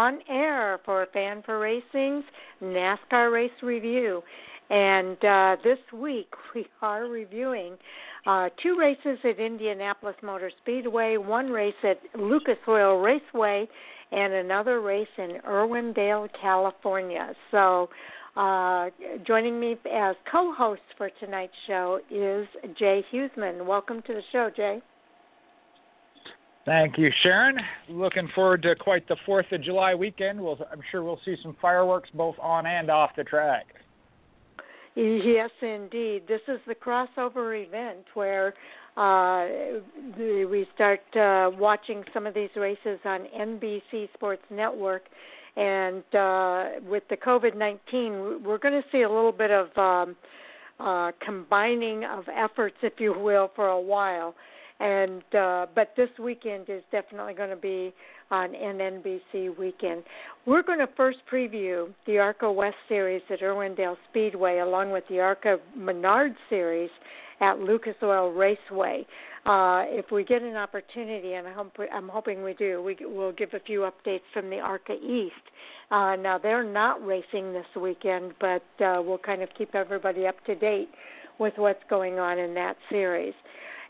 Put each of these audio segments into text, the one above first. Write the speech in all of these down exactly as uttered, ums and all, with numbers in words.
on air for Fan for Racing's NASCAR Race Review. And uh, this week we are reviewing uh, two races at Indianapolis Motor Speedway, one race at Lucas Oil Raceway, and another race in Irwindale, California. So uh, joining me as co-host for tonight's show is Jay Hughesman. Welcome to the show, Jay. Thank you, Sharon. Looking forward to quite the fourth of July weekend. We'll, I'm sure we'll see some fireworks both on and off the track. Yes, indeed. This is the crossover event where uh, we start uh, watching some of these races on N B C Sports Network. And uh, with the covid nineteen, we're going to see a little bit of um, uh, combining of efforts, if you will, for a while. And uh, but this weekend is definitely going to be on an N B C weekend. We're going to first preview the ARCA West Series at Irwindale Speedway, along with the ARCA Menards Series at Lucas Oil Raceway. Uh, if we get an opportunity, and I hope, I'm hoping we do, we will give a few updates from the ARCA East. Uh, now, they're not racing this weekend, but uh, we'll kind of keep everybody up to date with what's going on in that series.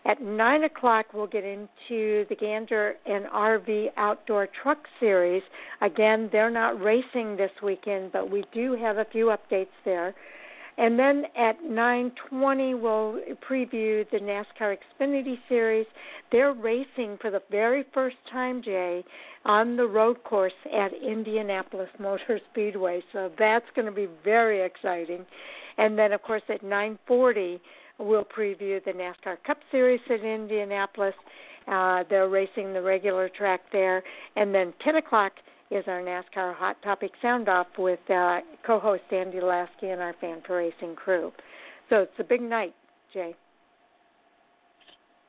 At nine o'clock, we'll get into the Gander and R V Outdoor Truck Series. Again, they're not racing this weekend, but we do have a few updates there. And then at nine twenty, we'll preview the NASCAR Xfinity Series. They're racing for the very first time, Jay, on the road course at Indianapolis Motor Speedway. So that's going to be very exciting. And then, of course, at nine forty, we'll preview the NASCAR Cup Series in Indianapolis. Uh, they're racing the regular track there. And then ten o'clock is our NASCAR Hot Topic Sound-Off with uh, co-host Andy Lasky and our Fan for Racing crew. So it's a big night, Jay.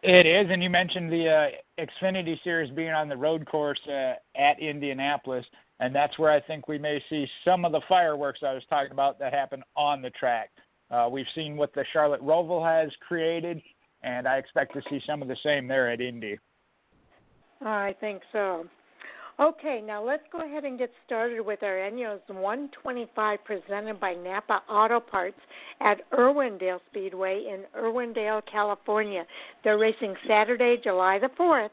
It is, and you mentioned the uh, Xfinity Series being on the road course uh, at Indianapolis, and that's where I think we may see some of the fireworks I was talking about that happen on the track. Uh, we've seen what the Charlotte Roval has created, and I expect to see some of the same there at Indy. I think so. Okay, now let's go ahead and get started with our Enyos one twenty-five presented by Napa Auto Parts at Irwindale Speedway in Irwindale, California. They're racing Saturday, July the fourth.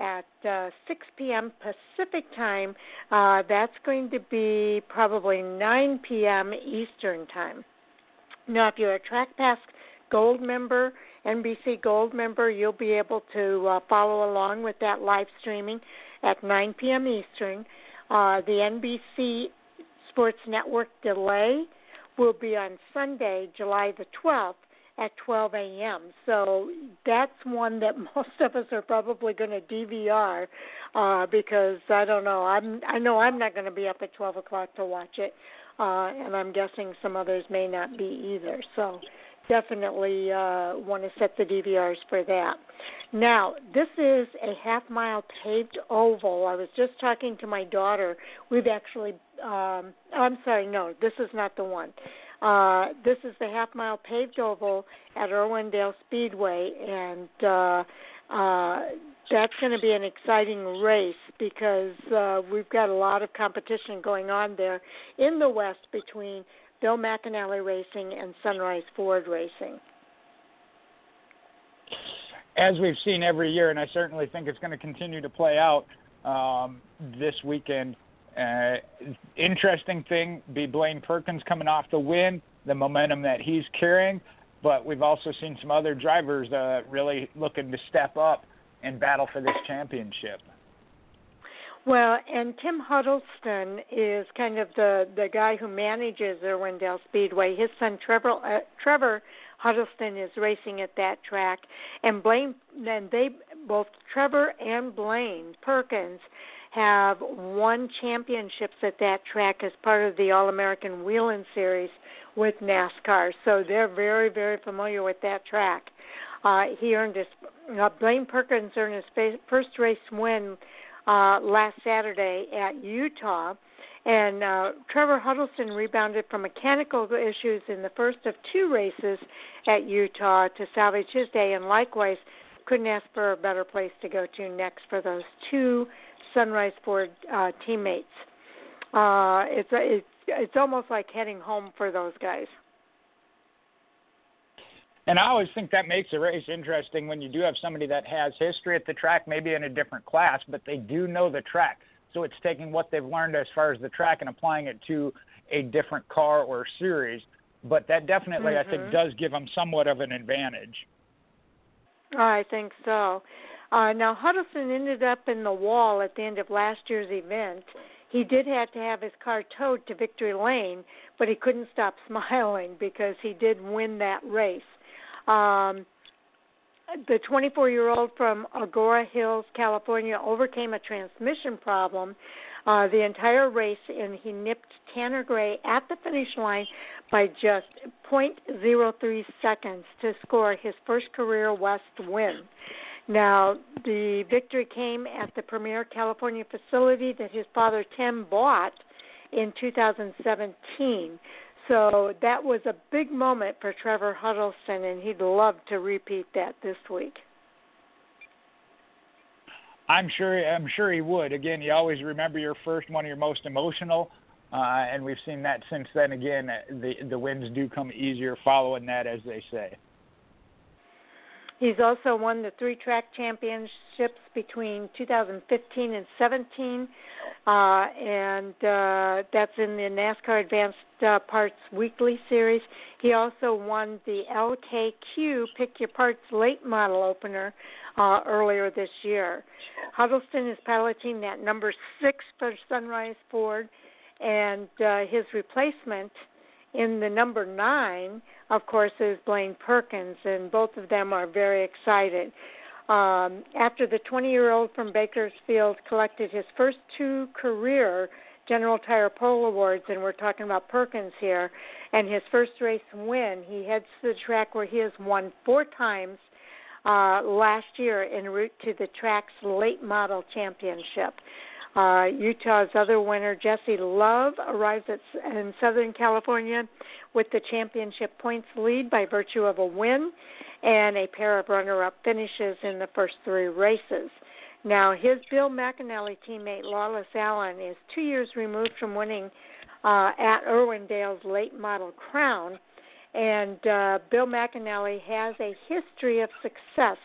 At uh, six p.m. Pacific time. Uh, that's going to be probably nine p.m. Eastern time. Now, if you're a Track Pass Gold member, N B C Gold member, you'll be able to uh, follow along with that live streaming at nine p.m. Eastern. Uh, the N B C Sports Network delay will be on Sunday, July the twelfth. At twelve a.m. So that's one that most of us are probably going to D V R uh, because I don't know. I'm I know I'm not going to be up at twelve o'clock to watch it, uh, and I'm guessing some others may not be either. So definitely uh, want to set the D V Rs for that. Now this is a half mile paved oval. I was just talking to my daughter. We've actually. Um, I'm sorry. No, this is not the one. Uh, this is the half-mile paved oval at Irwindale Speedway, and uh, uh, that's going to be an exciting race because uh, we've got a lot of competition going on there in the West between Bill McAnally Racing and Sunrise Ford Racing. As we've seen every year, and I certainly think it's going to continue to play out um, this weekend, Uh, interesting thing be Blaine Perkins coming off the win, the momentum that he's carrying, but we've also seen some other drivers uh, really looking to step up and battle for this championship. Well, and Tim Huddleston is kind of the, the guy who manages Irwindale Speedway. His son Trevor uh, Trevor Huddleston is racing at that track, and Blaine and they both Trevor and Blaine Perkins have won championships at that track as part of the All-American Wheelin' Series with NASCAR. So they're very, very familiar with that track. Uh, he earned his uh, Blaine Perkins earned his first race win uh, last Saturday at Utah, and uh, Trevor Huddleston rebounded from mechanical issues in the first of two races at Utah to salvage his day, and likewise couldn't ask for a better place to go to next for those two Sunrise Ford uh, teammates. uh, it's it's it's almost like heading home for those guys. And I always think that makes a race interesting when you do have somebody that has history at the track, maybe in a different class, but they do know the track. So it's taking what they've learned as far as the track and applying it to a different car or series. But that definitely, mm-hmm. I think, does give them somewhat of an advantage. I think so. Uh, now, Huddleston ended up in the wall at the end of last year's event. He did have to have his car towed to Victory Lane, but he couldn't stop smiling because he did win that race. Um, the twenty-four-year-old from Agoura Hills, California, overcame a transmission problem uh, the entire race, and he nipped Tanner Gray at the finish line by just point zero three seconds to score his first career West win. Now, the victory came at the premier California facility that his father, Tim, bought in two thousand seventeen. So that was a big moment for Trevor Huddleston, and he'd love to repeat that this week. I'm sure I'm sure he would. Again, you always remember your first one, your most emotional, uh, and we've seen that since then. Again, the, the wins do come easier following that, as they say. He's also won the three-track championships between two thousand fifteen and seventeen, uh, and uh, that's in the NASCAR Advanced uh, Parts Weekly Series. He also won the L K Q Pick Your Parts Late Model Opener uh, earlier this year. Huddleston is piloting that number six for Sunrise Ford, and uh, his replacement in the number nine, of course, is Blaine Perkins, and both of them are very excited. Um, after the twenty-year-old from Bakersfield collected his first two career General Tire Pole Awards, and we're talking about Perkins here, and his first race win, he heads to the track where he has won four times uh, last year en route to the track's late model championship. Uh, Utah's other winner, Jesse Love, arrives at, in Southern California with the championship points lead by virtue of a win and a pair of runner-up finishes in the first three races. Now, his Bill McAnally teammate, Lawless Allen, is two years removed from winning uh, at Irwindale's late model crown, and uh, Bill McAnally has a history of success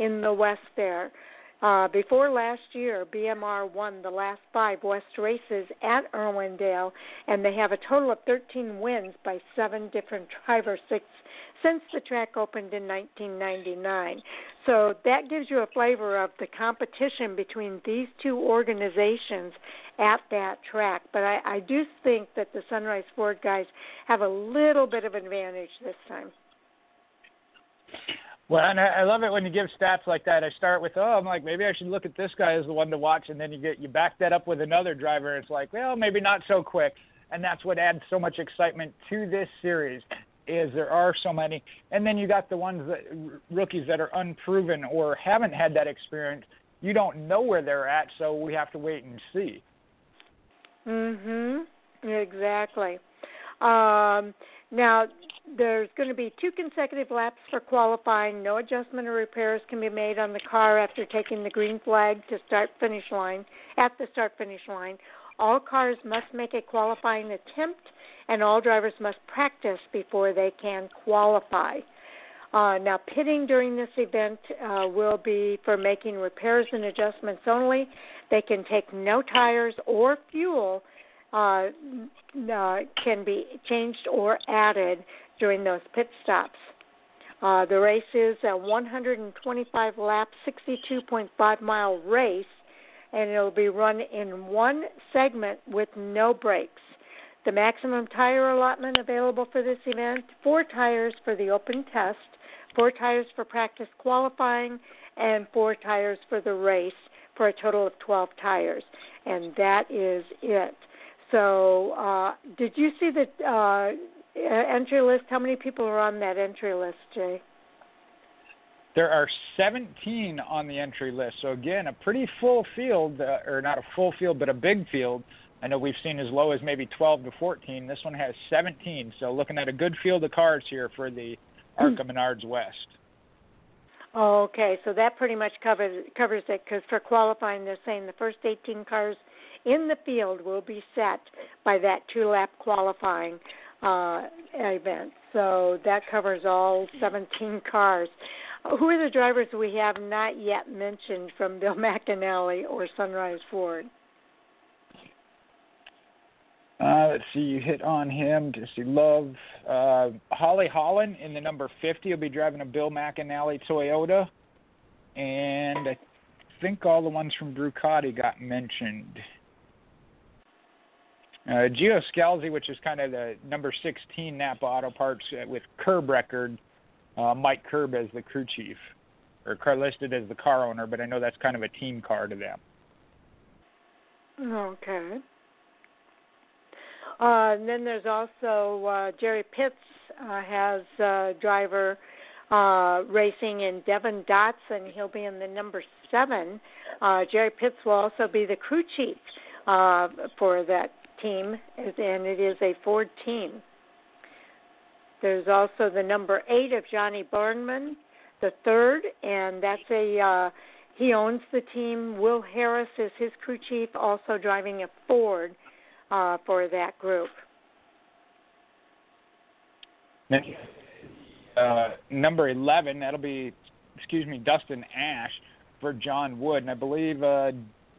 in the West there. Uh, before last year, B M R won the last five West races at Irwindale, and they have a total of thirteen wins by seven different drivers since the track opened in nineteen ninety-nine. So that gives you a flavor of the competition between these two organizations at that track. But I, I do think that the Sunrise Ford guys have a little bit of advantage this time. Well, and I love it when you give stats like that. I start with, oh, I'm like, maybe I should look at this guy as the one to watch, and then you get you back that up with another driver. It's like, well, maybe not so quick, and that's what adds so much excitement to this series is there are so many. And then you got the ones that rookies that are unproven or haven't had that experience. You don't know where they're at, so we have to wait and see. Mm-hmm. Exactly. Um, now, there's going to be two consecutive laps for qualifying. No adjustment or repairs can be made on the car after taking the green flag to start finish line, at the start-finish line. All cars must make a qualifying attempt, and all drivers must practice before they can qualify. Uh, now, pitting during this event uh, will be for making repairs and adjustments only. They can take no tires or fuel uh, uh, can be changed or added during those pit stops. Uh, the race is a one hundred twenty-five lap, sixty-two point five mile race, and it will be run in one segment with no brakes. The maximum tire allotment available for this event, four tires for the open test, four tires for practice qualifying, and four tires for the race, for a total of twelve tires. And that is it. So uh, did you see the uh, entry list? How many people are on that entry list, Jay? There are seventeen on the entry list. So, again, a pretty full field, uh, or not a full field, but a big field. I know we've seen as low as maybe twelve to fourteen. This one has seventeen. So looking at a good field of cars here for the ARCA Menards West. Okay, so that pretty much covers, covers it, because for qualifying, they're saying the first eighteen cars in the field will be set by that two-lap qualifying uh, event. So that covers all seventeen cars. Who are the drivers we have not yet mentioned from Bill McAnally or Sunrise Ford? Uh, let's see, you hit on him. Jesse Love. Uh, Holly Holland in the number fifty will be driving a Bill McAnally Toyota. And I think all the ones from Brucati got mentioned. Uh, Gio Scalzi, which is kind of the number sixteen Napa Auto Parts with Curb Record. Uh, Mike Curb as the crew chief, or car listed as the car owner, but I know that's kind of a team car to them. Okay. Uh, and then there's also uh, Jerry Pitts uh, has a driver uh, racing in Devon Dots, and he'll be in the number seven. Uh, Jerry Pitts will also be the crew chief uh, for that team, and it is a Ford team. There's also the number eight of Johnny Barnman, the third, and that's a uh, he owns the team. Will Harris is his crew chief, also driving a Ford uh, for that group. Uh, number eleven, that'll be, excuse me, Dustin Ash for John Wood, and I believe uh,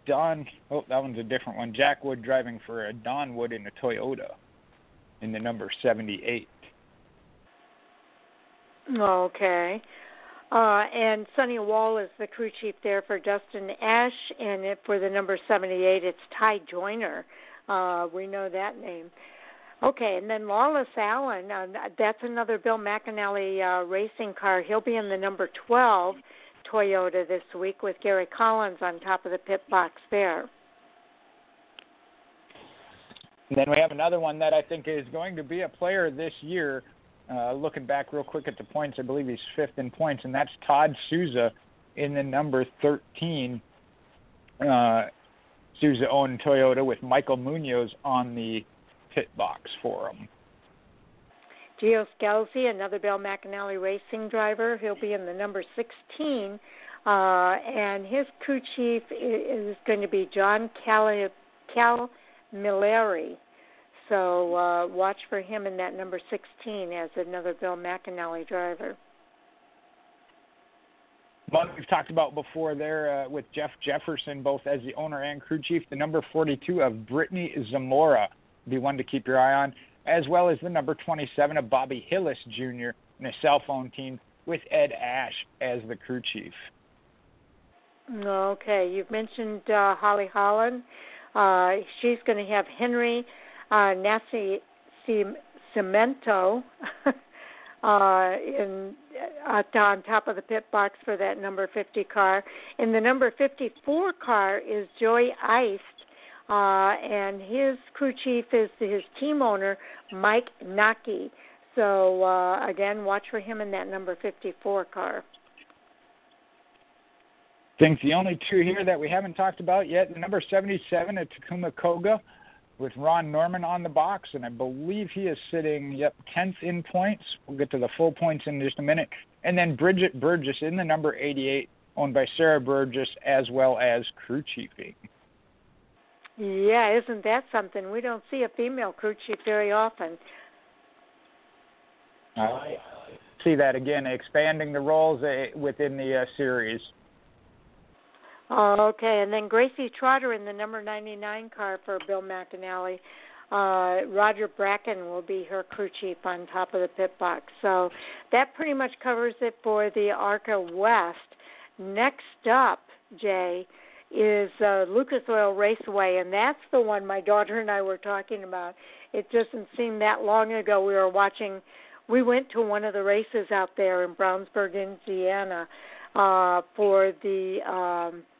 Don. Oh, that one's a different one. Jack Wood driving for uh, Don Wood in a Toyota, in the number seventy-eight. Okay. Uh, and Sonny Wall is the crew chief there for Dustin Ash, and it, for the number seventy-eight, it's Ty Joyner. Uh, we know that name. Okay, and then Lawless Allen, uh, that's another Bill McAnally uh, racing car. He'll be in the number twelve Toyota this week with Gary Collins on top of the pit box there. And then we have another one that I think is going to be a player this year. Uh, looking back real quick at the points, I believe he's fifth in points, and that's Todd Souza in the number thirteen. Uh, Souza-owned Toyota with Michael Munoz on the pit box for him. Gio Scalzi, another Bill McAnally racing driver. He'll be in the number sixteen, uh, and his crew chief is going to be John Cal, Cal Milleri. So uh, watch for him in that number sixteen as another Bill McAnally driver. One we've talked about before there uh, with Jeff Jefferson, both as the owner and crew chief, the number forty-two of Brittany Zamora be one to keep your eye on, as well as the number twenty-seven of Bobby Hillis Junior in a cell phone team with Ed Ash as the crew chief. Okay, you've mentioned uh, Holly Holland. Uh, she's going to have Henry Uh, Nancy Cimento uh, in, uh, on top of the pit box for that number fifty car. In the number fifty-four car is Joey Eist, uh, and his crew chief is his team owner, Mike Naki. So, uh, again, watch for him in that number fifty-four car. I think the only two here that we haven't talked about yet, the number seventy-seven at Takuma Koga, with Ron Norman on the box, and I believe he is sitting, yep, tenth in points. We'll get to the full points in just a minute. And then Bridget Burgess in the number eighty-eight, owned by Sarah Burgess, as well as crew chiefing. Yeah, isn't that something? We don't see a female crew chief very often. I see that, again, expanding the roles within the uh, series. Okay, and then Gracie Trotter in the number ninety-nine car for Bill McAnally. Uh, Roger Bracken will be her crew chief on top of the pit box. So that pretty much covers it for the ARCA West. Next up, Jay, is uh, Lucas Oil Raceway, and that's the one my daughter and I were talking about. It doesn't seem that long ago we were watching. We went to one of the races out there in Brownsburg, Indiana, uh, for the um, –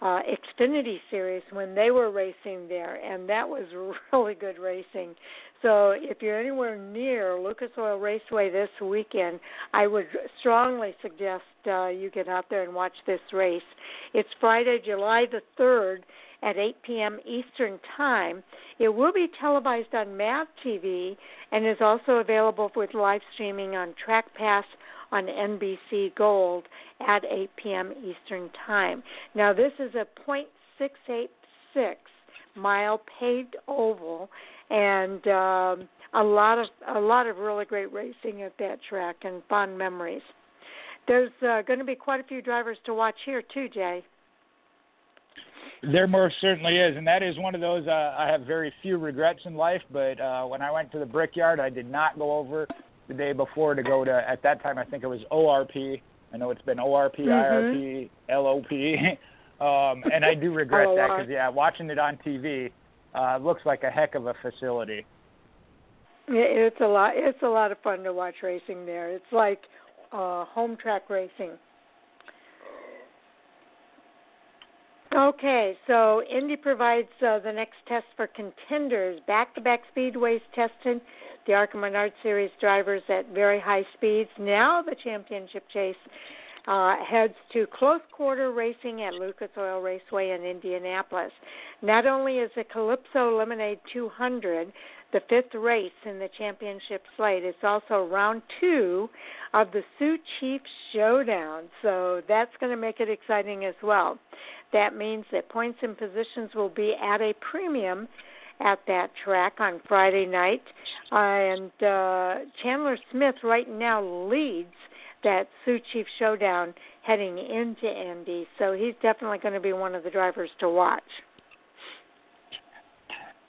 Uh, Xfinity Series when they were racing there, and that was really good racing. So if you're anywhere near Lucas Oil Raceway this weekend, I would strongly suggest uh, you get out there and watch this race. It's Friday, July the third at eight p.m. Eastern Time. It will be televised on M A V T V and is also available with live streaming on Track Pass on N B C Gold at eight p.m. Eastern Time. Now, this is a point six eight six mile paved oval, and um, a lot of a lot of really great racing at that track and fond memories. There's uh, going to be quite a few drivers to watch here too, Jay. There most certainly is, and that is one of those uh, I have very few regrets in life, but uh, when I went to the Brickyard, I did not go over the day before to go to, at that time I think it was O R P. I know it's been O R P, mm-hmm. I R P, L O P, um, and I do regret that because, yeah, watching it on T V uh, looks like a heck of a facility. It's a lot, it's a lot of fun to watch racing there. It's like uh, home track racing. Okay, so Indy provides uh, the next test for contenders. Back-to-back speedways tested the ARCA Menards Series drivers at very high speeds. Now the championship chase uh, heads to close-quarter racing at Lucas Oil Raceway in Indianapolis. Not only is the Calypso Lemonade two hundred the fifth race in the championship slate, it's also round two of the Sioux Chiefs Showdown, so that's going to make it exciting as well. That means that points and positions will be at a premium at that track on Friday night. Uh, and uh, Chandler Smith right now leads that Sioux Chief Showdown heading into Indy, so he's definitely going to be one of the drivers to watch.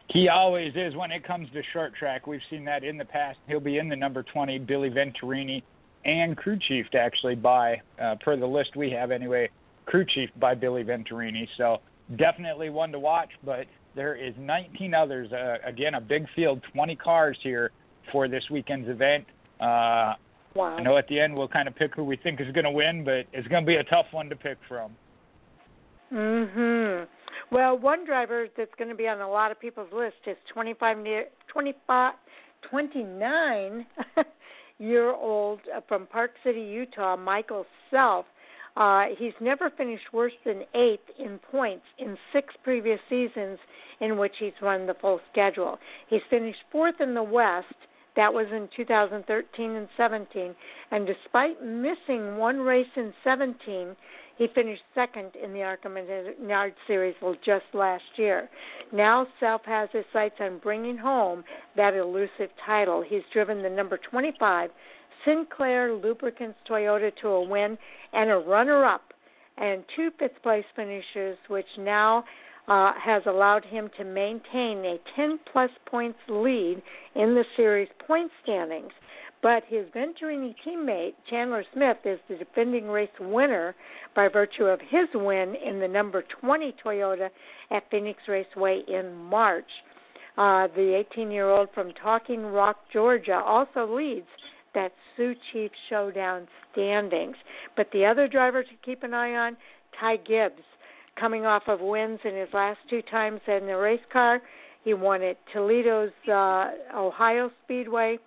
He always is when it comes to short track. We've seen that in the past. He'll be in the number twenty, Billy Venturini, and crew chiefed actually by, uh, per the list we have anyway, crew chief by Billy Venturini. So definitely one to watch, but there is nineteen others. Uh, again, a big field, twenty cars here for this weekend's event. Uh, wow. I know at the end we'll kind of pick who we think is going to win, but it's going to be a tough one to pick from. Mm-hmm. Well, one driver that's going to be on a lot of people's list is twenty-five, twenty-five, twenty-nine-year-old from Park City, Utah, Michael Self. Uh, he's never finished worse than eighth in points in six previous seasons in which he's run the full schedule. He's finished fourth in the West. That was in two thousand thirteen and seventeen. And despite missing one race in seventeen, he finished second in the ARCA Menards Series just last year. Now Self has his sights on bringing home that elusive title. He's driven the number twenty-five Sinclair Lubricants Toyota to a win and a runner-up and two fifth-place finishes, which now uh, has allowed him to maintain a ten-plus points lead in the series point standings. But his Venturini teammate, Chandler Smith, is the defending race winner by virtue of his win in the number twenty Toyota at Phoenix Raceway in March. Uh, the eighteen-year-old from Talking Rock, Georgia, also leads that Sioux Chief Showdown standings. But the other driver to keep an eye on, Ty Gibbs, coming off of wins in his last two times in the race car. He won at Toledo's uh, Ohio Speedway,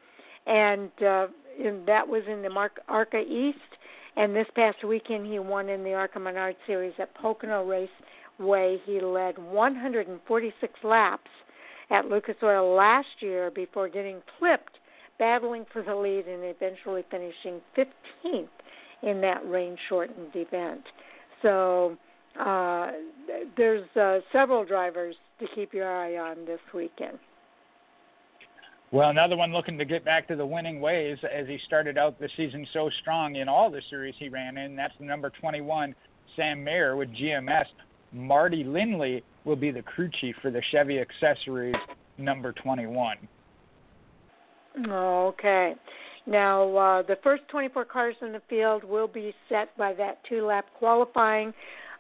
and uh, in, that was in the Mark, ARCA East. And this past weekend, he won in the ARCA Menards Series at Pocono Raceway. He led one hundred forty-six laps at Lucas Oil last year before getting flipped, battling for the lead and eventually finishing fifteenth in that rain-shortened event. So uh, there's uh, several drivers to keep your eye on this weekend. Well, another one looking to get back to the winning ways as he started out the season so strong in all the series he ran in. That's the number twenty-one, Sam Mayer with G M S. Marty Lindley will be the crew chief for the Chevy Accessories number twenty-one. Okay. Now, uh, the first twenty-four cars in the field will be set by that two-lap qualifying.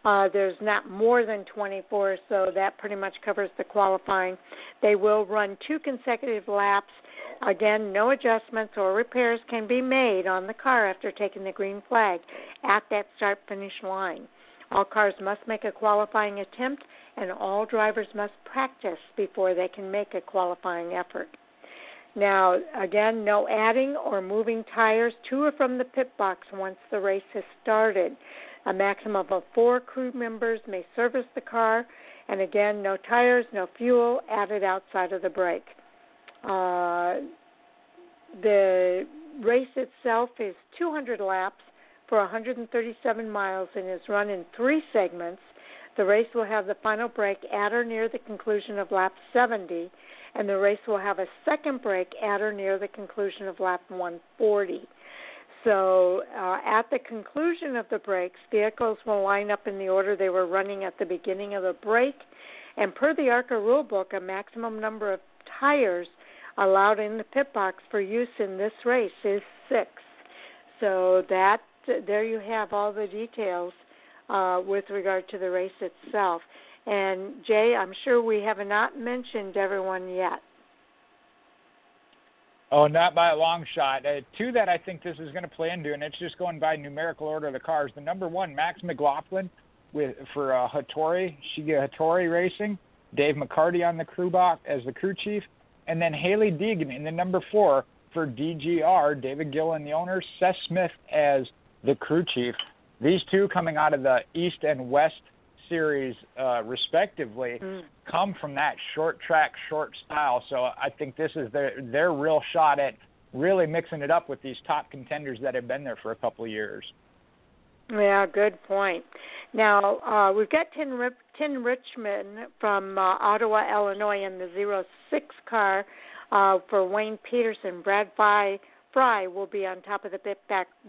Uh, there's not more than twenty-four, so that pretty much covers the qualifying. They will run two consecutive laps. Again, no adjustments or repairs can be made on the car after taking the green flag at that start-finish line. All cars must make a qualifying attempt, and all drivers must practice before they can make a qualifying effort. Now, again, no adding or moving tires to or from the pit box once the race has started. A maximum of four crew members may service the car, and again, no tires, no fuel added outside of the break. Uh, the race itself is two hundred laps for one hundred thirty-seven miles and is run in three segments. The race will have the final break at or near the conclusion of lap seventy, and the race will have a second break at or near the conclusion of lap one forty. So uh, at the conclusion of the breaks, vehicles will line up in the order they were running at the beginning of the break, and per the ARCA rulebook, a maximum number of tires allowed in the pit box for use in this race is six. So that there you have all the details uh, with regard to the race itself. And, Jay, I'm sure we have not mentioned everyone yet. Oh, not by a long shot. Uh, two that I think this is going to play into, and it's just going by numerical order of the cars. The number one, Max McLaughlin with for uh, Hattori, Shiga Hattori Racing, Dave McCarty on the crew box as the crew chief, and then Haley Deegan in the number four for D G R, David Gillen, the owner, Seth Smith as the crew chief. These two coming out of the East and West Series, uh, respectively, mm. come from that short track, short style. So I think this is their, their real shot at really mixing it up with these top contenders that have been there for a couple of years. Yeah, good point. Now, uh, we've got Tim, Rip- Tim Richmond from uh, Ottawa, Illinois, in the oh six car uh, for Wayne Peterson. Brad Fye Fry will be on top of the pit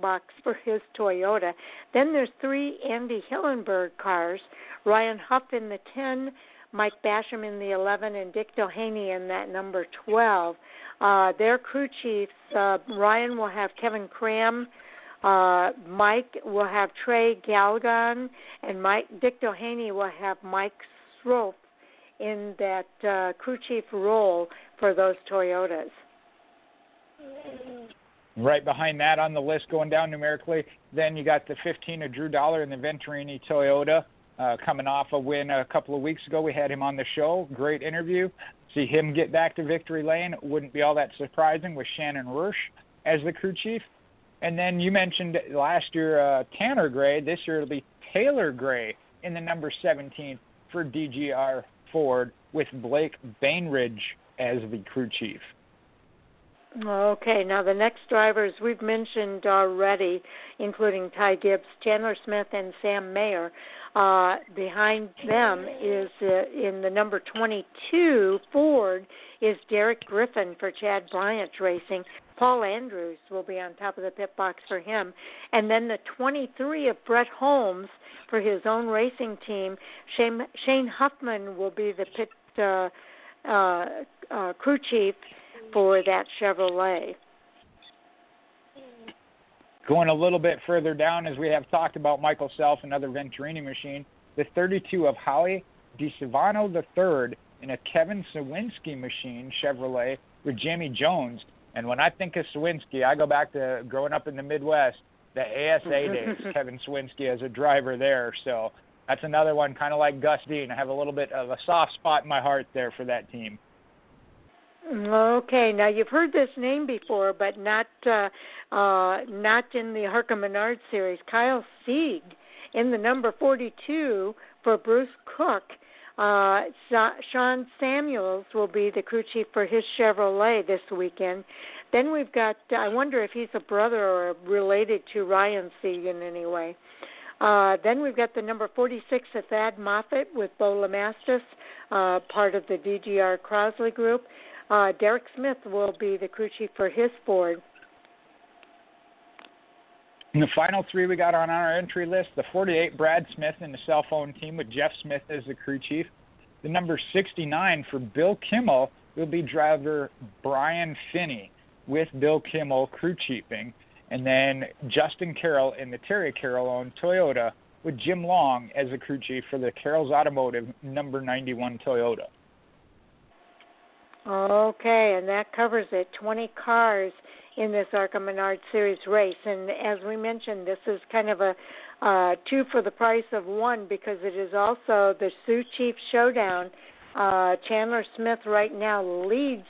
box for his Toyota. Then there's three Andy Hillenburg cars, Ryan Huff in the ten, Mike Basham in the eleven, and Dick Doheny in that number twelve. Uh, their crew chiefs, uh, Ryan will have Kevin Cram, uh, Mike will have Trey Galgon, and Mike Dick Doheny will have Mike Srope in that uh, crew chief role for those Toyotas. Right behind that on the list, going down numerically, then you got the fifteen of Drew Dollar and the Venturini Toyota uh, coming off a win a couple of weeks ago. We had him on the show. Great interview. See him get back to victory lane. Wouldn't be all that surprising with Shannon Rush as the crew chief. And then you mentioned last year uh, Tanner Gray. This year it'll be Taylor Gray in the number seventeen for D G R Ford with Blake Bainridge as the crew chief. Okay, now the next drivers we've mentioned already, including Ty Gibbs, Chandler Smith, and Sam Mayer. Uh, behind them is uh, in the number twenty-two Ford is Derek Griffin for Chad Bryant Racing. Paul Andrews will be on top of the pit box for him. And then the twenty-three of Brett Holmes for his own racing team. Shane, Shane Huffman will be the pit uh, uh, uh, crew chief for that Chevrolet. Going a little bit further down, as we have talked about Michael Self, another Venturini machine, the thirty-two of Holly DiSivano the third in a Kevin Sawinski machine Chevrolet with Jamie Jones. And when I think of Sawinski, I go back to growing up in the Midwest, the A S A days, Kevin Sawinski as a driver there. So that's another one, kind of like Gus Dean. I have a little bit of a soft spot in my heart there for that team. Okay, now you've heard this name before, but not uh, uh, not in the ARCA Menards Series. Kyle Sieg in the number forty-two for Bruce Cook. Uh, Sa- Sean Samuels will be the crew chief for his Chevrolet this weekend. Then we've got, I wonder if he's a brother or related to Ryan Sieg in any way. Uh, then we've got the number forty-six of Thad Moffitt with Bo LaMastis, uh, part of the D G R Crosley Group. Uh, Derek Smith will be the crew chief for his Ford. And the final three we got on our entry list, the forty-eight, Brad Smith in the cell phone team with Jeff Smith as the crew chief. The number sixty-nine for Bill Kimmel will be driver Brian Finney with Bill Kimmel crew chiefing. And then Justin Carroll in the Terry Carroll-owned Toyota with Jim Long as the crew chief for the Carroll's Automotive number ninety-one Toyota. Okay, and that covers it, twenty cars in this ARCA Menards Series race. And as we mentioned, this is kind of a uh, two for the price of one because it is also the Sioux Chiefs Showdown. Uh, Chandler Smith right now leads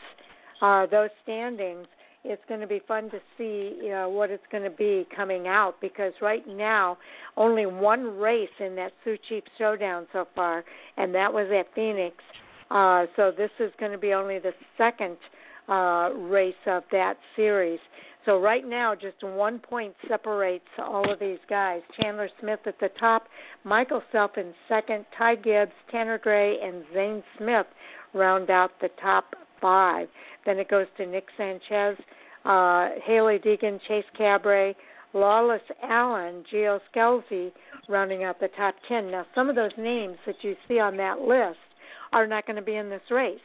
uh, those standings. It's going to be fun to see you know, what it's going to be coming out because right now only one race in that Sioux Chiefs Showdown so far, and that was at Phoenix. Uh, so this is going to be only the second uh, race of that series. So right now, just one point separates all of these guys. Chandler Smith at the top, Michael Self in second, Ty Gibbs, Tanner Gray, and Zane Smith round out the top five. Then it goes to Nick Sanchez, uh, Haley Deegan, Chase Cabray, Lawless Allen, Gio Scalzi rounding out the top ten. Now, some of those names that you see on that list are not going to be in this race.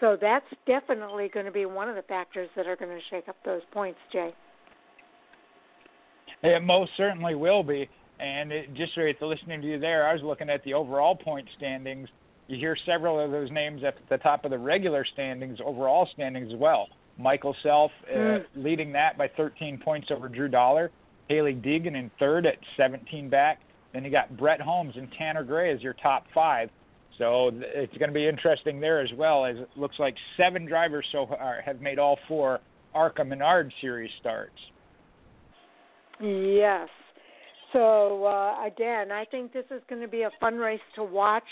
So that's definitely going to be one of the factors that are going to shake up those points, Jay. It most certainly will be. And it, just after listening to you there, I was looking at the overall point standings. You hear several of those names at the top of the regular standings, overall standings as well. Michael Self uh, mm. leading that by thirteen points over Drew Dollar. Haley Deegan in third at seventeen back. Then you got Brett Holmes and Tanner Gray as your top five. So it's going to be interesting there as well, as it looks like seven drivers so far have made all four ARCA Menards Series starts. Yes. So, uh, again, I think this is going to be a fun race to watch.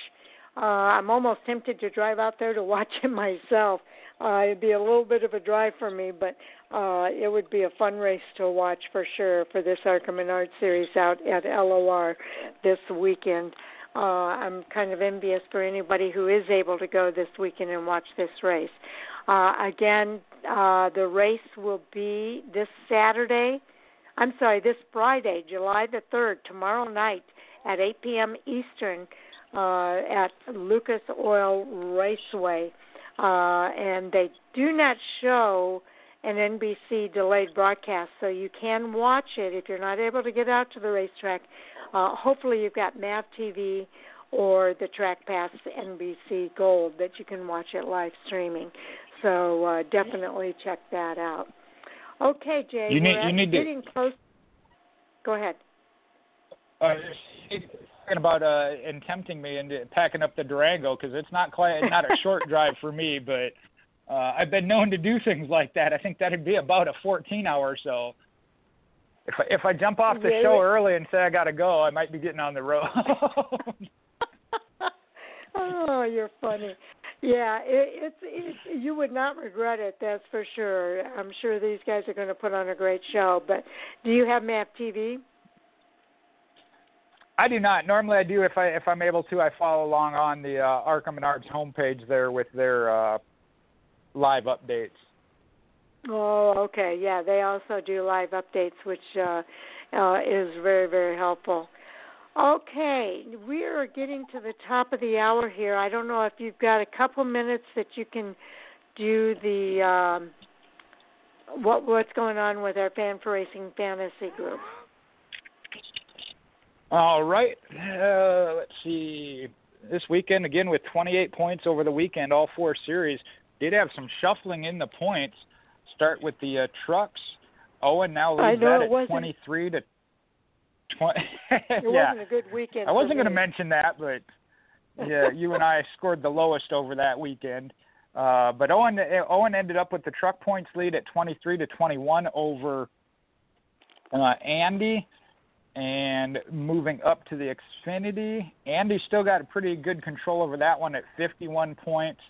Uh, I'm almost tempted to drive out there to watch it myself. Uh, it'd be a little bit of a drive for me, but uh, it would be a fun race to watch for sure for this ARCA Menards Series out at L O R this weekend. Uh, I'm kind of envious for anybody who is able to go this weekend and watch this race. Uh, again, uh, the race will be this Saturday, I'm sorry, this Friday, July the third, tomorrow night at eight p.m. Eastern uh, at Lucas Oil Raceway. Uh, and they do not show an N B C delayed broadcast, so you can watch it if you're not able to get out to the racetrack. Uh, hopefully you've got M A V T V or the Track Pass N B C Gold that you can watch it live streaming. So uh, definitely check that out. Okay, Jay, you need, we're you need getting to, close. Go ahead. Uh, you're talking about uh, and tempting me into packing up the Durango, because it's not quite, not a short drive for me, but uh, I've been known to do things like that. I think that would be about a fourteen-hour or so. If I, if I jump off the really? show early and say I got to go, I might be getting on the road. Oh, you're funny. Yeah, it, it's it, you would not regret it, that's for sure. I'm sure these guys are going to put on a great show. But do you have M A V T V? I do not. Normally I do. If, I, if I'm able to, I follow along on the uh, ARCA Menards homepage there with their uh, live updates. Oh, okay. Yeah, they also do live updates, which uh, uh, is very, very helpful. Okay, we are getting to the top of the hour here. I don't know if you've got a couple minutes that you can do the um, what what's going on with our Fan for Racing Fantasy group. All right. Uh, let's see. This weekend, again, with twenty-eight points over the weekend, all four series, did have some shuffling in the points. Start with the uh, trucks. Owen now leads that at twenty-three to twenty. It yeah. wasn't a good weekend. I wasn't going to mention that, but yeah, you and I scored the lowest over that weekend. Uh, but Owen Owen ended up with the truck points lead at twenty-three to twenty-one over uh, Andy, and moving up to the Xfinity. Andy still got a pretty good control over that one at fifty-one points.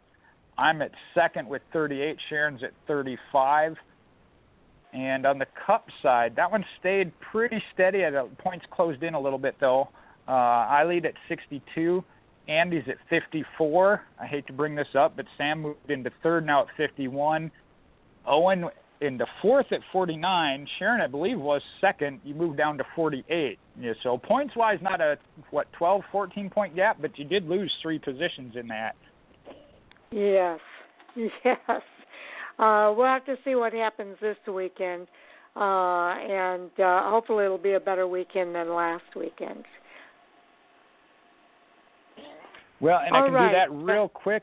I'm at second with thirty-eight. Sharon's at thirty-five. And on the Cup side, that one stayed pretty steady. The points closed in a little bit, though. Uh, I lead at sixty-two. Andy's at fifty-four. I hate to bring this up, but Sam moved into third now at fifty-one. Owen into fourth at forty-nine. Sharon, I believe, was second. You moved down to forty-eight. Yeah, so points-wise, not a, what, twelve, fourteen-point gap, but you did lose three positions in that. Yes, yes. Uh, we'll have to see what happens this weekend, uh, and uh, hopefully it'll be a better weekend than last weekend. Well, and All I can right. do that real quick.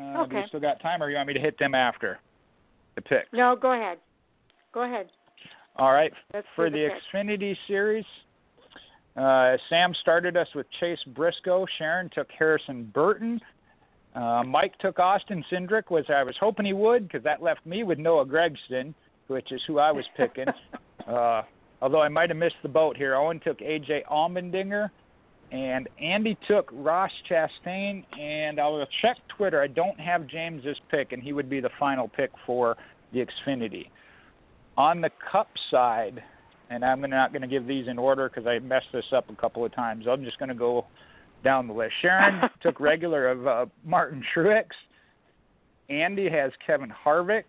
Uh, okay. Do you still got time, or you want me to hit them after the picks? No, go ahead. Go ahead. All right. Let's For the, the Xfinity Series, uh, Sam started us with Chase Briscoe. Sharon took Harrison Burton. Uh, Mike took Austin Cindric, which I was hoping he would, because that left me with Noah Gregson, which is who I was picking. uh, although I might have missed the boat here. Owen took A J Allmendinger, and Andy took Ross Chastain. And I will check Twitter. I don't have James's pick, and he would be the final pick for the Xfinity. On the Cup side, and I'm not going to give these in order because I messed this up a couple of times. I'm just going to go down the list. Sharon took regular of uh, Martin Truex. Andy has Kevin Harvick.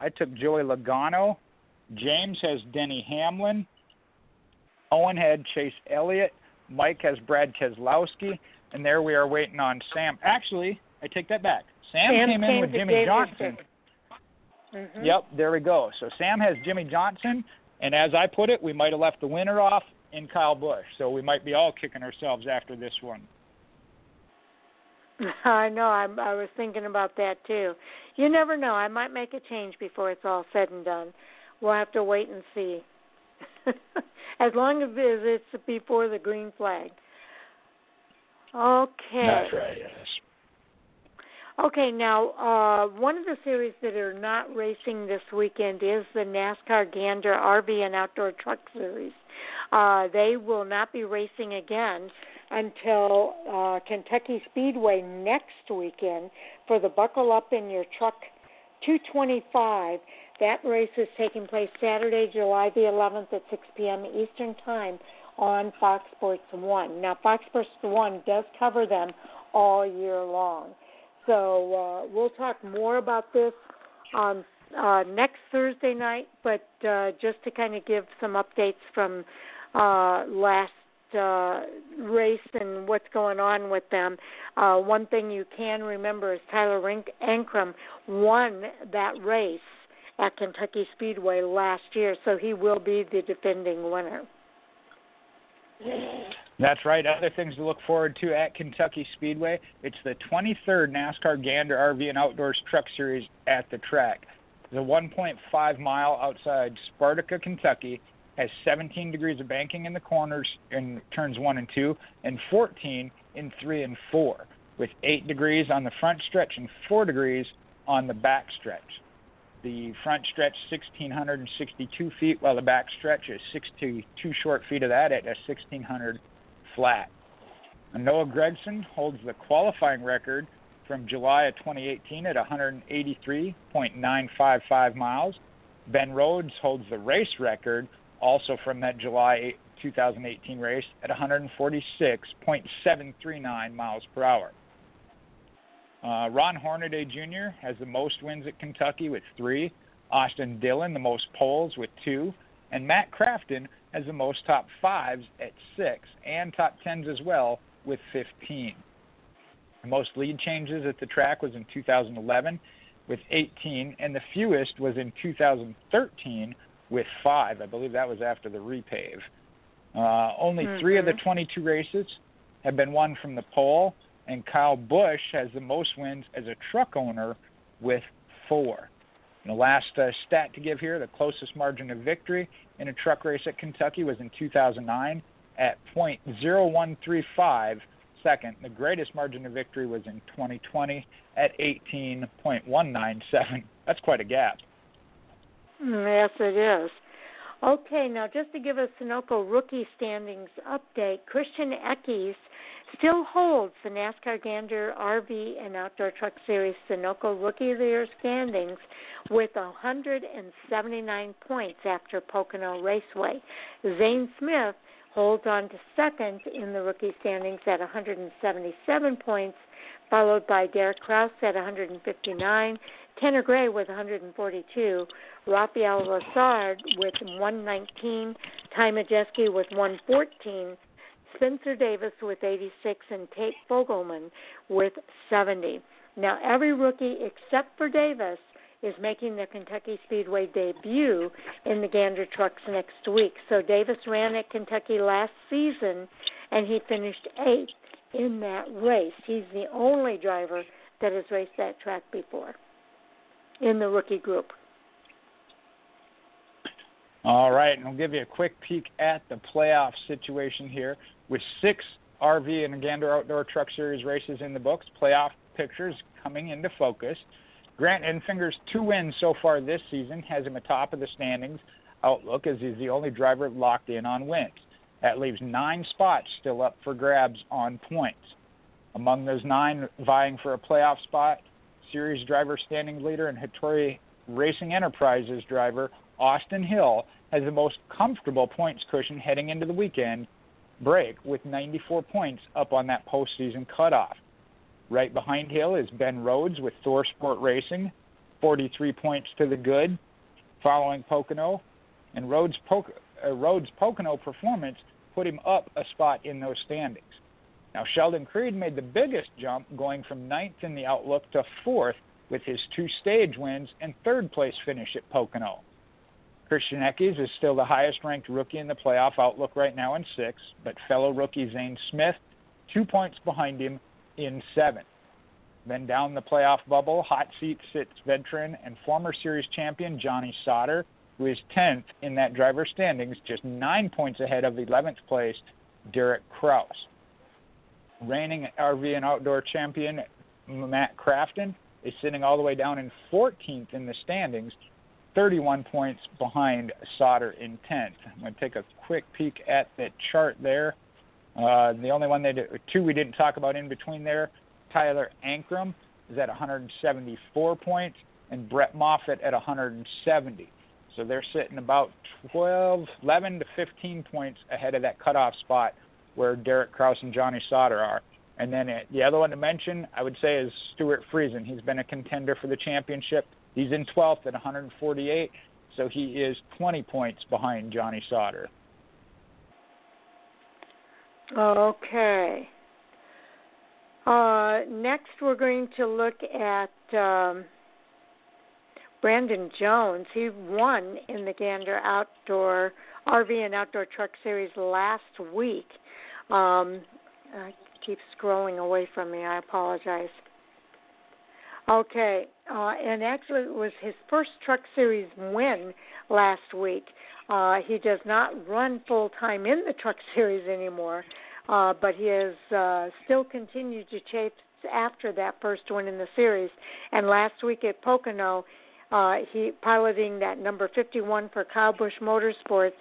I took Joey Logano. James has Denny Hamlin. Owen had Chase Elliott. Mike has Brad Keselowski. And there we are waiting on Sam. Actually, I take that back. Sam, Sam came in with Jimmy David Johnson. Mm-hmm. Yep, there we go. So Sam has Jimmy Johnson. And as I put it, we might have left the winner off in Kyle Busch. So we might be all kicking ourselves after this one. I know. I, I was thinking about that, too. You never know. I might make a change before it's all said and done. We'll have to wait and see. As long as it's before the green flag. Okay. That's right, yes. Okay, now, uh, one of the series that are not racing this weekend is the NASCAR Gander R V and Outdoor Truck Series. Uh, they will not be racing again until uh, Kentucky Speedway next weekend for the Buckle Up in Your Truck two twenty-five. That race is taking place Saturday, July the eleventh at six p.m. Eastern Time on Fox Sports one. Now, Fox Sports one does cover them all year long. So uh, we'll talk more about this on uh, next Thursday night, but uh, just to kind of give some updates from uh, last uh, race and what's going on with them, uh, one thing you can remember is Tyler Ankrum won that race at Kentucky Speedway last year, so he will be the defending winner. That's right. Other things to look forward to at Kentucky Speedway, it's the twenty-third NASCAR Gander R V and Outdoors Truck Series at the track. The one point five mile outside Spartanburg, Kentucky, has seventeen degrees of banking in the corners in turns one and two and fourteen in three and four, with eight degrees on the front stretch and four degrees on the back stretch. The front stretch, one thousand six hundred sixty-two feet, while the back stretch is sixty-two short feet of that at a one thousand six hundred flat. And Noah Gregson holds the qualifying record from July of twenty eighteen at one hundred eighty-three point nine five five miles. Ben Rhodes holds the race record also from that July twenty eighteen race at one hundred forty-six point seven three nine miles per hour. Uh, Ron Hornaday Junior has the most wins at Kentucky with three. Austin Dillon, the most poles with two. And Matt Crafton has the most top fives at six and top tens as well with fifteen. The most lead changes at the track was in two thousand eleven with eighteen, and the fewest was in two thousand thirteen with five. I believe that was after the repave. Uh, only mm-hmm. three of the twenty-two races have been won from the pole, and Kyle Busch has the most wins as a truck owner with four. And the last uh, stat to give here, the closest margin of victory in a truck race at Kentucky was in two thousand nine at point zero one three five second. The greatest margin of victory was in twenty twenty at eighteen point one nine seven. That's quite a gap. Yes, it is. Okay, now just to give a Sunoco rookie standings update, Christian Eckes still holds the NASCAR Gander R V and Outdoor Truck Series Sunoco Rookie of the Year standings with one hundred seventy-nine points after Pocono Raceway. Zane Smith holds on to second in the rookie standings at one hundred seventy-seven points, followed by Derek Krause at one hundred fifty-nine, Tanner Gray with one hundred forty-two, Rafael Lassard with one hundred nineteen, Ty Majeski with one hundred fourteen, Spencer Davis with eighty-six, and Tate Fogelman with seventy. Now, every rookie except for Davis is making the Kentucky Speedway debut in the Gander Trucks next week. So Davis ran at Kentucky last season, and he finished eighth in that race. He's the only driver that has raced that track before in the rookie group. All right, and I'll give you a quick peek at the playoff situation here. With six R V and Gander Outdoor Truck Series races in the books, playoff pictures coming into focus. Grant Enfinger's two wins so far this season has him atop of the standings outlook, as he's the only driver locked in on wins. That leaves nine spots still up for grabs on points. Among those nine vying for a playoff spot, series driver standing leader and Hattori Racing Enterprises driver Austin Hill has the most comfortable points cushion heading into the weekend break with ninety-four points up on that postseason cutoff. Right behind Hill is Ben Rhodes with Thor Sport Racing, forty-three points to the good, following Pocono, and Rhodes' Poc- uh, Rhodes Pocono performance put him up a spot in those standings. Now, Sheldon Creed made the biggest jump, going from ninth in the Outlook to fourth with his two stage wins and third-place finish at Pocono. Christian Eckes is still the highest-ranked rookie in the playoff Outlook right now in sixth, but fellow rookie Zane Smith, two points behind him, in seventh. Then down the playoff bubble, hot seat sits veteran and former series champion Johnny Sauter, who is tenth in that driver standings, just nine points ahead of eleventh place Derek Krause. Reigning R V and outdoor champion Matt Crafton is sitting all the way down in fourteenth in the standings, thirty-one points behind Sauter in tenth. I'm going to take a quick peek at the chart there. Uh, the only one they did, two we didn't talk about in between there, Tyler Ankrum is at one hundred seventy-four points, and Brett Moffitt at one hundred seventy. So they're sitting about twelve, eleven to fifteen points ahead of that cutoff spot where Derek Krause and Johnny Sauter are. And then it, the other one to mention, I would say, is Stuart Friesen. He's been a contender for the championship. He's in twelfth at one hundred forty-eight, so he is twenty points behind Johnny Sauter. Okay. Uh, next, we're going to look at um, Brandon Jones. He won in the Gander Outdoor R V and Outdoor Truck Series last week. Um, I keep scrolling away from me. I apologize. Okay, uh, and actually it was his first Truck Series win last week. Uh, he does not run full-time in the Truck Series anymore, uh, but he has uh, still continued to chase after that first win in the series. And last week at Pocono, uh, he piloting that number fifty-one for Kyle Busch Motorsports,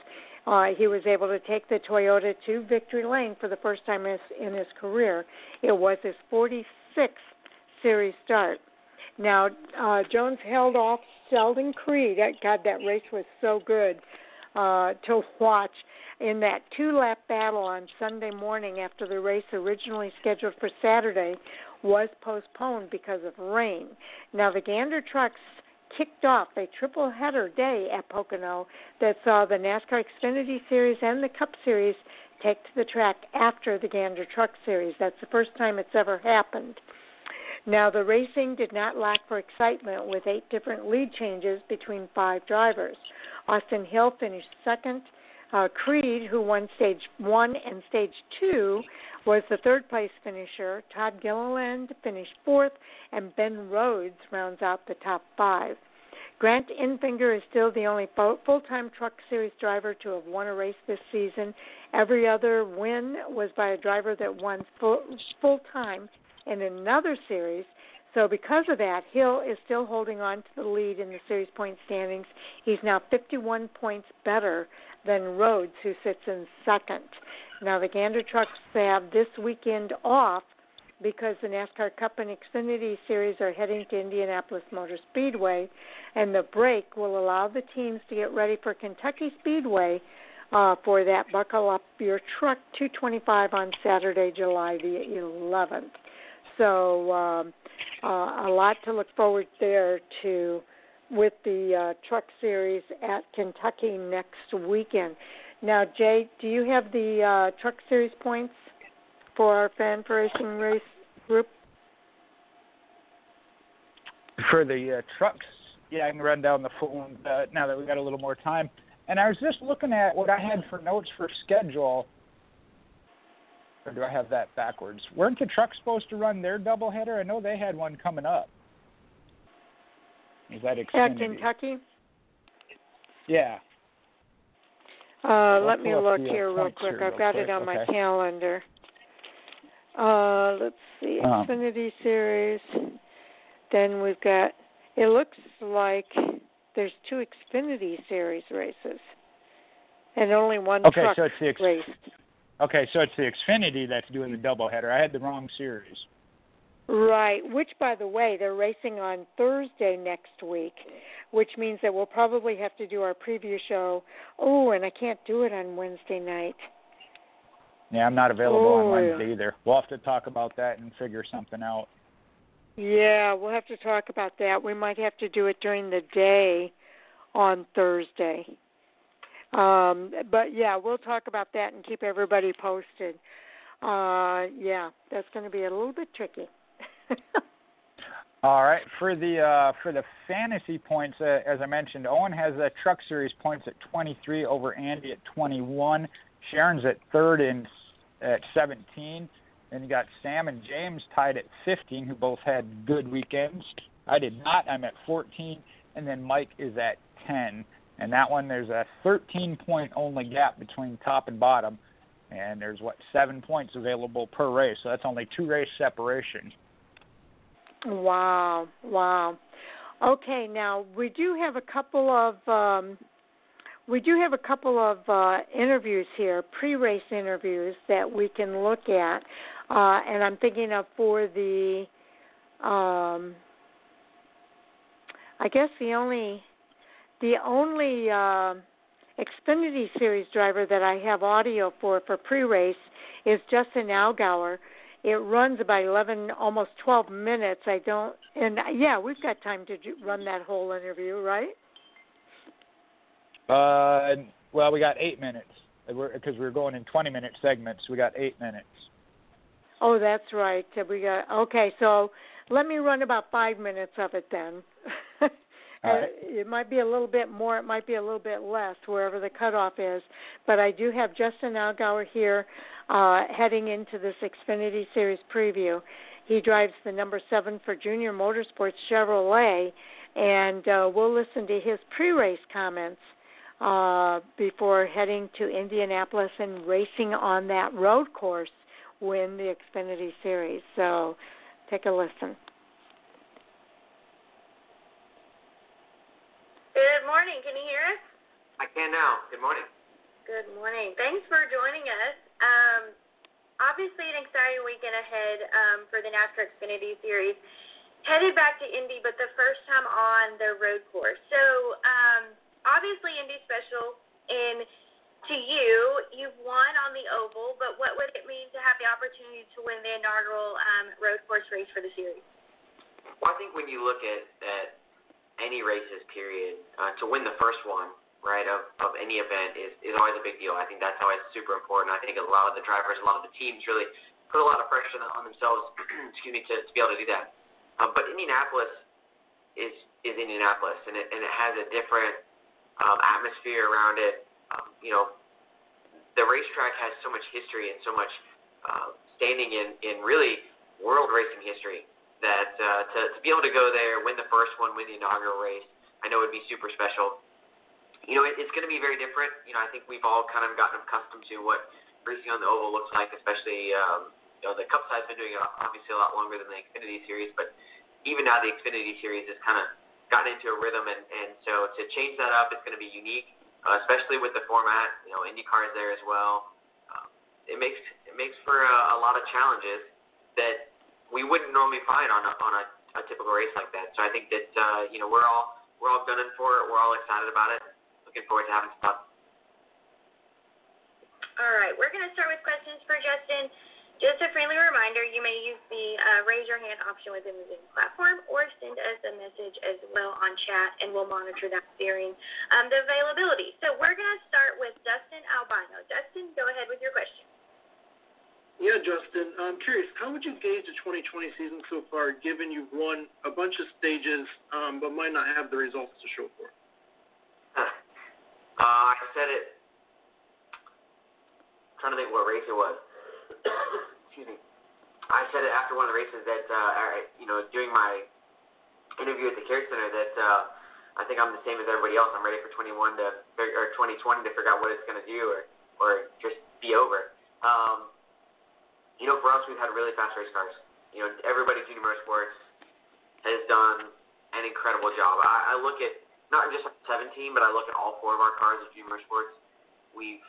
uh, he was able to take the Toyota to victory lane for the first time in his, in his career. It was his forty-sixth series start. Now, uh, Jones held off Sheldon Creed. God, that race was so good uh, to watch in that two-lap battle on Sunday morning after the race originally scheduled for Saturday was postponed because of rain. Now, the Gander Trucks kicked off a triple-header day at Pocono that saw the NASCAR Xfinity Series and the Cup Series take to the track after the Gander Truck Series. That's the first time it's ever happened. Now, the racing did not lack for excitement with eight different lead changes between five drivers. Austin Hill finished second. Uh, Creed, who won stage one and stage two, was the third-place finisher. Todd Gilliland finished fourth, and Ben Rhodes rounds out the top five. Grant Infinger is still the only full-time Truck Series driver to have won a race this season. Every other win was by a driver that won full, full-time in another series. So because of that, Hill is still holding on to the lead in the series point standings. He's now fifty-one points better than Rhodes, who sits in second. Now, the Gander Trucks have this weekend off because the NASCAR Cup and Xfinity Series are heading to Indianapolis Motor Speedway, and the break will allow the teams to get ready for Kentucky Speedway uh, for that Buckle Up Your Truck two twenty-five on Saturday, July the eleventh. So um, uh, a lot to look forward there to with the uh, Truck Series at Kentucky next weekend. Now, Jay, do you have the uh, Truck Series points for our Fan for Racing race group? For the uh, trucks? Yeah, I can run down the full one uh, now that we've got a little more time. And I was just looking at what I had for notes for schedule. Or do I have that backwards? Weren't the trucks supposed to run their doubleheader? I know they had one coming up. Is that Xfinity? At Kentucky? Yeah. Uh, let me look here real quick. I've got it on my calendar. Uh, let's see. Xfinity Series. Then we've got, it looks like there's two Xfinity Series races. And only one truck raced. Okay, so it's the Xfinity that's doing the doubleheader. I had the wrong series. Right, which, by the way, they're racing on Thursday next week, which means that we'll probably have to do our preview show. Oh, and I can't do it on Wednesday night. Yeah, I'm not available oh. on Wednesday either. We'll have to talk about that and figure something out. Yeah, we'll have to talk about that. We might have to do it during the day on Thursday. Um, but, yeah, we'll talk about that and keep everybody posted. Uh, yeah, that's going to be a little bit tricky. All right. For the uh, for the fantasy points, uh, as I mentioned, Owen has the Truck Series points at twenty-three over Andy at twenty-one. Sharon's at third and at seventeen. Then you got Sam and James tied at fifteen, who both had good weekends. I did not. I'm at fourteen. And then Mike is at ten. And that one, there's a thirteen-point only gap between top and bottom. And there's, what, seven points available per race. So that's only two race separation. Wow, wow. Okay, now we do have a couple of um, we do have a couple of uh, interviews here, pre-race interviews that we can look at, uh, and I'm thinking of for the, um, I guess the only the only uh, Xfinity Series driver that I have audio for for pre-race is Justin Allgaier. It runs about eleven, almost twelve minutes. I don't, and yeah, we've got time to do, run that whole interview, right? Uh, well, we got eight minutes because we were going in twenty-minute segments. We got eight minutes. Oh, that's right. We got okay. So let me run about five minutes of it then. All right. It might be a little bit more. It might be a little bit less, wherever the cutoff is. But I do have Justin Allgaier here uh, heading into this Xfinity Series preview. He drives the number seven for Junior Motorsports Chevrolet, and uh, we'll listen to his pre-race comments uh, before heading to Indianapolis and racing on that road course win the Xfinity Series. So take a listen. Good morning. Can you hear us? I can now. Good morning. Good morning. Thanks for joining us. Um, obviously an exciting weekend ahead um, for the NASCAR Xfinity Series. Headed back to Indy, but the first time on the road course. So, um, obviously Indy's special in to you. You've won on the oval, but what would it mean to have the opportunity to win the inaugural um, road course race for the series? Well, I think when you look at that, any races, period, uh, to win the first one, right, of, of any event is, is always a big deal. I think that's always super important. I think a lot of the drivers, a lot of the teams really put a lot of pressure on themselves, excuse me, to, to be able to do that. Um, but Indianapolis is is Indianapolis, and it, and it has a different um, atmosphere around it. Um, you know, the racetrack has so much history and so much uh, standing in, in really world racing history. That uh, to, to be able to go there, win the first one, win the inaugural race, I know would be super special. You know, it, it's going to be very different. You know, I think we've all kind of gotten accustomed to what racing on the oval looks like, especially, um, you know, the Cup side's been doing it obviously a lot longer than the Xfinity Series, but even now the Xfinity Series has kind of gotten into a rhythm, and, and so to change that up, it's going to be unique, uh, especially with the format. You know, IndyCar's there as well. Uh, it makes it makes for uh, a lot of challenges that we wouldn't normally find on a, on a, a typical race like that. So I think that uh, you know we're all we're all gunning for it. We're all excited about it. Looking forward to having fun. All right, we're going to start with questions for Justin. Just a friendly reminder: you may use the uh, raise your hand option within the Zoom platform, or send us a message as well on chat, and we'll monitor that during um, the availability. So we're going to start with Dustin Albino. Dustin, go ahead with your question. Yeah, Justin, I'm curious, how would you gauge the twenty twenty season so far, given you've won a bunch of stages um, but might not have the results to show for it? Huh. Uh, I said it. I'm trying to think what race it was. Excuse me. I said it after one of the races that, uh, you know, during my interview at the Care Center that uh, I think I'm the same as everybody else. I'm ready for twenty-one to or twenty twenty to figure out what it's going to do or, or just be over. Um You know, for us, we've had really fast race cars. You know, everybody at Junior Motorsports has done an incredible job. I, I look at not just seventeen, but I look at all four of our cars at Junior Motorsports. We've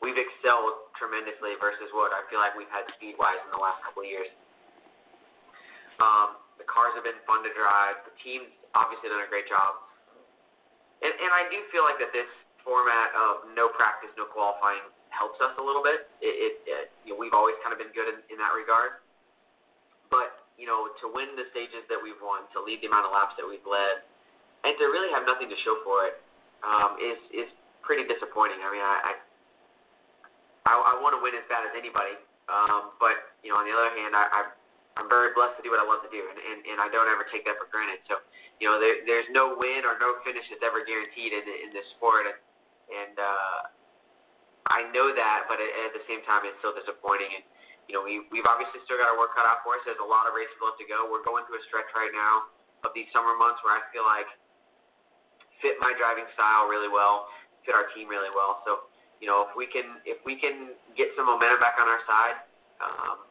we've excelled tremendously versus what I feel like we've had speed-wise in the last couple of years. Um, the cars have been fun to drive. The team's obviously done a great job. And, and I do feel like that this format of no practice, no qualifying helps us a little bit. It, it, it you know, we've always kind of been good in, in that regard. But, you know, to win the stages that we've won, to lead the amount of laps that we've led, and to really have nothing to show for it um, is is pretty disappointing. I mean, I I, I, I want to win as bad as anybody. Um, but, you know, on the other hand, I, I, I'm very blessed to do what I love to do, and, and, and I don't ever take that for granted. So, you know, there, there's no win or no finish that's ever guaranteed in, in this sport. And, and uh, I know that, but it, at the same time, it's so disappointing. And, you know, we, we've obviously still got our work cut out for us. There's a lot of races left to go. We're going through a stretch right now of these summer months where I feel like fit my driving style really well, fit our team really well. So, you know, if we can if we can get some momentum back on our side, um,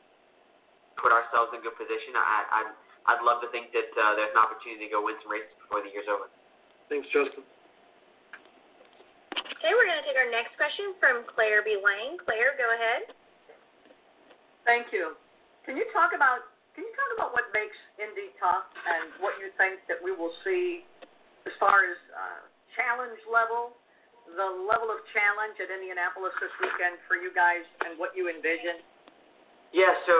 put ourselves in good position, I, I'd, I'd love to think that uh, there's an opportunity to go win some races before the year's over. Thanks, Justin. Okay, we're going to take our next question from Claire B. Lang. Claire, go ahead. Thank you. Can you talk about can you talk about what makes Indy tough and what you think that we will see as far as uh, challenge level? The level of challenge at Indianapolis this weekend for you guys and what you envision? Yeah, so,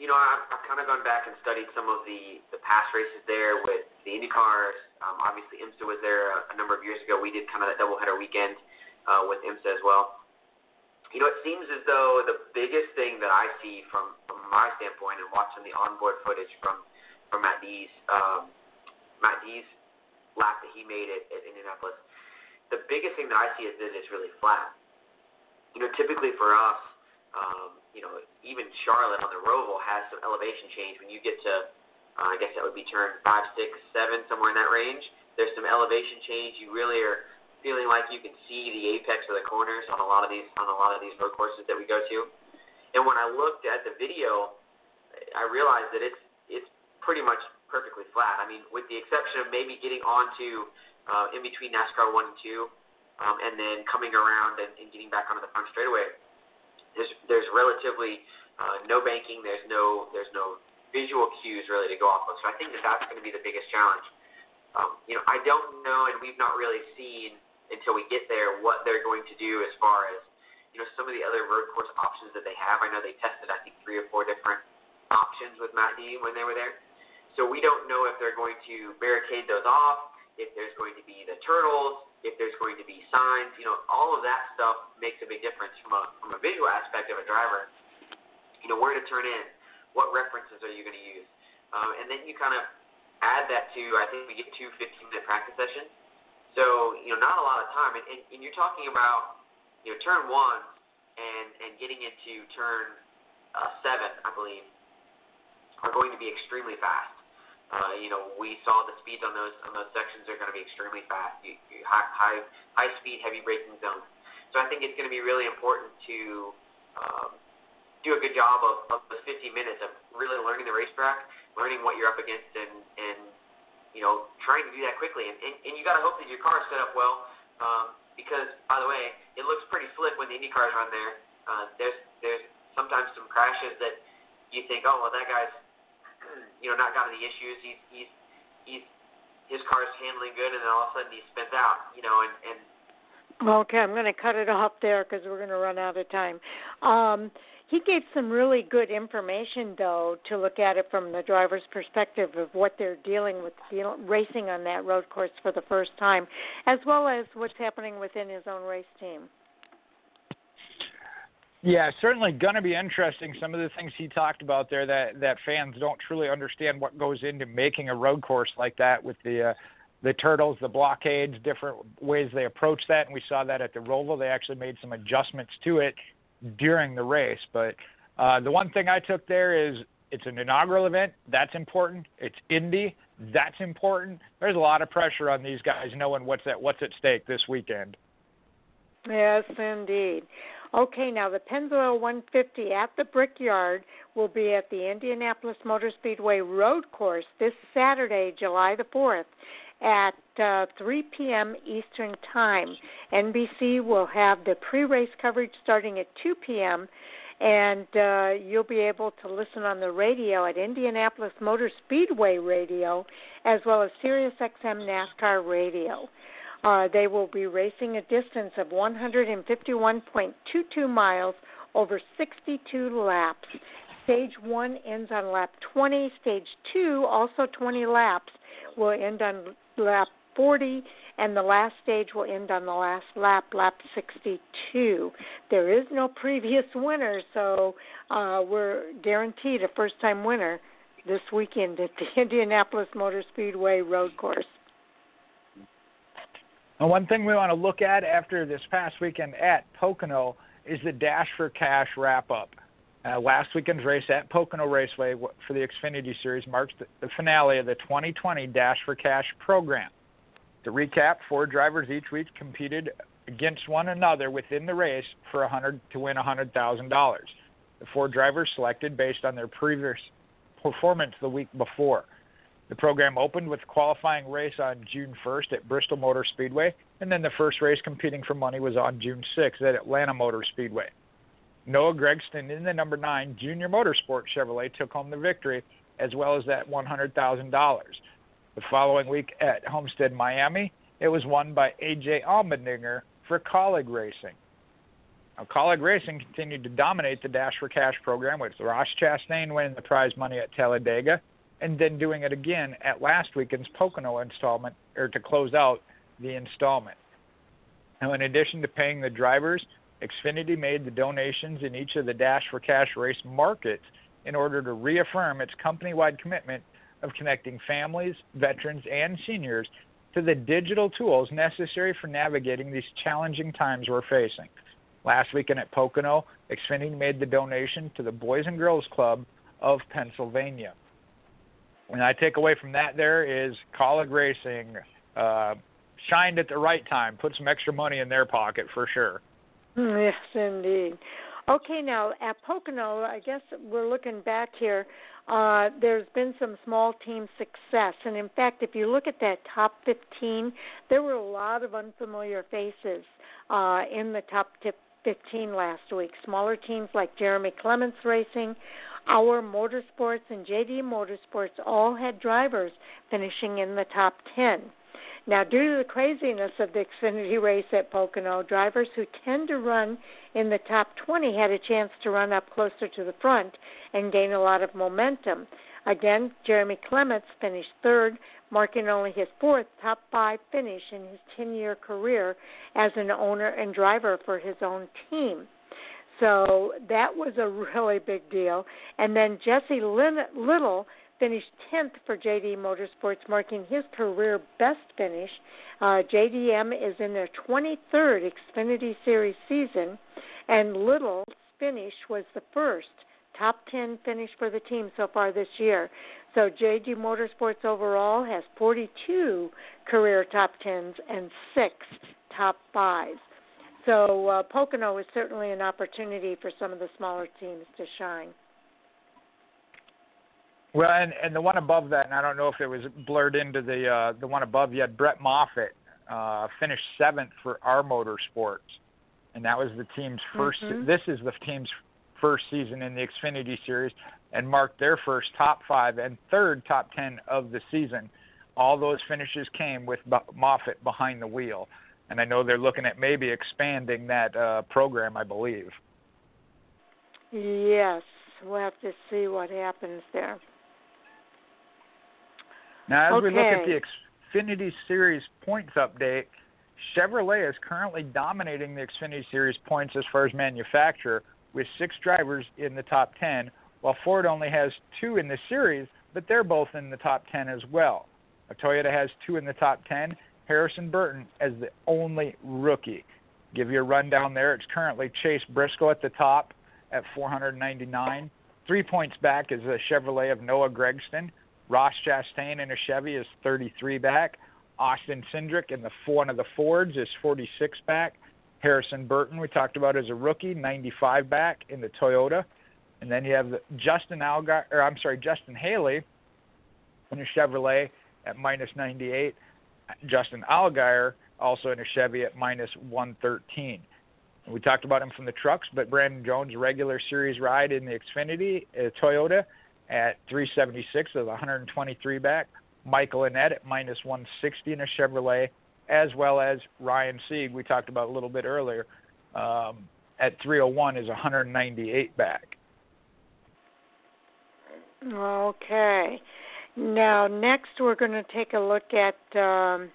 you know, I've, I've kind of gone back and studied some of the, the past races there with the Indy cars. Um, obviously, IMSA was there a, a number of years ago. We did kind of that doubleheader weekend uh, with IMSA as well. You know, it seems as though the biggest thing that I see from, from my standpoint and watching the onboard footage from, from Matt Dees, um, Matt Dees' lap that he made at, at Indianapolis, the biggest thing that I see is that it's really flat. You know, typically for us, um, you know, even Charlotte on the Roval has some elevation change. When you get to, uh, I guess that would be turn five, six, seven, somewhere in that range, there's some elevation change. You really are feeling like you can see the apex of the corners on a lot of these on a lot of these road courses that we go to. And when I looked at the video, I realized that it's it's pretty much perfectly flat. I mean, with the exception of maybe getting onto Uh, in between NASCAR one and two, um, and then coming around and, and getting back onto the front straightaway, there's there's relatively uh, no banking, there's no there's no visual cues really to go off of. So I think that that's going to be the biggest challenge. Um, you know, I don't know, and we've not really seen until we get there what they're going to do as far as you know some of the other road course options that they have. I know they tested I think three or four different options with Matt Dean when they were there. So we don't know if they're going to barricade those off, if there's going to be the turtles, if there's going to be signs, you know, all of that stuff makes a big difference from a from a visual aspect of a driver. You know, where to turn in, what references are you going to use? Um, and then you kind of add that to, I think we get two fifteen-minute practice sessions. So, you know, not a lot of time. And, and, and you're talking about, you know, turn one and, and getting into turn uh, seven, I believe, are going to be extremely fast. Uh, you know, we saw the speeds on those on those sections are going to be extremely fast, you, you, high, high high speed, heavy braking zones. So I think it's going to be really important to um, do a good job of, of the fifty minutes of really learning the racetrack, learning what you're up against, and, and you know, trying to do that quickly. And, and, and you got to hope that your car is set up well um, because, by the way, it looks pretty slick when the Indy cars run there. Uh, there's there's sometimes some crashes that you think, oh, well, that guy's, you know, not got any issues. He's, he's, he's, his car's handling good, and then all of a sudden he spins out, you know, and, and. Okay, I'm going to cut it off there because we're going to run out of time. Um, he gave some really good information, though, to look at it from the driver's perspective of what they're dealing with, deal, racing on that road course for the first time, as well as what's happening within his own race team. Yeah, certainly going to be interesting. Some of the things he talked about there that, that fans don't truly understand what goes into making a road course like that with the uh, the turtles, the blockades, different ways they approach that. And we saw that at the Roval. They actually made some adjustments to it during the race. But uh, the one thing I took there is it's an inaugural event. That's important. It's Indy. That's important. There's a lot of pressure on these guys knowing what's at, what's at stake this weekend. Yes, indeed. Okay, now the Pennzoil one fifty at the Brickyard will be at the Indianapolis Motor Speedway Road Course this Saturday, July the fourth, at uh, three p.m. Eastern Time. N B C will have the pre-race coverage starting at two p.m., And uh, you'll be able to listen on the radio at Indianapolis Motor Speedway Radio, as well as Sirius X M NASCAR Radio. Uh, they will be racing a distance of one hundred fifty-one point two two miles over sixty-two laps. Stage one ends on lap twenty. Stage two, also twenty laps, will end on lap forty, and the last stage will end on the last lap, lap sixty-two. There is no previous winner, so uh, we're guaranteed a first-time winner this weekend at the Indianapolis Motor Speedway road course. And one thing we want to look at after this past weekend at Pocono is the Dash for Cash wrap-up. Uh, last weekend's race at Pocono Raceway for the Xfinity Series marks the, the finale of the twenty twenty Dash for Cash program. To recap, four drivers each week competed against one another within the race for one hundred to win one hundred thousand dollars. The four drivers selected based on their previous performance the week before. The program opened with qualifying race on June first at Bristol Motor Speedway, and then the first race competing for money was on June sixth at Atlanta Motor Speedway. Noah Gregston in the number nine Junior Motorsport Chevrolet took home the victory, as well as that one hundred thousand dollars. The following week at Homestead, Miami, it was won by A J Allmendinger for Colleague Racing. Now, Colleague Racing continued to dominate the Dash for Cash program, with Ross Chastain winning the prize money at Talladega and then doing it again at last weekend's Pocono installment, or to close out the installment. Now, in addition to paying the drivers, Xfinity made the donations in each of the Dash for Cash race markets in order to reaffirm its company-wide commitment of connecting families, veterans, and seniors to the digital tools necessary for navigating these challenging times we're facing. Last weekend at Pocono, Xfinity made the donation to the Boys and Girls Club of Pennsylvania. And I take away from that there is Colleague Racing uh, shined at the right time, put some extra money in their pocket for sure. Yes, indeed. Okay, now, at Pocono, I guess we're looking back here. Uh, there's been some small team success. And, in fact, if you look at that top fifteen, there were a lot of unfamiliar faces uh, in the top fifteen last week. Smaller teams like Jeremy Clements Racing, Our Motorsports, and J D Motorsports all had drivers finishing in the top ten. Now, due to the craziness of the Xfinity race at Pocono, drivers who tend to run in the top twenty had a chance to run up closer to the front and gain a lot of momentum. Again, Jeremy Clements finished third, marking only his fourth top five finish in his ten-year career as an owner and driver for his own team. So that was a really big deal. And then Jesse Little finished tenth for J D Motorsports, marking his career best finish. Uh, J D M is in their twenty-third Xfinity Series season, and Little's finish was the first top ten finish for the team so far this year. So J D Motorsports overall has forty-two career top tens and six top fives. So uh, Pocono is certainly an opportunity for some of the smaller teams to shine. Well, and, and the one above that, and I don't know if it was blurred into the uh, the one above yet, Brett Moffitt uh, finished seventh for Our Motorsports, and that was the team's first. Mm-hmm. This is the team's first season in the Xfinity Series, and marked their first top five and third top ten of the season. All those finishes came with Moffitt behind the wheel, and I know they're looking at maybe expanding that uh, program, I believe. Yes, we'll have to see what happens there. Now, as okay. we look at the Xfinity Series points update, Chevrolet is currently dominating the Xfinity Series points as far as manufacturer, with six drivers in the top ten, while Ford only has two in the series, but they're both in the top ten as well. Toyota has two in the top ten, Harrison Burton as the only rookie. Give you a rundown there. It's currently Chase Briscoe at the top at four hundred ninety-nine. Three points back is a Chevrolet of Noah Gregston. Ross Chastain in a Chevy is thirty-three back. Austin Cindric in the one of the Fords is forty-six back. Harrison Burton, we talked about as a rookie, ninety-five back in the Toyota. And then you have Justin Algar, or I'm sorry, Justin Haley in a Chevrolet at minus ninety-eight. Justin Allgaier also in a Chevy at minus one thirteen. We talked about him from the trucks, but Brandon Jones, regular series ride in the Xfinity, uh, Toyota at three seventy-six of one twenty-three back. Michael Annette at minus one sixty in a Chevrolet, as well as Ryan Sieg, we talked about a little bit earlier, um, at three oh one is one ninety-eight back. Okay. Now, next we're going to take a look at, um,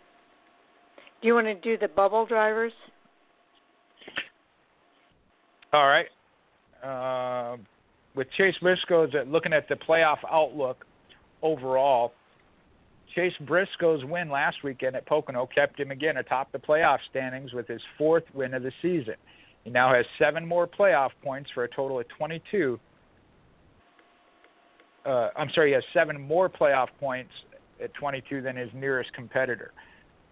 do you want to do the bubble drivers? All right. Uh, with Chase Briscoe's, looking at the playoff outlook overall, Chase Briscoe's win last weekend at Pocono kept him again atop the playoff standings with his fourth win of the season. He now has seven more playoff points for a total of twenty-two. Uh, I'm sorry, he has seven more playoff points at twenty-two than his nearest competitor.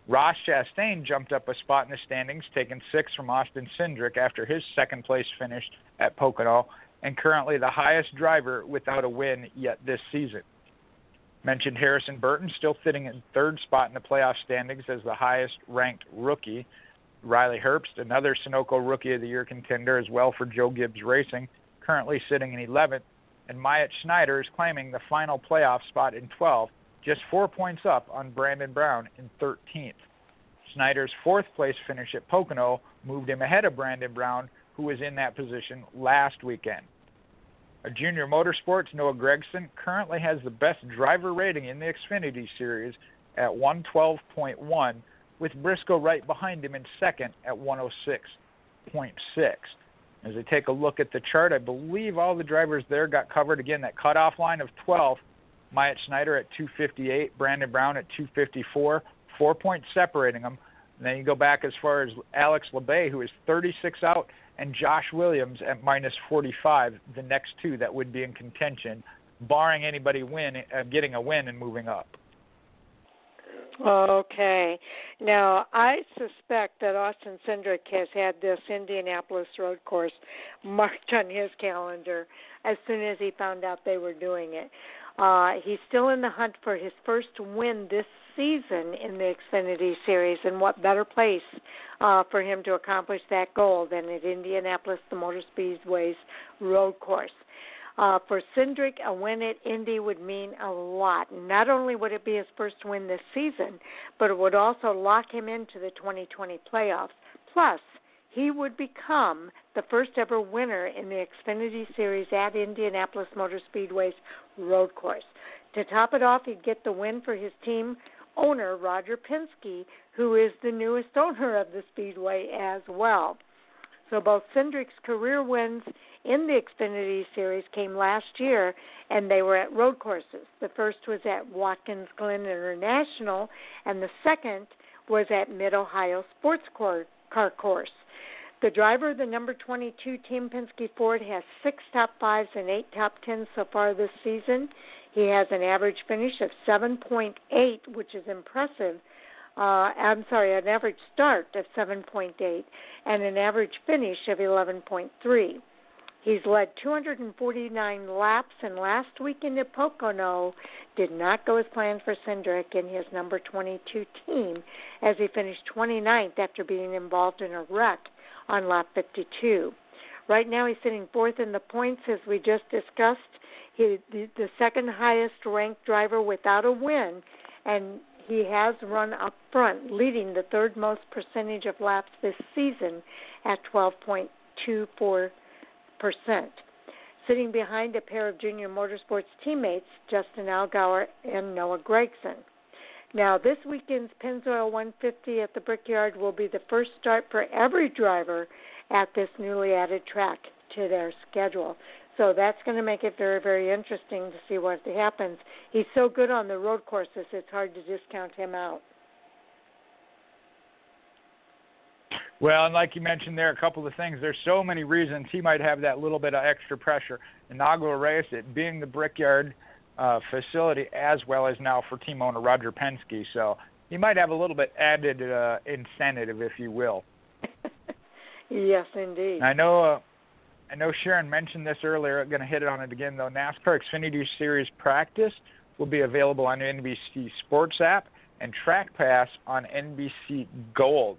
Ross Chastain jumped up a spot in the standings, taking six from Austin Cindric after his second-place finish at Pocono, and currently the highest driver without a win yet this season. Mentioned Harrison Burton, still sitting in third spot in the playoff standings as the highest-ranked rookie. Riley Herbst, another Sunoco Rookie of the Year contender as well for Joe Gibbs Racing, currently sitting in eleventh. And Myatt Schneider is claiming the final playoff spot in twelfth, just four points up on Brandon Brown in thirteenth. Schneider's fourth-place finish at Pocono moved him ahead of Brandon Brown, who was in that position last weekend. A junior motorsports, Noah Gregson currently has the best driver rating in the Xfinity Series at one twelve point one, with Briscoe right behind him in second at one oh six point six. As I take a look at the chart, I believe all the drivers there got covered. Again, that cutoff line of twelve, Myatt Schneider at two fifty-eight, Brandon Brown at two fifty-four, four points separating them. And then you go back as far as Alex LeBay, who is thirty-six out, and Josh Williams at minus forty-five, the next two that would be in contention, barring anybody win, uh, getting a win and moving up. Okay. Now, I suspect that Austin Cindric has had this Indianapolis road course marked on his calendar as soon as he found out they were doing it. Uh, he's still in the hunt for his first win this season in the Xfinity Series, and what better place uh, for him to accomplish that goal than at Indianapolis, the Motor Speedway's road course. Uh, for Cindric, a win at Indy would mean a lot. Not only would it be his first win this season, but it would also lock him into the twenty twenty playoffs. Plus, he would become the first ever winner in the Xfinity Series at Indianapolis Motor Speedway's road course. To top it off, he'd get the win for his team owner, Roger Penske, who is the newest owner of the Speedway as well. So both Cindric's career wins in the Xfinity Series came last year, and they were at road courses. The first was at Watkins Glen International, and the second was at Mid-Ohio Sports Car Course. The driver, the number twenty-two Team Penske Ford, has six top fives and eight top tens so far this season. He has an average finish of seven point eight, which is impressive. Uh, I'm sorry, an average start of seven point eight and an average finish of eleven point three. He's led two hundred forty-nine laps, and last weekend at Pocono did not go as planned for Cindric in his number twenty-two team, as he finished twenty-ninth after being involved in a wreck on lap fifty-two. Right now he's sitting fourth in the points, as we just discussed. He's the second highest-ranked driver without a win, and he has run up front, leading the third-most percentage of laps this season at twelve point two four percent. Sitting behind a pair of junior motorsports teammates, Justin Allgaier and Noah Gregson. Now, this weekend's Pennzoil one fifty at the Brickyard will be the first start for every driver at this newly added track to their schedule. So that's going to make it very, very interesting to see what happens. He's so good on the road courses, it's hard to discount him out. Well, and like you mentioned there, a couple of things. There's so many reasons he might have that little bit of extra pressure. Inaugural race, it being the Brickyard uh, facility, as well as now for team owner Roger Penske. So he might have a little bit added uh, incentive, if you will. Yes, indeed. I know uh, I know Sharon mentioned this earlier. I'm going to hit it on it again, though. NASCAR Xfinity Series practice will be available on N B C Sports app and Track Pass on N B C Gold.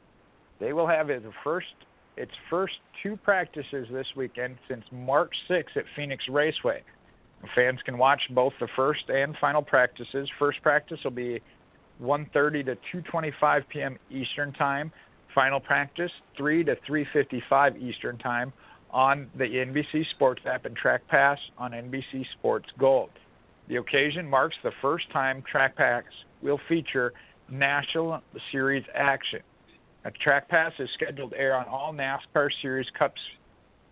They will have the first its first two practices this weekend since March sixth at Phoenix Raceway. Fans can watch both the first and final practices. First practice will be one thirty to two twenty-five p.m. Eastern Time. Final practice, three to three fifty-five Eastern Time on the N B C Sports app and Track Pass on N B C Sports Gold. The occasion marks the first time Track Pass will feature National Series action. A Track Pass is scheduled to air on all NASCAR Series, Cup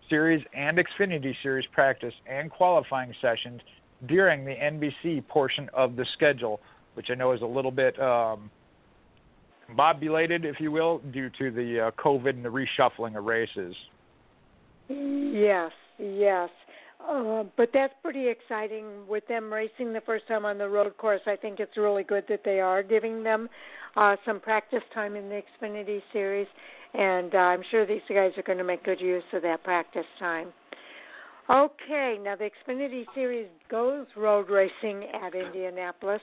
Series, and Xfinity Series practice and qualifying sessions during the N B C portion of the schedule, which I know is a little bit um, combobulated, if you will, due to the uh, COVID and the reshuffling of races. Yes, yes. Uh, but that's pretty exciting with them racing the first time on the road course. I think it's really good that they are giving them uh, some practice time in the Xfinity Series, and uh, I'm sure these guys are going to make good use of that practice time. Okay, now the Xfinity Series goes road racing at Indianapolis.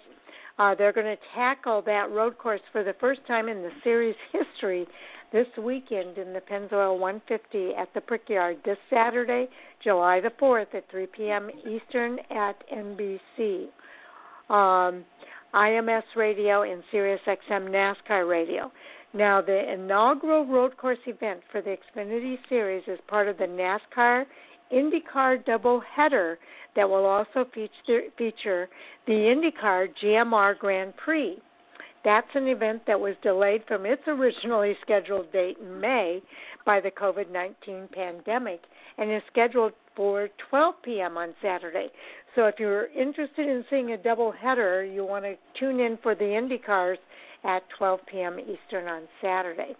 Uh, they're going to tackle that road course for the first time in the series history this weekend in the Pennzoil one fifty at the Brickyard this Saturday, July the fourth at three p.m. Eastern at N B C, um, I M S Radio, and SiriusXM NASCAR Radio. Now, the inaugural road course event for the Xfinity Series is part of the NASCAR IndyCar doubleheader that will also feature, feature the IndyCar G M R Grand Prix. That's an event that was delayed from its originally scheduled date in May by the COVID nineteen pandemic and is scheduled for twelve p.m. on Saturday. So if you're interested in seeing a doubleheader, you want to tune in for the IndyCars at twelve p.m. Eastern on Saturday.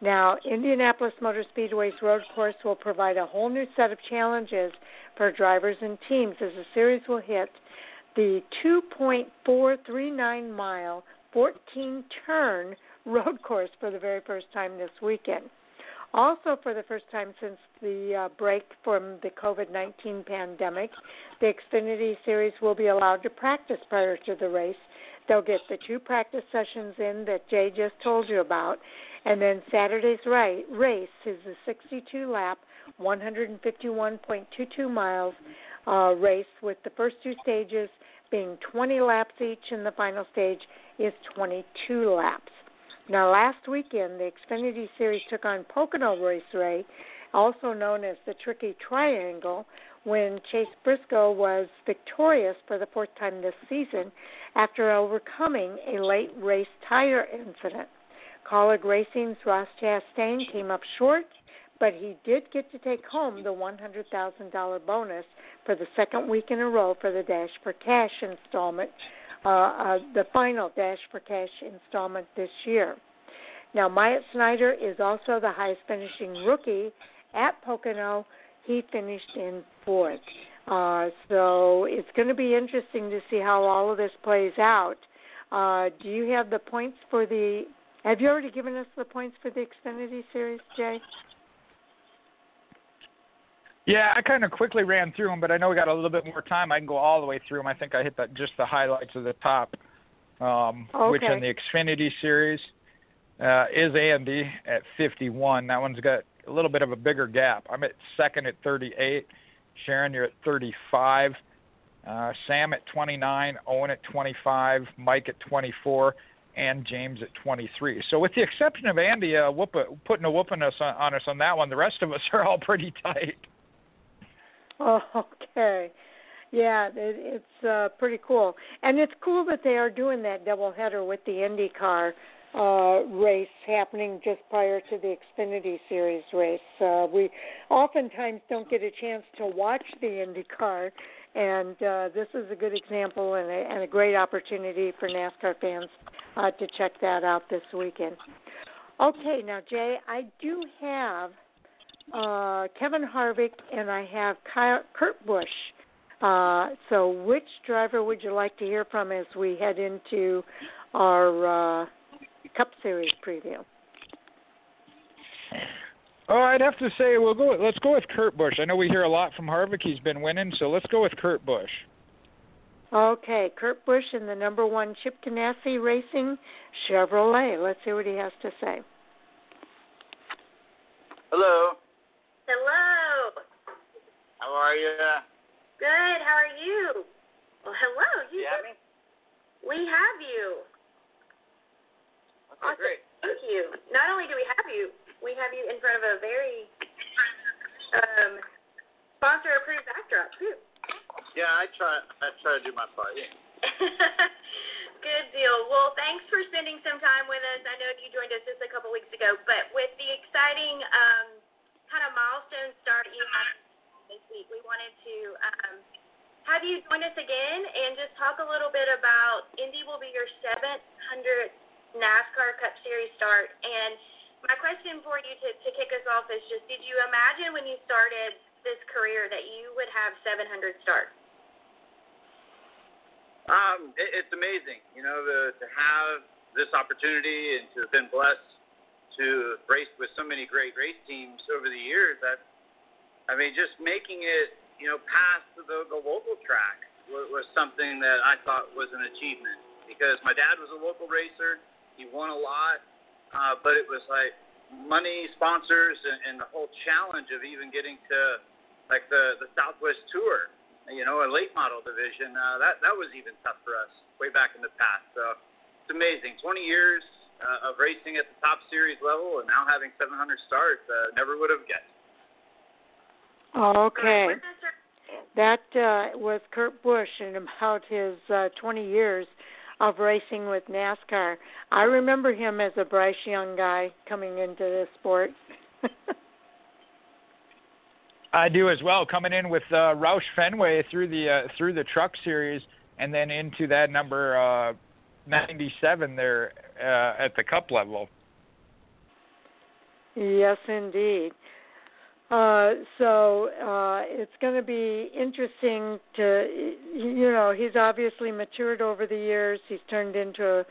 Now, Indianapolis Motor Speedway's road course will provide a whole new set of challenges for drivers and teams as the series will hit the two point four three nine mile fourteen turn road course for the very first time this weekend. Also, for the first time since the uh, break from the COVID nineteen pandemic, the Xfinity Series will be allowed to practice prior to the race. They'll get the two practice sessions in that Jay just told you about, and then Saturday's race is the sixty-two lap, one fifty-one point two two miles uh, race, with the first two stages being twenty laps each, and the final stage is twenty-two laps. Now, last weekend, the Xfinity Series took on Pocono Raceway, also known as the Tricky Triangle, when Chase Briscoe was victorious for the fourth time this season after overcoming a late race tire incident. College Racing's Ross Chastain came up short, but he did get to take home the one hundred thousand dollars bonus for the second week in a row for the Dash for Cash installment, uh, uh, the final Dash for Cash installment this year. Now, Myatt Snider is also the highest-finishing rookie at Pocono. He finished in fourth. Uh, so it's going to be interesting to see how all of this plays out. Uh, do you have the points for the – have you already given us the points for the Xfinity Series, Jay? Yeah, I kind of quickly ran through them, but I know we got a little bit more time. I can go all the way through them. I think I hit that, just the highlights of the top, um, okay. which in the Xfinity Series uh, is Andy at fifty-one. That one's got a little bit of a bigger gap. I'm at second at thirty-eight. Sharon, you're at thirty-five. Uh, Sam at twenty-nine. Owen at twenty-five. Mike at twenty-four. And James at twenty-three. So with the exception of Andy uh, whoop, putting a whooping us on, on us on that one, the rest of us are all pretty tight. Oh, okay. Yeah, it, it's uh, pretty cool. And it's cool that they are doing that doubleheader with the IndyCar uh, race happening just prior to the Xfinity Series race. Uh, we oftentimes don't get a chance to watch the IndyCar, and uh, this is a good example and a, and a great opportunity for NASCAR fans uh, to check that out this weekend. Okay, now, Jay, I do have... Uh, Kevin Harvick, and I have Kyle, Kurt Busch. Uh, so which driver would you like to hear from as we head into our uh, Cup Series preview? Oh, I'd have to say we'll go. Let's go with Kurt Busch. I know we hear a lot from Harvick. He's been winning, so let's go with Kurt Busch. Okay, Kurt Busch in the number one Chip Ganassi Racing Chevrolet. Let's see what he has to say. Hello. Hello. How are you? Good. How are you? Well, hello. You, you have me? We have you. Okay, awesome. Great. Thank you. Not only do we have you, we have you in front of a very um, sponsor-approved backdrop, too. Yeah, I try, I try to do my part. Yeah. Good deal. Well, thanks for spending some time with us. I know you joined us just a couple weeks ago, but with the exciting um, kind of milestone start you had this week, we wanted to um, have you join us again and just talk a little bit about Indy will be your seven hundredth NASCAR Cup Series start. And my question for you to, to kick us off is just, did you imagine when you started this career that you would have seven hundred starts? Um, it, it's amazing, you know, the, to have this opportunity and to have been blessed to race with so many great race teams over the years. That, I mean, just making it, you know, past the, the local track was, was something that I thought was an achievement because my dad was a local racer. He won a lot, uh, but it was like money, sponsors, and, and the whole challenge of even getting to, like, the, the Southwest Tour. You know, a late model division, uh, that, that was even tough for us way back in the past. So it's amazing. twenty years uh, of racing at the top series level and now having seven hundred starts, uh, never would have guessed. Okay. That uh, was Kurt Busch and about his uh, twenty years of racing with NASCAR. I remember him as a Bryce Young guy coming into this sport. I do as well, coming in with uh, Roush Fenway through the uh, through the truck series and then into that number uh, ninety-seven there uh, at the cup level. Yes, indeed. Uh, so uh, it's going to be interesting to, you know, he's obviously matured over the years. He's turned into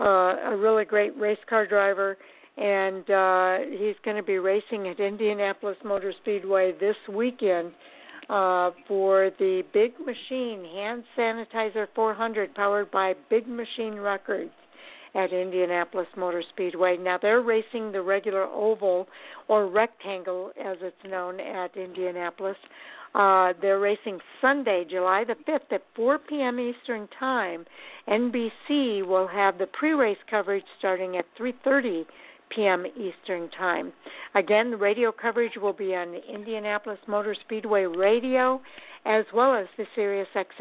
a, a really great race car driver. And uh, he's going to be racing at Indianapolis Motor Speedway this weekend uh, for the Big Machine Hand Sanitizer four hundred powered by Big Machine Records at Indianapolis Motor Speedway. Now, they're racing the regular oval or rectangle, as it's known, at Indianapolis. Uh, they're racing Sunday, July the fifth at four p.m. Eastern Time. N B C will have the pre-race coverage starting at three thirty p.m. Eastern Time. Again, the radio coverage will be on the Indianapolis Motor Speedway radio as well as the SiriusXM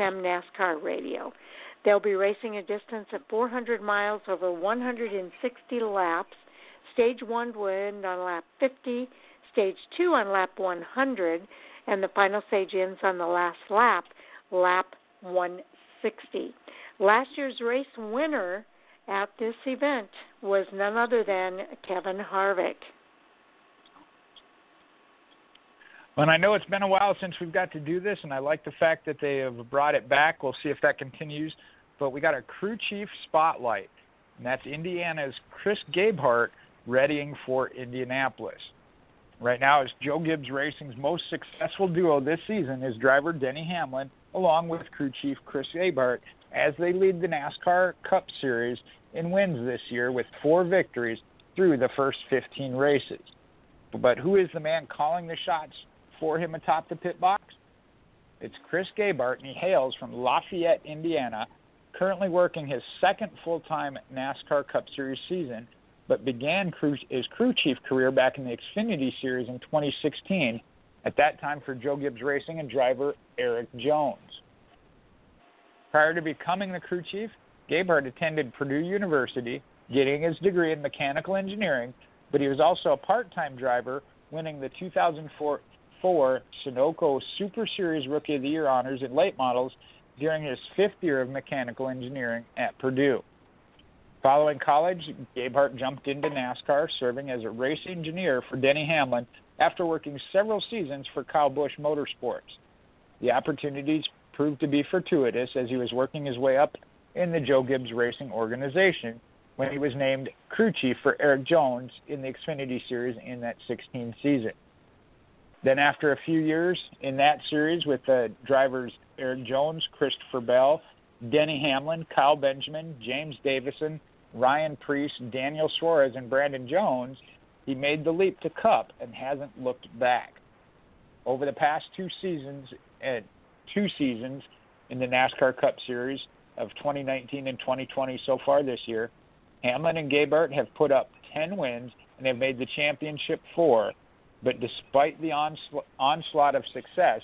NASCAR radio. They'll be racing a distance of four hundred miles over one hundred sixty laps. Stage one will end on lap fifty, Stage two on lap one hundred, and the final stage ends on the last lap, lap one sixty. Last year's race winner at this event was none other than Kevin Harvick. Well, and I know it's been a while since we've got to do this, and I like the fact that they have brought it back. We'll see if that continues. But we got a crew chief spotlight, and that's Indiana's Chris Gabehart readying for Indianapolis. Right now is Joe Gibbs Racing's most successful duo this season is driver Denny Hamlin along with crew chief Chris Gabehart, as they lead the NASCAR Cup Series in wins this year with four victories through the first fifteen races. But who is the man calling the shots for him atop the pit box? It's Chris Gabehart, and he hails from Lafayette, Indiana, currently working his second full-time NASCAR Cup Series season, but began crew, his crew chief career back in the Xfinity Series in twenty sixteen, at that time for Joe Gibbs Racing and driver Eric Jones. Prior to becoming the crew chief, Gabehart attended Purdue University, getting his degree in mechanical engineering, but he was also a part-time driver, winning the two thousand four Sunoco Super Series Rookie of the Year honors in late models during his fifth year of mechanical engineering at Purdue. Following college, Gabehart jumped into NASCAR, serving as a race engineer for Denny Hamlin after working several seasons for Kyle Busch Motorsports. The opportunities proved to be fortuitous as he was working his way up in the Joe Gibbs Racing organization when he was named crew chief for Eric Jones in the Xfinity Series in that sixteen season. Then after a few years in that series with the drivers Eric Jones, Christopher Bell, Denny Hamlin, Kyle Benjamin, James Davison, Ryan Preece, Daniel Suarez, and Brandon Jones, He made the leap to Cup and hasn't looked back. Over the past two seasons, uh, two seasons in the NASCAR Cup Series of twenty nineteen and twenty twenty so far this year, Hamlin and Gabert have put up ten wins and have made the championship four. But despite the onsla- onslaught of success,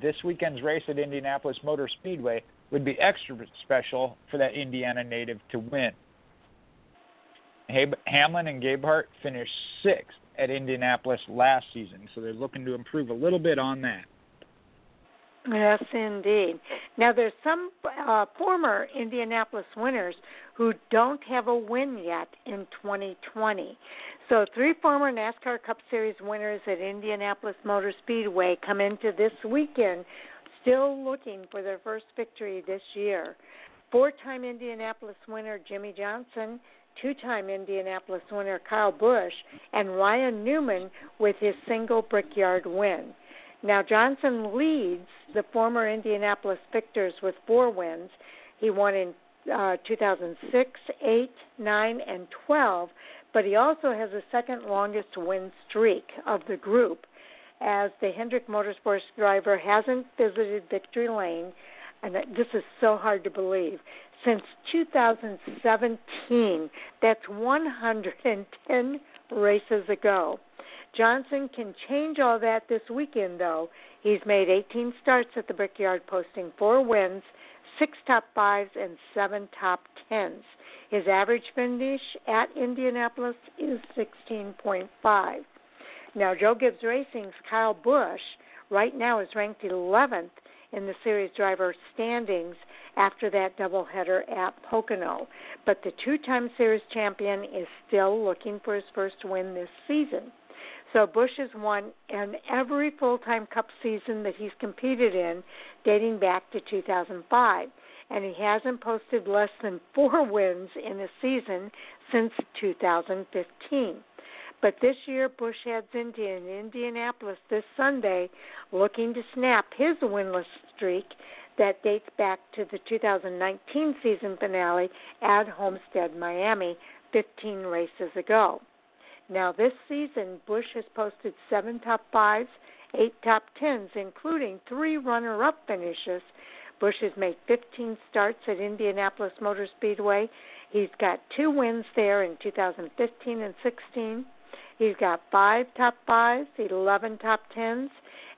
this weekend's race at Indianapolis Motor Speedway would be extra special for that Indiana native to win. Hamlin and Gabert finished sixth at Indianapolis last season, so they're looking to improve a little bit on that. Yes, indeed. Now, there's some uh, former Indianapolis winners who don't have a win yet in twenty twenty. So three former NASCAR Cup Series winners at Indianapolis Motor Speedway come into this weekend still looking for their first victory this year. Four-time Indianapolis winner Jimmy Johnson, two-time Indianapolis winner Kyle Busch, and Ryan Newman with his single Brickyard win. Now, Johnson leads the former Indianapolis victors with four wins. He won in uh, two thousand six, eight, nine, and twelve, but he also has the second longest win streak of the group, as the Hendrick Motorsports driver hasn't visited Victory Lane, and this is so hard to believe, since two thousand seventeen. That's one hundred ten races ago. Johnson can change all that this weekend, though. He's made eighteen starts at the Brickyard, posting four wins, six top fives, and seven top tens. His average finish at Indianapolis is sixteen point five. Now, Joe Gibbs Racing's Kyle Busch right now is ranked eleventh in the series driver standings after that doubleheader at Pocono. But the two-time series champion is still looking for his first win this season. So Busch has won in every full-time Cup season that he's competed in, dating back to two thousand five. And he hasn't posted less than four wins in a season since two thousand fifteen. But this year, Busch heads into Indianapolis this Sunday looking to snap his winless streak that dates back to the two thousand nineteen season finale at Homestead, Miami, fifteen races ago. Now, this season, Busch has posted seven top fives, eight top tens, including three runner-up finishes. Busch has made fifteen starts at Indianapolis Motor Speedway. He's got two wins there in two thousand fifteen and sixteen. He's got five top fives, eleven top tens,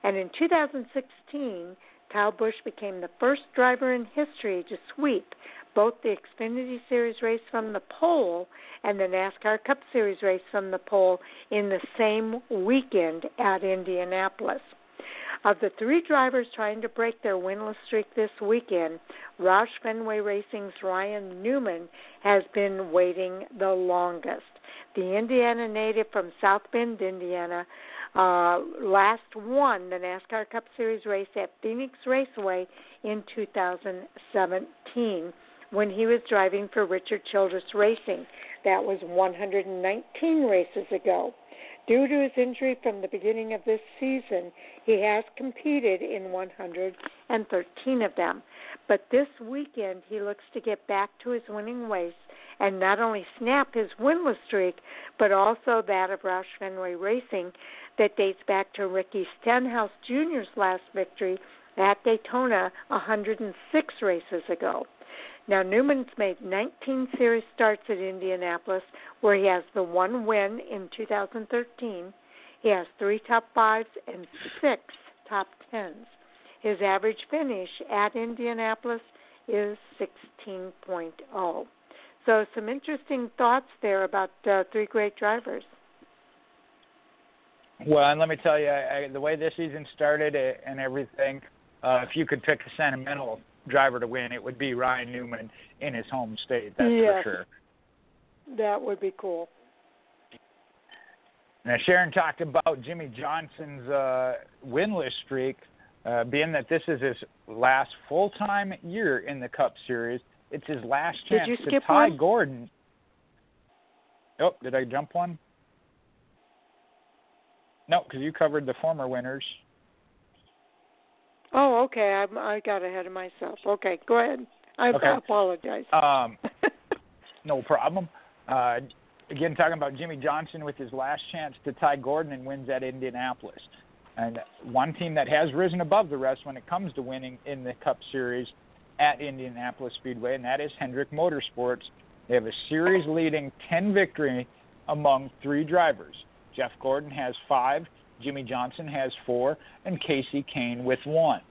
and in two thousand sixteen, Kyle Busch became the first driver in history to sweep both the Xfinity Series race from the pole and the NASCAR Cup Series race from the pole in the same weekend at Indianapolis. Of the three drivers trying to break their winless streak this weekend, Roush Fenway Racing's Ryan Newman has been waiting the longest. The Indiana native from South Bend, Indiana, uh, last won the NASCAR Cup Series race at Phoenix Raceway in two thousand seventeen when he was driving for Richard Childress Racing. That was one hundred nineteen races ago. Due to his injury from the beginning of this season, he has competed in one hundred thirteen of them. But this weekend, he looks to get back to his winning ways and not only snap his winless streak, but also that of Roush Fenway Racing that dates back to Ricky Stenhouse Junior's last victory at Daytona one hundred six races ago. Now, Newman's made nineteen series starts at Indianapolis, where he has the one win in two thousand thirteen. He has three top fives and six top tens. His average finish at Indianapolis is sixteen point oh. So some interesting thoughts there about uh, three great drivers. Well, and let me tell you, I, the way this season started and everything, uh, if you could pick a sentimental driver to win, it would be Ryan Newman in his home state, that's yes, for sure. That would be cool. Now, Sharon talked about Jimmy Johnson's uh, winless streak, uh, being that this is his last full-time year in the Cup Series. It's his last chance did you skip to tie one? Gordon. Oh, did I jump one? No, because you covered the former winners. Oh, okay. I, I got ahead of myself. Okay, go ahead. I, okay. I apologize. Um, no problem. Uh, again, talking about Jimmy Johnson with his last chance to tie Gordon and wins at Indianapolis. And one team that has risen above the rest when it comes to winning in the Cup Series at Indianapolis Speedway, and that is Hendrick Motorsports. They have a series-leading ten victory among three drivers. Jeff Gordon has five, Jimmy Johnson has four, and Casey Kane with one.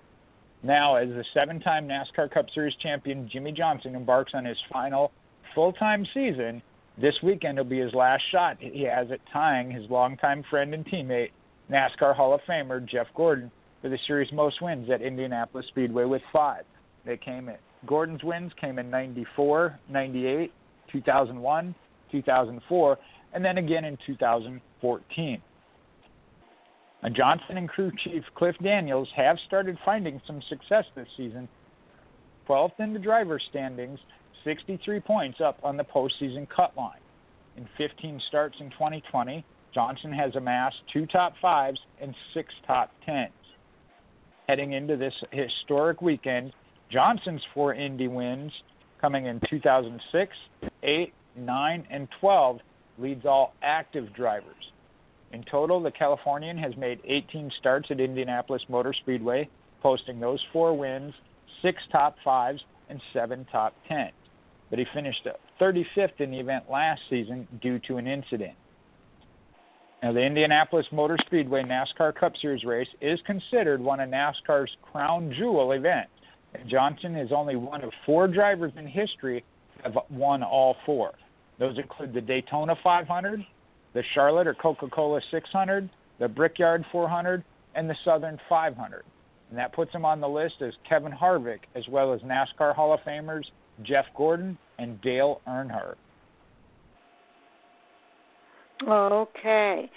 Now, as the seven-time NASCAR Cup Series champion, Jimmy Johnson embarks on his final full-time season. This weekend will be his last shot. He has it tying his longtime friend and teammate, NASCAR Hall of Famer Jeff Gordon, for the series' most wins at Indianapolis Speedway with five. They came at Gordon's wins came in ninety-four, ninety-eight, two thousand one, two thousand four, and then again in two thousand fourteen. And Johnson and crew chief Cliff Daniels have started finding some success this season. twelfth in the driver standings, sixty-three points up on the postseason cut line. In fifteen starts in twenty twenty, Johnson has amassed two top fives and six top tens. Heading into this historic weekend, Johnson's four Indy wins, coming in two thousand six, eight, nine, and twelve, leads all active drivers. In total, the Californian has made eighteen starts at Indianapolis Motor Speedway, posting those four wins, six top fives, and seven top tens. But he finished thirty-fifth in the event last season due to an incident. Now, the Indianapolis Motor Speedway NASCAR Cup Series race is considered one of NASCAR's crown jewel events. Johnson is only one of four drivers in history to have won all four. Those include the Daytona five hundred, the Charlotte or Coca-Cola six hundred, the Brickyard four hundred, and the Southern five hundred. And that puts him on the list as Kevin Harvick, as well as NASCAR Hall of Famers Jeff Gordon and Dale Earnhardt. Okay.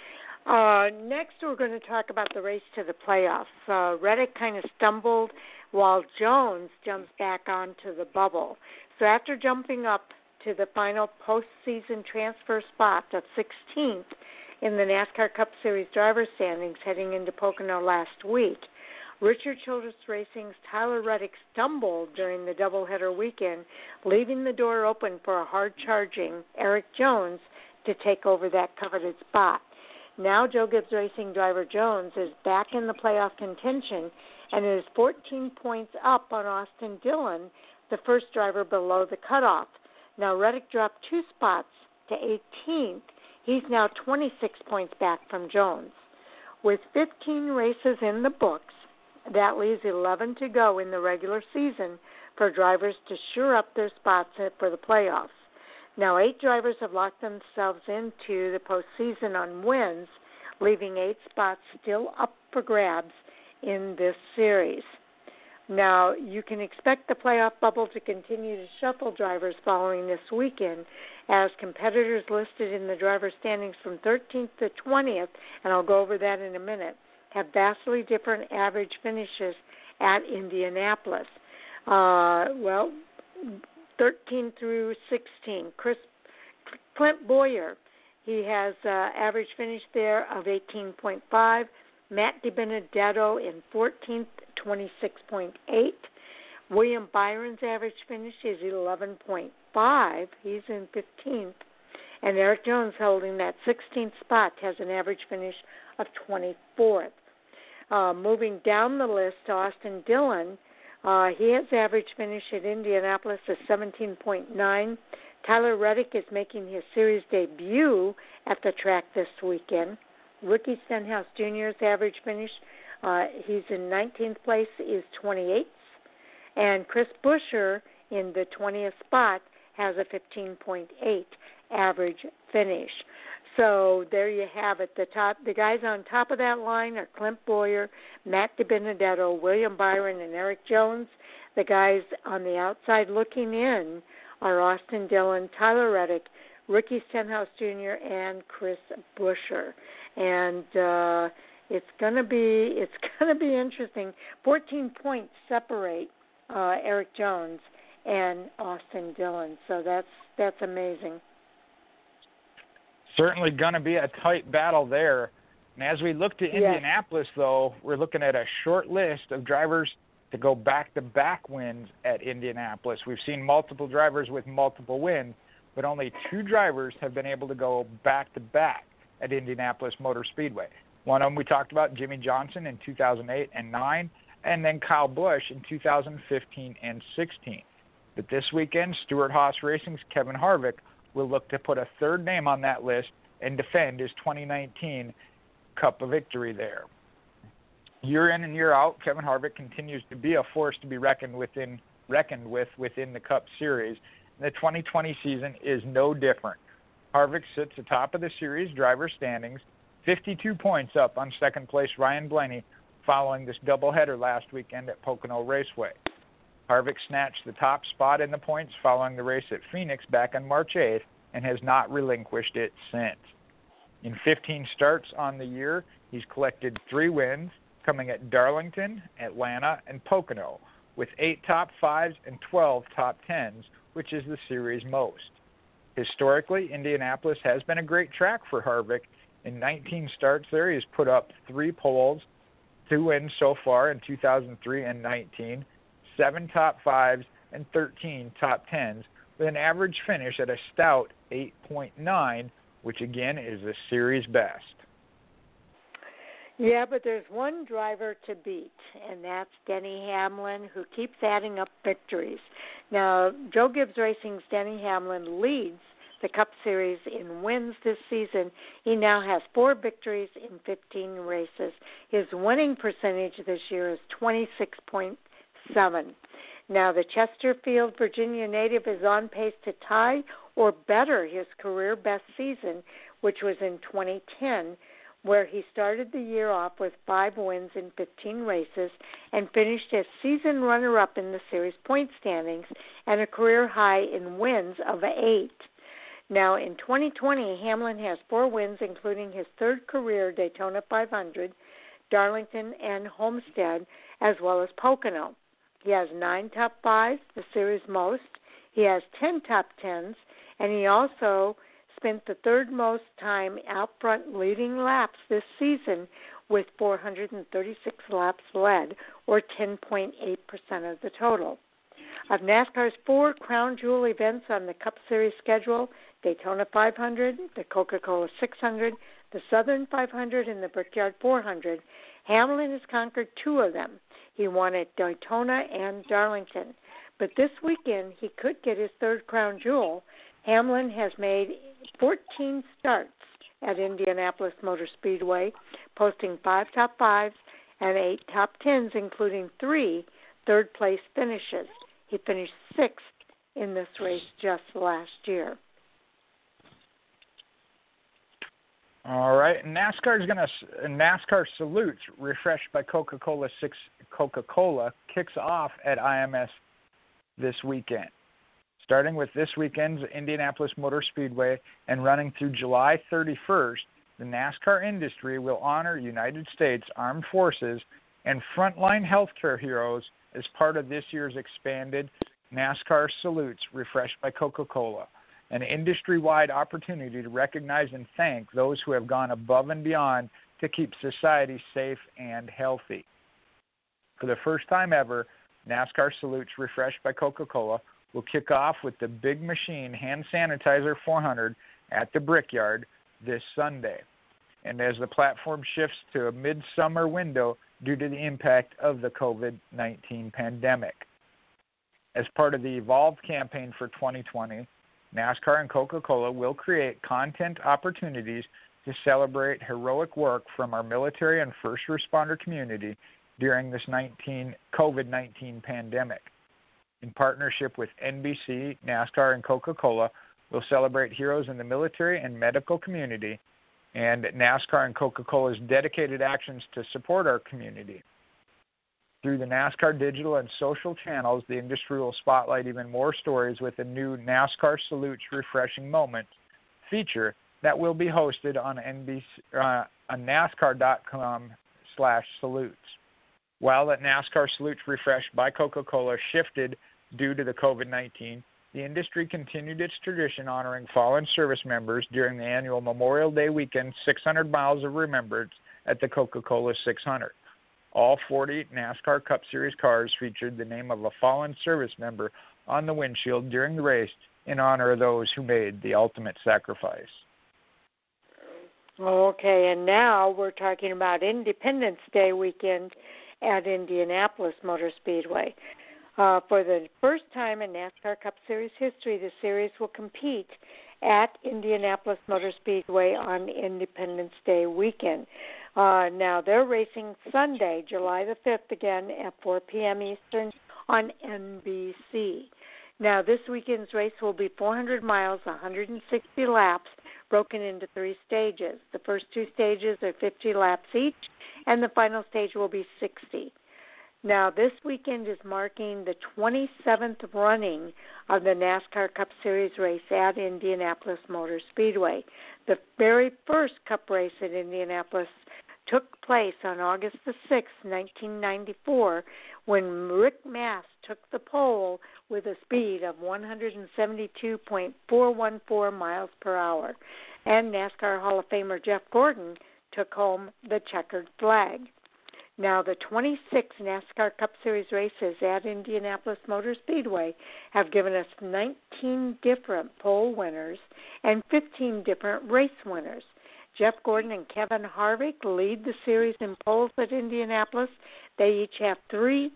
Uh, next, we're going to talk about the race to the playoffs. Uh, Reddick kind of stumbled while Jones jumps back onto the bubble. So after jumping up to the final postseason transfer spot of sixteenth in the NASCAR Cup Series driver standings heading into Pocono last week, Richard Childress Racing's Tyler Reddick stumbled during the doubleheader weekend, leaving the door open for a hard-charging Eric Jones to take over that coveted spot. Now Joe Gibbs Racing driver Jones is back in the playoff contention and is fourteen points up on Austin Dillon, the first driver below the cutoff. Now Reddick dropped two spots to eighteenth. He's now twenty-six points back from Jones. With fifteen races in the books, that leaves eleven to go in the regular season for drivers to shore up their spots for the playoffs. Now eight drivers have locked themselves into the postseason on wins, leaving eight spots still up for grabs in this series. Now, you can expect the playoff bubble to continue to shuffle drivers following this weekend as competitors listed in the driver standings from thirteenth to twentieth, and I'll go over that in a minute, have vastly different average finishes at Indianapolis. Uh, well, thirteen through sixteen, Chris, Clint Boyer, he has uh, average finish there of eighteen point five. Matt DiBenedetto in fourteenth, twenty-six point eight. William Byron's average finish is eleven point five. He's in fifteenth. And Eric Jones, holding that sixteenth spot, has an average finish of twenty-fourth. Uh, moving down the list to Austin Dillon, uh, he has average finish at Indianapolis of seventeen point nine. Tyler Reddick is making his series debut at the track this weekend. Ricky Stenhouse Junior's average finish, uh, he's in nineteenth place, is twenty-eighth. And Chris Buescher in the twentieth spot has a fifteen point eight average finish. So there you have it. The top, the guys on top of that line are Clint Boyer, Matt DiBenedetto, William Byron, and Eric Jones. The guys on the outside looking in are Austin Dillon, Tyler Reddick, Ricky Stenhouse Junior, and Chris Buescher. And uh, it's gonna be it's gonna be interesting. fourteen points separate uh, Eric Jones and Austin Dillon, so that's that's amazing. Certainly gonna be a tight battle there. And as we look to Indianapolis, yes. though, we're looking at a short list of drivers to go back-to-back wins at Indianapolis. We've seen multiple drivers with multiple wins. but only two drivers have been able to go back-to-back at Indianapolis Motor Speedway. One of them we talked about, Jimmy Johnson, in two thousand eight and nine, and then Kyle Busch in two thousand fifteen and sixteen. But this weekend, Stewart Haas Racing's Kevin Harvick will look to put a third name on that list and defend his twenty nineteen Cup of Victory there. Year in and year out, Kevin Harvick continues to be a force to be reckoned within reckoned with within the Cup Series. The twenty twenty season is no different. Harvick sits atop of the series driver standings, fifty-two points up on second place Ryan Blaney following this doubleheader last weekend at Pocono Raceway. Harvick snatched the top spot in the points following the race at Phoenix back on March eighth and has not relinquished it since. In fifteen starts on the year, he's collected three wins, coming at Darlington, Atlanta, and Pocono, with eight top fives and twelve top tens, which is the series most. Historically, Indianapolis has been a great track for Harvick. In nineteen starts there, he's put up three poles, two wins so far in two thousand three and nineteen, seven top fives, and thirteen top tens, with an average finish at a stout eight point nine, which again is the series best. Yeah, but there's one driver to beat, and that's Denny Hamlin, who keeps adding up victories. Now, Joe Gibbs Racing's Denny Hamlin leads the Cup Series in wins this season. He now has four victories in fifteen races. His winning percentage this year is twenty-six point seven. Now, the Chesterfield, Virginia native is on pace to tie or better his career-best season, which was in twenty ten, where he started the year off with five wins in fifteen races and finished as season runner-up in the series point standings and a career high in wins of eight. Now, in twenty twenty, Hamlin has four wins, including his third career Daytona five hundred, Darlington and Homestead, as well as Pocono. He has nine top fives, the series most. He has ten top tens, and he also spent the third most time out front leading laps this season with four hundred thirty-six laps led, or ten point eight percent of the total. Of NASCAR's four crown jewel events on the Cup Series schedule, Daytona five hundred, the Coca-Cola six hundred, the Southern five hundred, and the Brickyard four hundred, Hamlin has conquered two of them. He won at Daytona and Darlington. But this weekend, he could get his third crown jewel. Hamlin has made fourteen starts at Indianapolis Motor Speedway, posting five top fives and eight top tens, including three third-place finishes. He finished sixth in this race just last year. All right, NASCAR's going to NASCAR Salutes, refreshed by Coca-Cola six. Coca-Cola kicks off at I M S this weekend, starting with this weekend's Indianapolis Motor Speedway and running through July thirty-first. The NASCAR industry will honor United States Armed Forces and frontline healthcare heroes as part of this year's expanded NASCAR Salutes, refreshed by Coca-Cola, an industry-wide opportunity to recognize and thank those who have gone above and beyond to keep society safe and healthy. For the first time ever, NASCAR Salutes, refreshed by Coca-Cola, will kick off with the Big Machine Hand Sanitizer four hundred at the Brickyard this Sunday. And as the platform shifts to a midsummer window due to the impact of the COVID nineteen pandemic. As part of the Evolve campaign for twenty twenty, NASCAR and Coca-Cola will create content opportunities to celebrate heroic work from our military and first responder community during this nineteen, COVID nineteen pandemic. In partnership with N B C, NASCAR, and Coca-Cola, we'll celebrate heroes in the military and medical community and NASCAR and Coca-Cola's dedicated actions to support our community. Through the NASCAR digital and social channels, the industry will spotlight even more stories with a new NASCAR Salutes Refreshing Moments feature that will be hosted on, N B C, uh, on NASCAR.com slash salutes. While the NASCAR Salutes Refreshed by Coca-Cola shifted due to the COVID nineteen, the industry continued its tradition honoring fallen service members during the annual Memorial Day weekend six hundred Miles of Remembrance at the Coca-Cola six hundred. All forty NASCAR Cup Series cars featured the name of a fallen service member on the windshield during the race in honor of those who made the ultimate sacrifice. Okay, and now we're talking about Independence Day weekend at Indianapolis Motor Speedway. Uh, for the first time in NASCAR Cup Series history, the series will compete at Indianapolis Motor Speedway on Independence Day weekend. Uh, now, they're racing Sunday, July the fifth, again at four p.m. Eastern on N B C. Now, this weekend's race will be four hundred miles, one hundred sixty laps, broken into three stages. The first two stages are fifty laps each, and the final stage will be sixty. Now, this weekend is marking the twenty-seventh running of the NASCAR Cup Series race at Indianapolis Motor Speedway. The very first Cup race at Indianapolis took place on August the sixth, nineteen ninety-four, when Rick Mast took the pole with a speed of one seventy-two point four one four miles per hour. And NASCAR Hall of Famer Jeff Gordon took home the checkered flag. Now, the twenty-six NASCAR Cup Series races at Indianapolis Motor Speedway have given us nineteen different pole winners and fifteen different race winners. Jeff Gordon and Kevin Harvick lead the series in poles at Indianapolis. They each have three.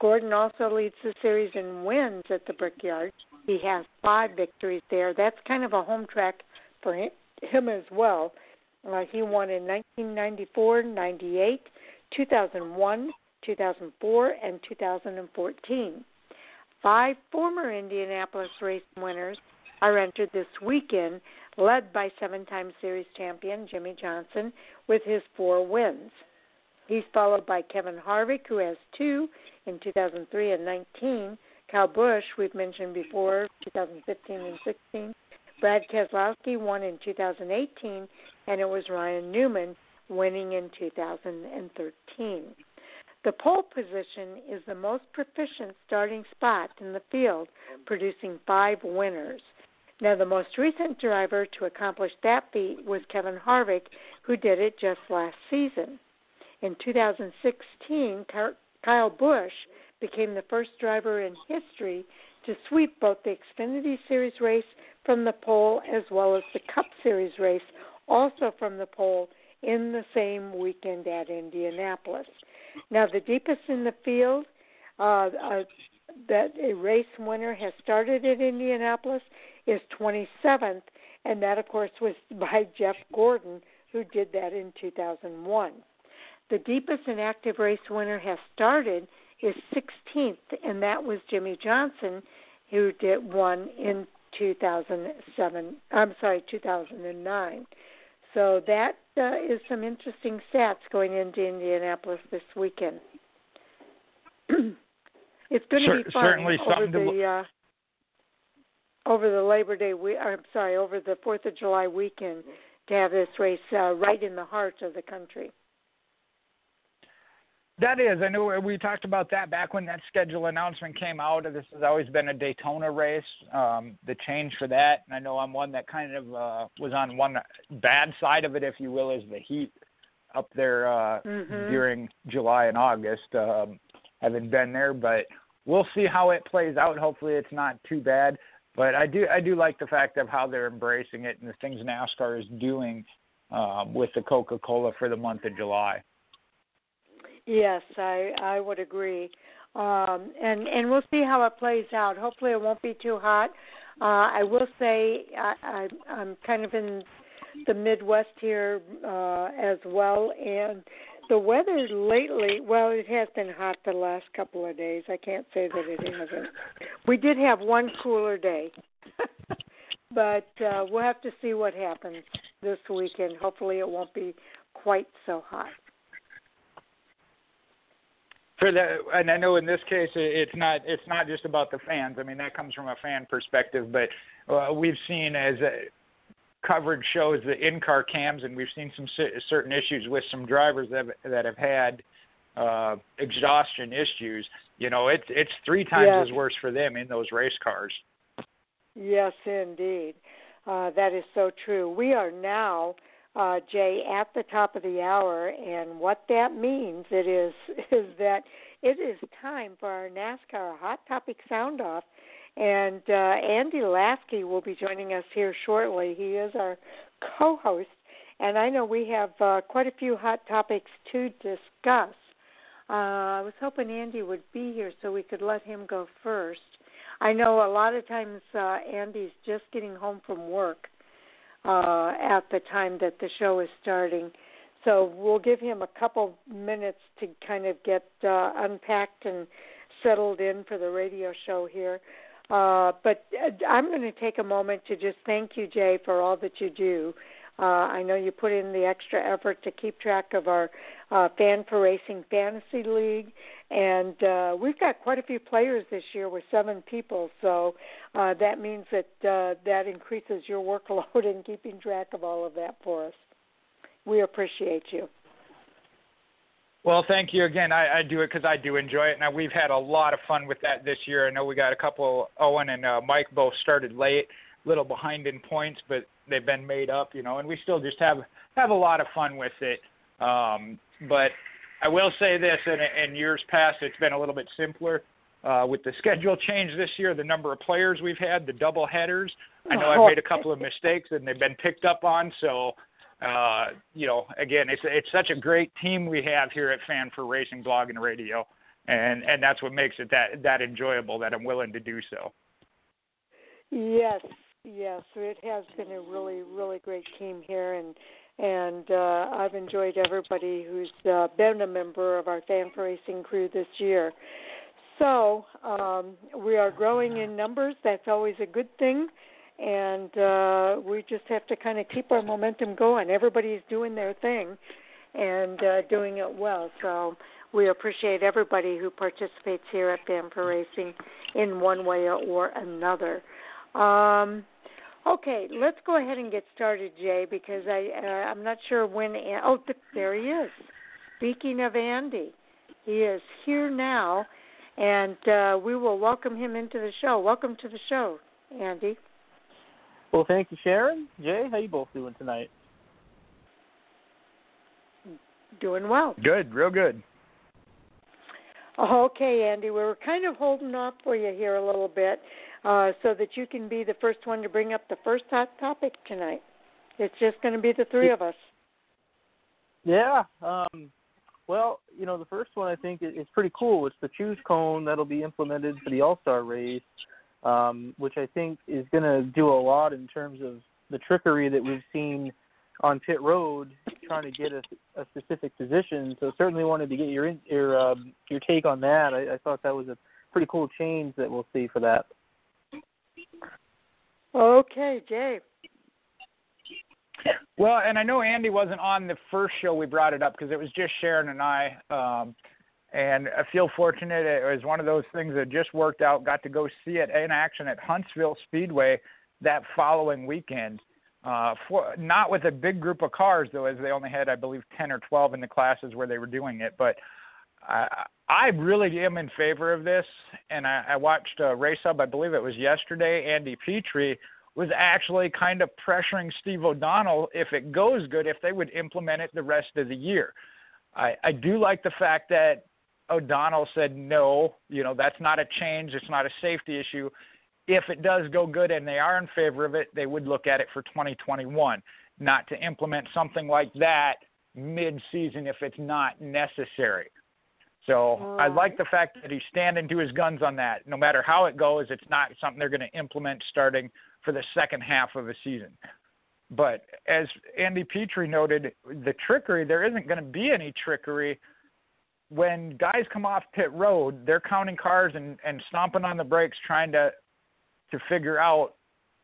Gordon also leads the series in wins at the Brickyard. He has five victories there. That's kind of a home track for him, him as well. Uh, he won in nineteen ninety-four, ninety-eight, two thousand one, two thousand four, and two thousand fourteen. Five former Indianapolis race winners are entered this weekend, led by seven-time series champion Jimmy Johnson with his four wins. He's followed by Kevin Harvick, who has two in two thousand three and nineteen, Kyle Busch, we've mentioned before, two thousand fifteen and sixteen, Brad Keselowski won in two thousand eighteen, and it was Ryan Newman winning in two thousand thirteen. The pole position is the most proficient starting spot in the field, producing five winners. Now, the most recent driver to accomplish that feat was Kevin Harvick, who did it just last season. In two thousand sixteen, Kyle Busch became the first driver in history to sweep both the Xfinity Series race from the pole as well as the Cup Series race, also from the pole, in the same weekend at Indianapolis. Now, the deepest in the field uh, uh, that a race winner has started at Indianapolis is twenty-seventh, and that, of course, was by Jeff Gordon, who did that in two thousand one. The deepest an active race winner has started is sixteenth, and that was Jimmy Johnson, who did one in two thousand seven. I'm sorry, two thousand nine. So that uh, is some interesting stats going into Indianapolis this weekend. It's going to be fun certainly over the to... uh, over the Labor Day. We- I'm sorry, over the Fourth of July weekend to have this race uh, right in the heart of the country. That is. I know we talked about that back when that schedule announcement came out. This has always been a Daytona race, um, the change for that. And I know I'm one that kind of uh, was on one bad side of it, if you will, is the heat up there uh, mm-hmm. during July and August. Um, haven't been there, but we'll see how it plays out. Hopefully it's not too bad. But I do I do like the fact of how they're embracing it and the things NASCAR is doing um, with the Coca-Cola for the month of July. Yes, I, I would agree. Um, and, and we'll see how it plays out. Hopefully it won't be too hot. Uh, I will say I, I, I'm kind of in the Midwest here uh, as well. And the weather lately, well, it has been hot the last couple of days. I can't say that it hasn't. We did have one cooler day. But uh, we'll have to see what happens this weekend. Hopefully it won't be quite so hot. For that, and I know in this case it's not it's not just about the fans. I mean, that comes from a fan perspective, but uh, we've seen as uh, coverage shows the in-car cams, and we've seen some certain issues with some drivers that have, that have had uh, exhaustion issues. You know, it's it's three times yes. as worse for them in those race cars. Yes, indeed, uh, that is so true. We are now. Uh, Jay, at the top of the hour, and what that means it is is that it is time for our NASCAR Hot Topic Sound Off, And uh, Andy Lasky will be joining us here shortly. He is our co-host, and I know we have uh, quite a few hot topics to discuss. Uh, I was hoping Andy would be here so we could let him go first. I know a lot of times uh, Andy's just getting home from work uh, at the time that the show is starting, so we'll give him a couple minutes to kind of get uh, unpacked and settled in for the radio show here. Uh, but I'm going to take a moment to just thank you, Jay, for all that you do. Uh, I know you put in the extra effort to keep track of our uh, Fan for Racing Fantasy League, and uh, we've got quite a few players this year with seven people, so uh, that means that uh, that increases your workload in keeping track of all of that for us. We appreciate you. Well, thank you again. I, I do it because I do enjoy it. Now, we've had a lot of fun with that this year. I know we got a couple, Owen and uh, Mike both started late, a little behind in points, but they've been made up, you know, and we still just have, have a lot of fun with it. Um, but I will say this, in, in years past, it's been a little bit simpler. Uh, with the schedule change this year, the number of players we've had, the double headers, I know I've made a couple of mistakes and they've been picked up on, so... Uh, you know, again, it's it's such a great team we have here at Fan for Racing Blog and Radio, and, and that's what makes it that, that enjoyable, that I'm willing to do so. Yes, yes, it has been a really, really great team here, and and uh, I've enjoyed everybody who's uh, been a member of our Fan for Racing crew this year. So um, we are growing in numbers. That's always a good thing. And uh, we just have to kind of keep our momentum going. Everybody's doing their thing and uh, doing it well. So we appreciate everybody who participates here at Fan for Racing in one way or another. Um, okay, let's go ahead and get started, Jay, because I, uh, I'm not sure when. An- oh, th- there he is. Speaking of Andy, he is here now, and uh, we will welcome him into the show. Welcome to the show, Andy. Well, thank you, Sharon. Jay, how you both doing tonight? Doing well. Good, real good. Okay, Andy, we were kind of holding off for you here a little bit uh, so that you can be the first one to bring up the first hot topic tonight. It's just going to be the three of us. Yeah. Um, well, you know, the first one I think is pretty cool. It's the choose cone that'll be implemented for the All-Star race. Um, which I think is going to do a lot in terms of the trickery that we've seen on pit road trying to get a, a specific position. So certainly wanted to get your your um, your take on that. I, I thought that was a pretty cool change that we'll see for that. Okay, Jay. Well, and I know Andy wasn't on the first show we brought it up because it was just Sharon and I. Um And I feel fortunate. It was one of those things that just worked out. Got to go see it in action at Huntsville Speedway that following weekend. Uh, for, not with a big group of cars, though, as they only had, I believe, ten or twelve in the classes where they were doing it. But I, I really am in favor of this. And I, I watched uh, Race Hub, I believe it was yesterday, Andy Petrie was actually kind of pressuring Steve O'Donnell, if it goes good, if they would implement it the rest of the year. I, I do like the fact that O'Donnell said, no, you know, that's not a change. It's not a safety issue. If it does go good and they are in favor of it, they would look at it for twenty twenty-one, not to implement something like that mid-season if it's not necessary. So right. I like the fact that he's standing to his guns on that. No matter how it goes, it's not something they're going to implement starting for the second half of a season. But as Andy Petrie noted, the trickery, there isn't going to be any trickery. When guys come off pit road, they're counting cars and, and stomping on the brakes trying to to figure out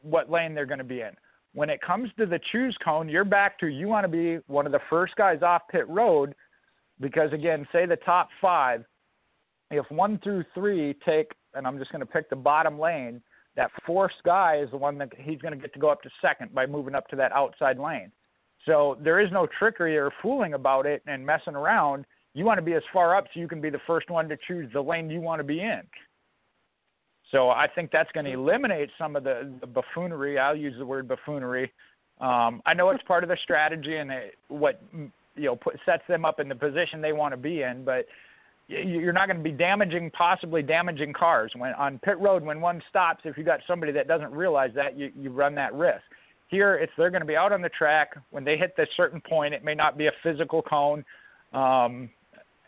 what lane they're going to be in. When it comes to the choose cone, you're back to you want to be one of the first guys off pit road because, again, say the top five, if one through three take, and I'm just going to pick the bottom lane, that fourth guy is the one that he's going to get to go up to second by moving up to that outside lane. So there is no trickery or fooling about it and messing around. You want to be as far up so you can be the first one to choose the lane you want to be in. So I think that's going to eliminate some of the, the buffoonery. I'll use the word buffoonery. Um, I know it's part of the strategy and it, what you know put, sets them up in the position they want to be in, but you're not going to be damaging, possibly damaging cars. When on pit road, when one stops, if you got somebody that doesn't realize that, you, you run that risk. Here, it's they're going to be out on the track. When they hit this certain point, it may not be a physical cone. Um,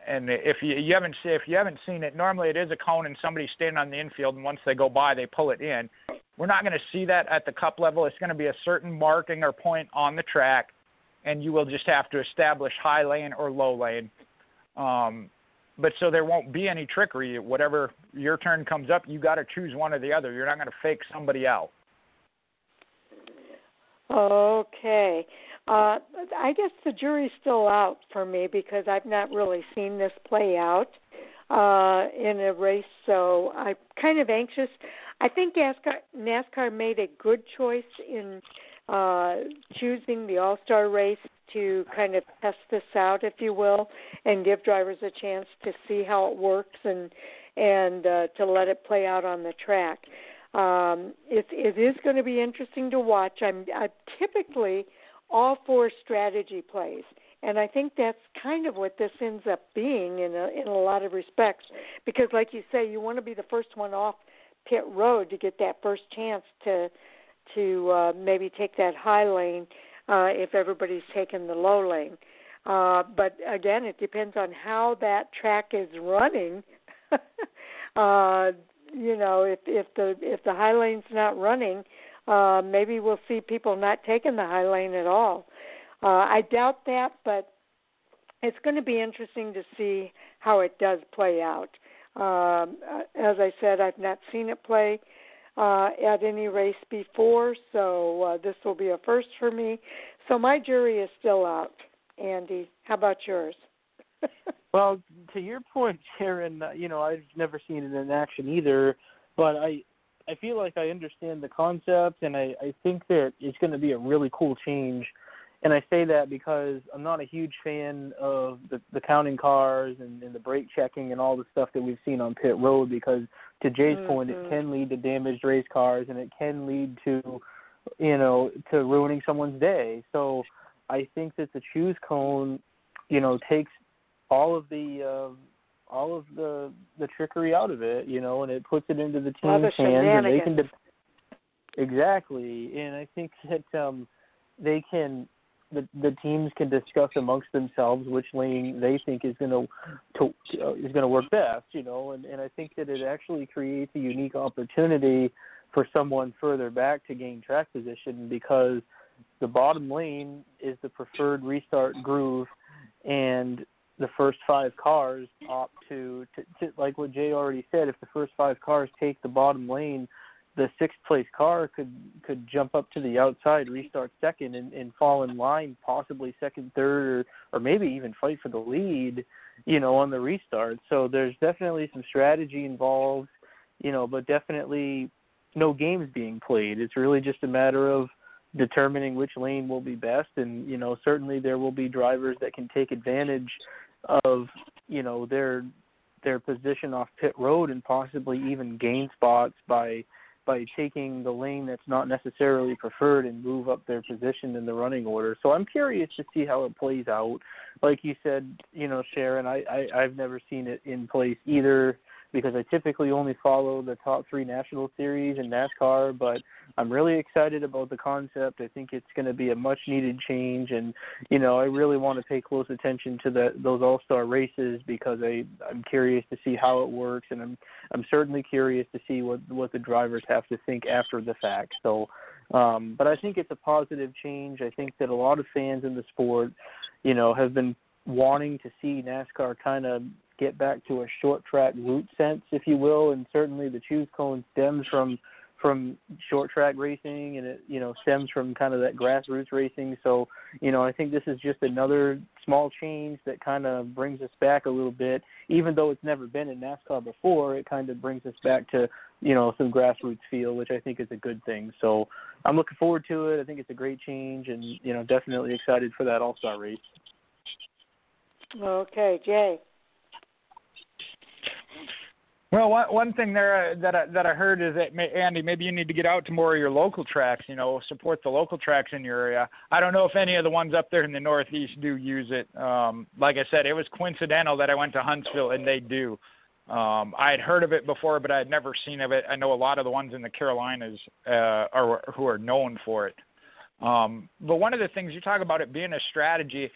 and if you, you haven't if you haven't seen it, normally it is a cone and somebody's standing on the infield, and once they go by, they pull it in. We're not going to see that at the Cup level. It's going to be a certain marking or point on the track, and you will just have to establish high lane or low lane. Um, but so there won't be any trickery. Whatever your turn comes up, you got to choose one or the other. You're not going to fake somebody out. Okay. Uh, I guess the jury's still out for me because I've not really seen this play out uh, in a race, so I'm kind of anxious. I think NASCAR, NASCAR made a good choice in uh, choosing the All-Star race to kind of test this out, if you will, and give drivers a chance to see how it works and and uh, to let it play out on the track. Um, it, it is going to be interesting to watch. I'm, I'm typically all for strategy plays, and I think that's kind of what this ends up being in a, in a lot of respects because, like you say, you want to be the first one off pit road to get that first chance to to uh, maybe take that high lane uh, if everybody's taking the low lane. Uh, but, again, it depends on how that track is running. uh You know, if, if the if the high lane's not running, uh, maybe we'll see people not taking the high lane at all. Uh, I doubt that, but it's going to be interesting to see how it does play out. Um, as I said, I've not seen it play uh, at any race before, so uh, this will be a first for me. So my jury is still out. Andy, how about yours? Well, to your point, Sharon, you know, I've never seen it in action either, but I I feel like I understand the concept, and I, I think that it's going to be a really cool change. And I say that because I'm not a huge fan of the, the counting cars and, and the brake checking and all the stuff that we've seen on pit road because, to Jay's mm-hmm. point, it can lead to damaged race cars, and it can lead to, you know, to ruining someone's day. So I think that the choose cone, you know, takes – all of the uh, all of the the trickery out of it, you know, and it puts it into the team's hands, and they can de- exactly. And I think that um, they can the the teams can discuss amongst themselves which lane they think is going to uh, is going to work best, you know. And, and I think that it actually creates a unique opportunity for someone further back to gain track position because the bottom lane is the preferred restart groove, and the first five cars opt to, to, to, like what Jay already said, if the first five cars take the bottom lane, the sixth-place car could, could jump up to the outside, restart second, and, and fall in line, possibly second, third, or, or maybe even fight for the lead, you know, on the restart. So there's definitely some strategy involved, you know, but definitely no games being played. It's really just a matter of determining which lane will be best. And, you know, certainly there will be drivers that can take advantage of, you know, their their position off pit road and possibly even gain spots by by taking the lane that's not necessarily preferred and move up their position in the running order. So I'm curious to see how it plays out. Like you said, you know, Sharon, I, I, I've never seen it in place either because I typically only follow the top three national series in NASCAR, but I'm really excited about the concept. I think it's going to be a much-needed change, and, you know, I really want to pay close attention to the, those all-star races because I, I'm curious to see how it works, and I'm I'm certainly curious to see what, what the drivers have to think after the fact. So, um, but I think it's a positive change. I think that a lot of fans in the sport, you know, have been wanting to see NASCAR kind of get back to a short track root sense, if you will, and certainly the choose cone stems from from short track racing, and it, you know, stems from kind of that grassroots racing. So, you know, I think this is just another small change that kind of brings us back a little bit, even though it's never been in NASCAR before. It kind of brings us back to, you know, some grassroots feel, which I think is a good thing. So I'm looking forward to it. I think it's a great change, and, you know, definitely excited for that all-star race. Okay, Jay. Well, one, one thing there uh, that I, that I heard is that, may, Andy, maybe you need to get out to more of your local tracks, you know, support the local tracks in your area. I don't know if any of the ones up there in the Northeast do use it. Um, like I said, it was coincidental that I went to Huntsville, and they do. Um, I had heard of it before, but I had never seen of it. I know a lot of the ones in the Carolinas uh, are who are known for it. Um, but one of the things you talk about it being a strategy,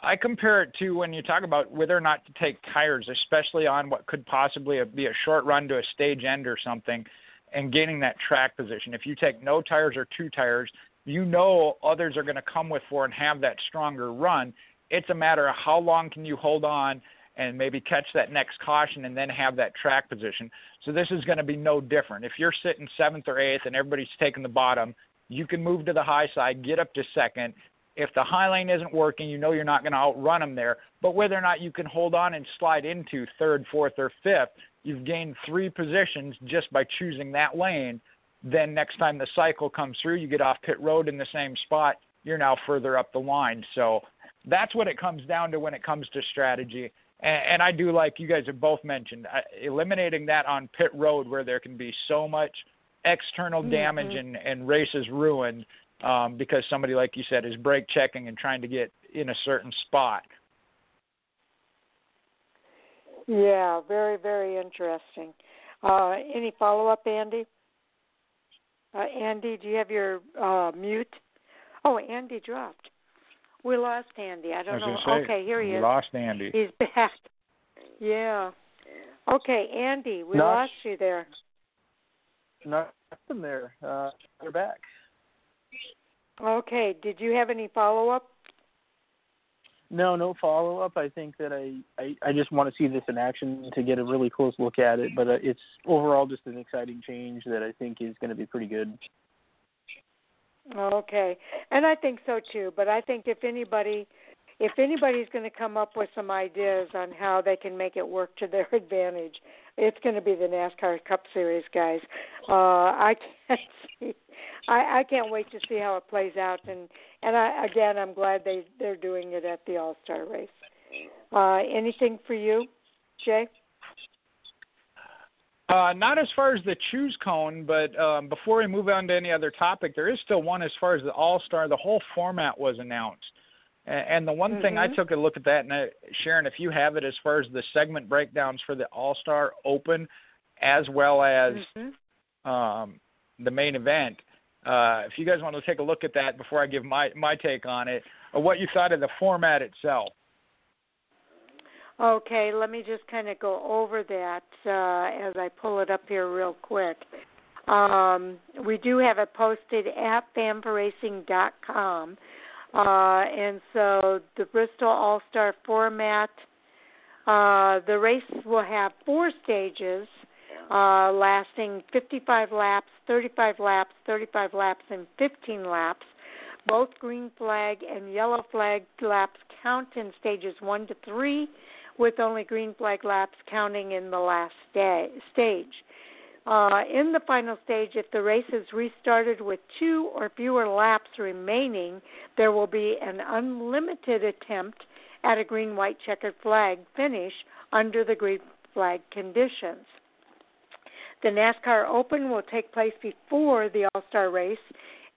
I compare it to when you talk about whether or not to take tires, especially on what could possibly be a short run to a stage end or something, and gaining that track position. If you take no tires or two tires, you know others are going to come with four and have that stronger run. It's a matter of how long can you hold on and maybe catch that next caution and then have that track position. So this is going to be no different. If you're sitting seventh or eighth and everybody's taking the bottom, you can move to the high side, get up to second. If the high lane isn't working, you know you're not going to outrun them there. But whether or not you can hold on and slide into third, fourth, or fifth, you've gained three positions just by choosing that lane. Then next time the cycle comes through, you get off pit road in the same spot, you're now further up the line. So that's what it comes down to when it comes to strategy. And, and I do, like you guys have both mentioned, uh, eliminating that on pit road where there can be so much external mm-hmm. damage and, and races ruined. Um, because somebody, like you said, is brake checking and trying to get in a certain spot. Yeah, very, very interesting. Uh, any follow-up, Andy? Uh, Andy, do you have your uh, mute? Oh, Andy dropped. We lost Andy. I don't I know. Say, okay, here he is. We lost Andy. He's back. Yeah. Okay, Andy, we no, lost you there. Nothing there. Uh, they're back. Okay. Did you have any follow-up? No, no follow-up. I think that I, I, I just want to see this in action to get a really close look at it. But uh, it's overall just an exciting change that I think is going to be pretty good. Okay. And I think so, too. But I think if anybody, if anybody's going to come up with some ideas on how they can make it work to their advantage, it's going to be the NASCAR Cup Series, guys. Uh, I can't see. I, I can't wait to see how it plays out, and and I, again, I'm glad they they're doing it at the All-Star race. Uh, anything for you, Jay? Uh, not as far as the choose cone, but um, before we move on to any other topic, there is still one as far as the All-Star. The whole format was announced, and, and the one mm-hmm. thing I took a look at that, and I, Sharon, if you have it as far as the segment breakdowns for the All-Star Open, as well as mm-hmm. um, the main event. Uh, if you guys want to take a look at that before I give my, my take on it, or what you thought of the format itself. Okay, let me just kind of go over that uh, as I pull it up here real quick. Um, we do have it posted at fan for racing dot com. Uh, and so the Bristol All-Star format, uh, the race will have four stages. Uh, lasting fifty-five laps, thirty-five laps, thirty-five laps, and fifteen laps. Both green flag and yellow flag laps count in stages one to three, with only green flag laps counting in the last sta- stage. Uh, in the final stage, if the race is restarted with two or fewer laps remaining, there will be an unlimited attempt at a green-white checkered flag finish under the green flag conditions. The NASCAR Open will take place before the All-Star race.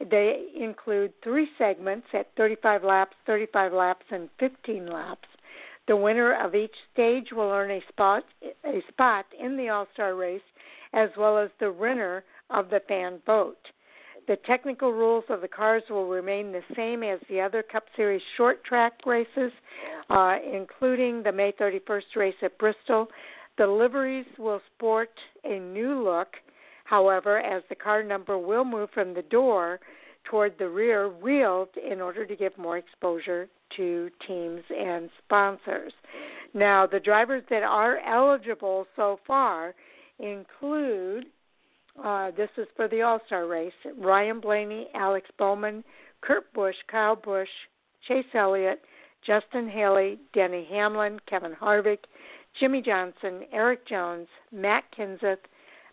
They include three segments at thirty-five laps, thirty-five laps, and fifteen laps. The winner of each stage will earn a spot, a spot in the All-Star race, as well as the winner of the fan vote. The technical rules of the cars will remain the same as the other Cup Series short track races, uh, including the May thirty-first race at Bristol. The liveries will sport a new look, however, as the car number will move from the door toward the rear wheel in order to give more exposure to teams and sponsors. Now, the drivers that are eligible so far include, uh, this is for the All-Star race, Ryan Blaney, Alex Bowman, Kurt Busch, Kyle Busch, Chase Elliott, Justin Haley, Denny Hamlin, Kevin Harvick, Jimmy Johnson, Eric Jones, Matt Kenseth,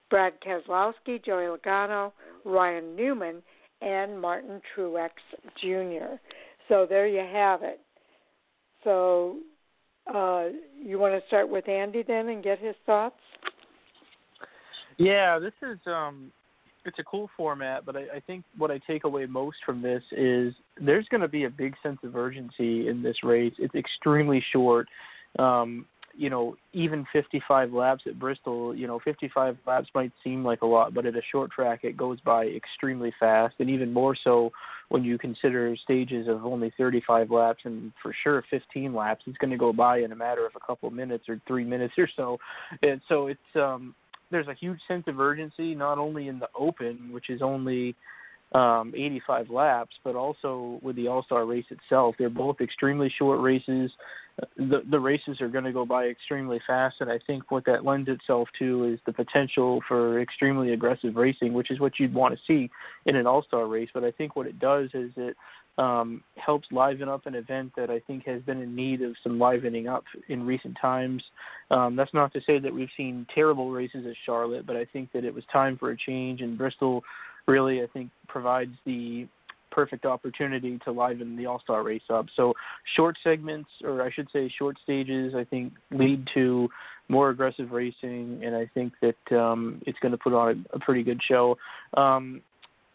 Brad Keselowski, Joey Logano, Ryan Newman, and Martin Truex Junior So there you have it. So uh, you want to start with Andy then and get his thoughts? Yeah, this is um, it's a cool format, but I, I think what I take away most from this is there's going to be a big sense of urgency in this race. It's extremely short. Um, you know, even fifty-five laps at Bristol, you know, fifty-five laps might seem like a lot, but at a short track, it goes by extremely fast, and even more so when you consider stages of only thirty-five laps and for sure fifteen laps. It's going to go by in a matter of a couple minutes or three minutes or so. And so it's um, there's a huge sense of urgency, not only in the Open, which is only um, eighty-five laps, but also with the All-Star race itself. They're both extremely short races. The, the races are going to go by extremely fast, and I think what that lends itself to is the potential for extremely aggressive racing, which is what you'd want to see in an All-Star race. But I think what it does is it um, helps liven up an event that I think has been in need of some livening up in recent times. Um, that's not to say that we've seen terrible races at Charlotte, but I think that it was time for a change, and Bristol really, I think, provides the perfect opportunity to liven the All-Star race up. So short segments, or I should say short stages, I think lead to more aggressive racing, and I think that um, it's going to put on a, a pretty good show. Um,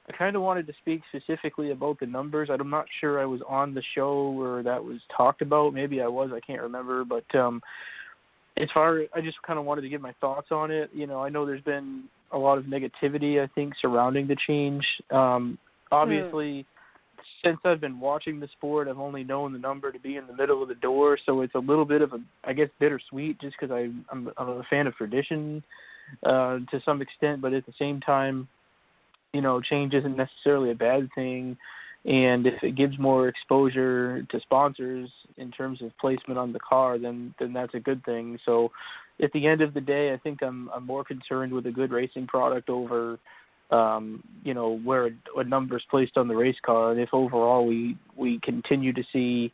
I kind of wanted to speak specifically about the numbers. I'm not sure I was on the show where that was talked about. Maybe I was, I can't remember, but um, as far, I just kind of wanted to give my thoughts on it. You know, I know there's been a lot of negativity, I think, surrounding the change. Um, Obviously, hmm. since I've been watching the sport, I've only known the number to be in the middle of the door, so it's a little bit of a, I guess, bittersweet, just because I'm, I'm a fan of tradition uh, to some extent, but at the same time, you know, change isn't necessarily a bad thing, and if it gives more exposure to sponsors in terms of placement on the car, then then that's a good thing. So at the end of the day, I think I'm I'm more concerned with a good racing product over Um, you know, where a number is placed on the race car. And if overall we, we continue to see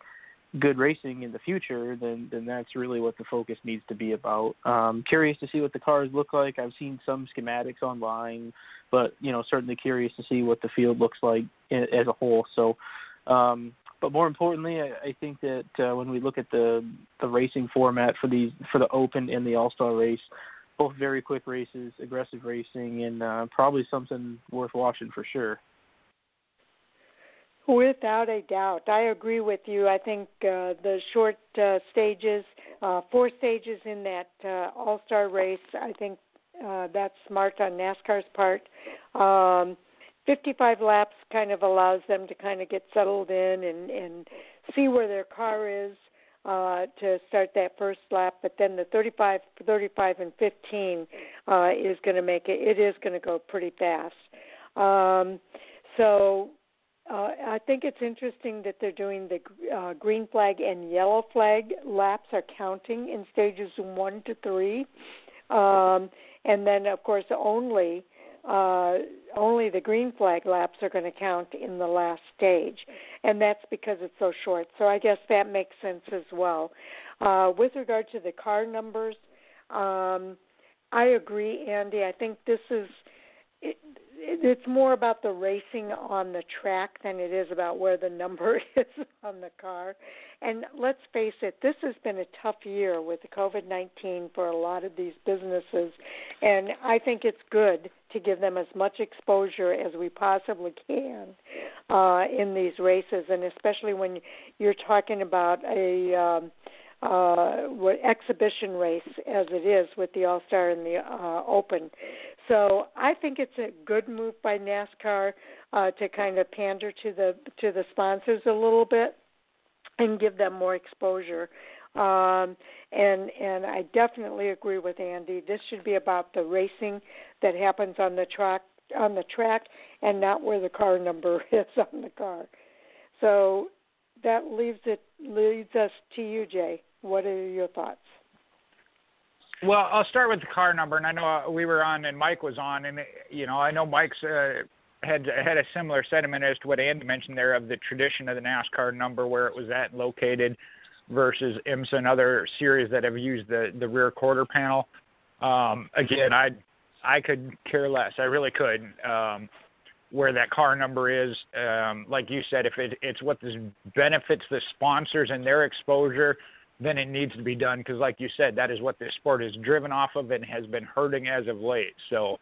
good racing in the future, then, then that's really what the focus needs to be about. Um, curious to see what the cars look like. I've seen some schematics online, but, you know, certainly curious to see what the field looks like in, as a whole. So, um, but more importantly, I, I think that uh, when we look at the, the racing format for these, for the Open and the All-Star race, both very quick races, aggressive racing, and uh, probably something worth watching for sure. Without a doubt. I agree with you. I think uh, the short uh, stages, uh, four stages in that uh, All-Star race, I think uh, that's smart on NASCAR's part. Um, fifty-five laps kind of allows them to kind of get settled in and, and see where their car is. Uh, to start that first lap, but then the thirty-five, thirty-five and fifteen uh, is going to make it, it is going to go pretty fast. Um, so uh, I think it's interesting that they're doing the uh, green flag and yellow flag laps are counting in stages one to three. Um, and then, of course, only Uh, only the green flag laps are going to count in the last stage, and that's because it's so short. So I guess that makes sense as well. Uh, with regard to the car numbers, um, I agree, Andy. I think this is it, it, it's more about the racing on the track than it is about where the number is on the car. And let's face it, this has been a tough year with the covid nineteen for a lot of these businesses, and I think it's good to give them as much exposure as we possibly can uh, in these races, and especially when you're talking about a um, uh, what exhibition race as it is with the All-Star and the uh, Open. So I think it's a good move by NASCAR uh, to kind of pander to the to the sponsors a little bit and give them more exposure. Um, and and I definitely agree with Andy. This should be about the racing that happens on the track, on the track, and not where the car number is on the car. So that leaves it leads us to you, Jay. What are your thoughts? Well, I'll start with the car number, and I know we were on, and Mike was on, and you know I know Mike's uh, had had a similar sentiment as to what Andy mentioned there of the tradition of the NASCAR number, where it was at located, versus IMSA and other series that have used the, the rear quarter panel. Um, again, I I could care less. I really could. Um, where that car number is, um, like you said, if it, it's what this benefits the sponsors and their exposure, then it needs to be done, because like you said, that is what this sport is driven off of and has been hurting as of late. So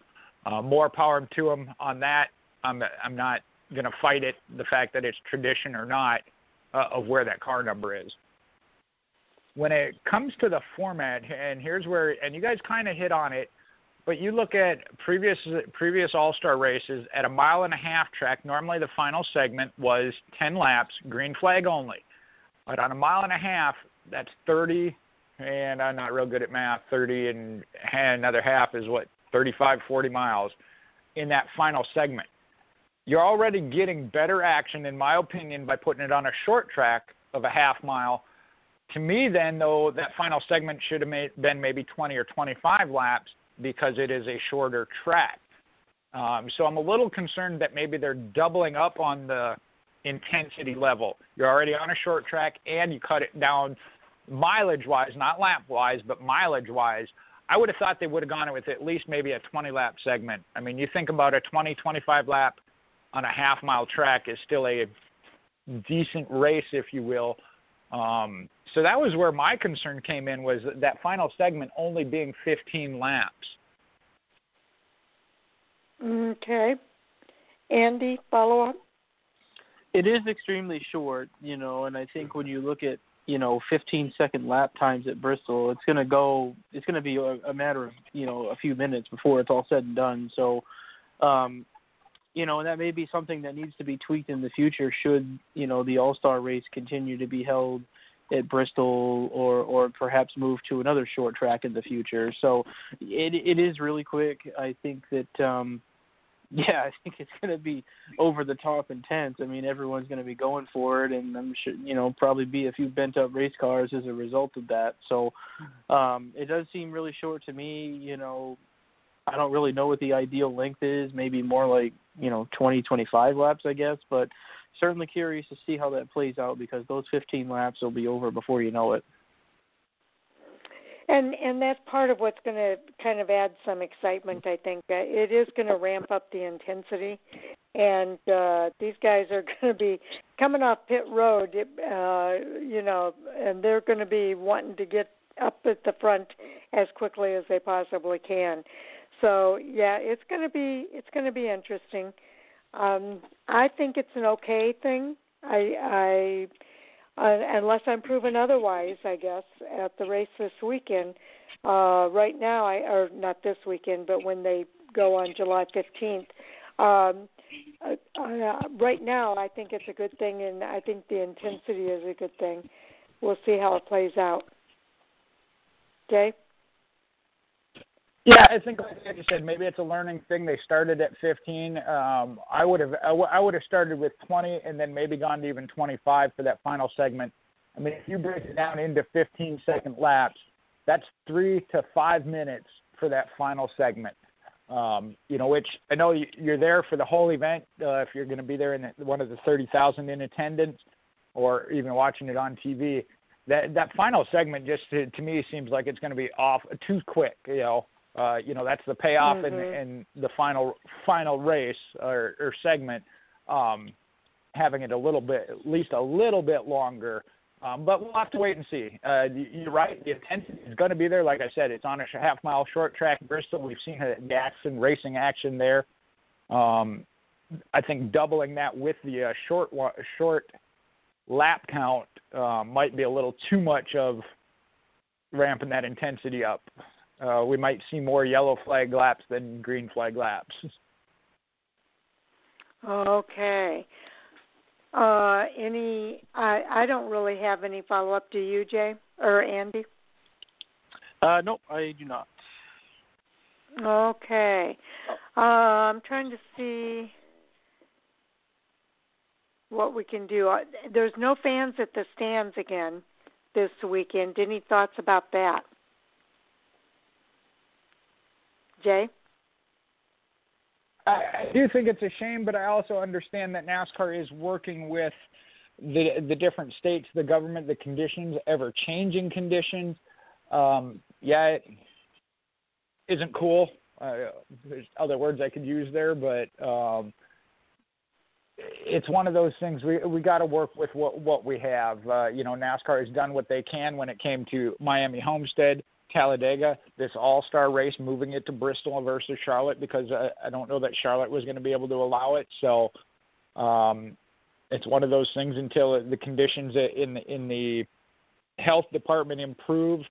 uh, more power to them on that. I'm, I'm not going to fight it, the fact that it's tradition or not, uh, of where that car number is. When it comes to the format, and here's where, and you guys kind of hit on it, but you look at previous previous All-Star races at a mile and a half track, normally the final segment was ten laps, green flag only. But on a mile and a half, that's thirty, and I'm not real good at math, thirty and another half is what, thirty-five, forty miles in that final segment. You're already getting better action, in my opinion, by putting it on a short track of a half mile. To me then, though, that final segment should have made, been maybe twenty or twenty-five laps because it is a shorter track. Um, so I'm a little concerned that maybe they're doubling up on the intensity level. You're already on a short track and you cut it down mileage-wise, not lap-wise, but mileage-wise. I would have thought they would have gone with at least maybe a twenty-lap segment. I mean, you think about a twenty, twenty-five-lap on a half-mile track is still a decent race, if you will. Um, so that was where my concern came in, was that final segment only being fifteen laps. Okay. Andy, follow up? It is extremely short, you know, and I think when you look at, you know, fifteen second lap times at Bristol, it's going to go, it's going to be a, a matter of, you know, a few minutes before it's all said and done. So, um, you know, and that may be something that needs to be tweaked in the future should, you know, the All-Star race continue to be held at Bristol, or, or perhaps move to another short track in the future. So it it is really quick. I think that, um, yeah, I think it's going to be over-the-top intense. I mean, everyone's going to be going for it, and I'm sure, you know, probably be a few bent-up race cars as a result of that. So um, it does seem really short to me, you know. I don't really know what the ideal length is, maybe more like, you know, twenty, twenty-five laps, I guess, but certainly curious to see how that plays out, because those fifteen laps will be over before you know it. And and that's part of what's going to kind of add some excitement, I think. It is going to ramp up the intensity, and uh, these guys are going to be coming off pit road, uh, you know, and they're going to be wanting to get up at the front as quickly as they possibly can. So yeah, it's gonna be it's gonna be interesting. Um, I think it's an okay thing. I, I uh, unless I'm proven otherwise, I guess, at the race this weekend. Uh, right now, I or not this weekend, but when they go on July fifteenth. Um, uh, uh, right now, I think it's a good thing, and I think the intensity is a good thing. We'll see how it plays out. Okay. Yeah, I think, like you said, maybe it's a learning thing. They started at fifteen. Um, I would have, I, w- I would have started with twenty, and then maybe gone to even twenty-five for that final segment. I mean, if you break it down into fifteen second laps, that's three to five minutes for that final segment. Um, you know, which I know you're there for the whole event. Uh, if you're going to be there in the, one of the thirty thousand in attendance, or even watching it on T V, that that final segment just to, to me seems like it's going to be off too quick. You know. Uh, you know, that's the payoff mm-hmm. in, in the final final race or, or segment, um, having it a little bit, at least a little bit longer. Um, but we'll have to wait and see. Uh, you're right. The intensity is going to be there. Like I said, it's on a half-mile short track. Bristol, we've seen the action, racing action there. Um, I think doubling that with the uh, short short lap count uh, might be a little too much of ramping that intensity up. Uh, we might see more yellow flag laps than green flag laps. Okay. Uh, any? I, I don't really have any follow-up. Do you, Jay, or Andy? Uh, no, I do not. Okay. Uh, I'm trying to see what we can do. There's no fans at the stands again this weekend. Any thoughts about that? Jay? I do think it's a shame, but I also understand that NASCAR is working with the the different states, the government, the conditions, ever-changing conditions. Um, yeah, it isn't cool. Uh, there's other words I could use there, but um, it's one of those things we we got to work with what, what we have. Uh, you know, NASCAR has done what they can when it came to Miami Homestead, Talladega, this all-star race, moving it to Bristol versus Charlotte, because uh, I don't know that Charlotte was going to be able to allow it. So um, it's one of those things until the conditions in the, in the health department improve.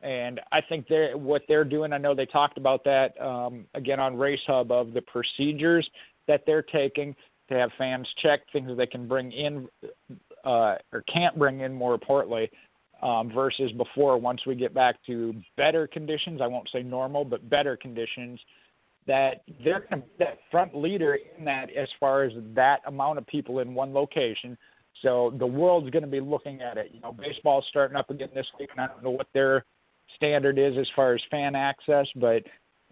And I think they're, what they're doing, I know they talked about that, um, again, on Race Hub, of the procedures that they're taking to have fans check things they can bring in uh, or can't bring in, more importantly, um, versus before. Once we get back to better conditions, I won't say normal, but better conditions, that they're going to be that front leader in that, as far as that amount of people in one location. So the world's going to be looking at it. You know, baseball's starting up again this week, and I don't know what their standard is as far as fan access, but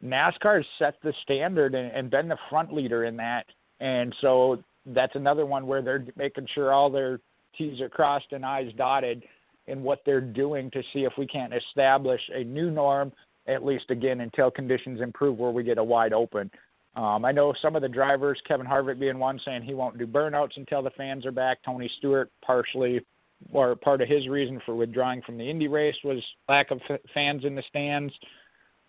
NASCAR has set the standard and, and been the front leader in that. And so that's another one where they're making sure all their T's are crossed and I's dotted in what they're doing, to see if we can't establish a new norm, at least, again, until conditions improve where we get a wide open. Um, I know some of the drivers, Kevin Harvick being one, saying he won't do burnouts until the fans are back. Tony Stewart, partially, or part of his reason for withdrawing from the Indy race was lack of f- fans in the stands.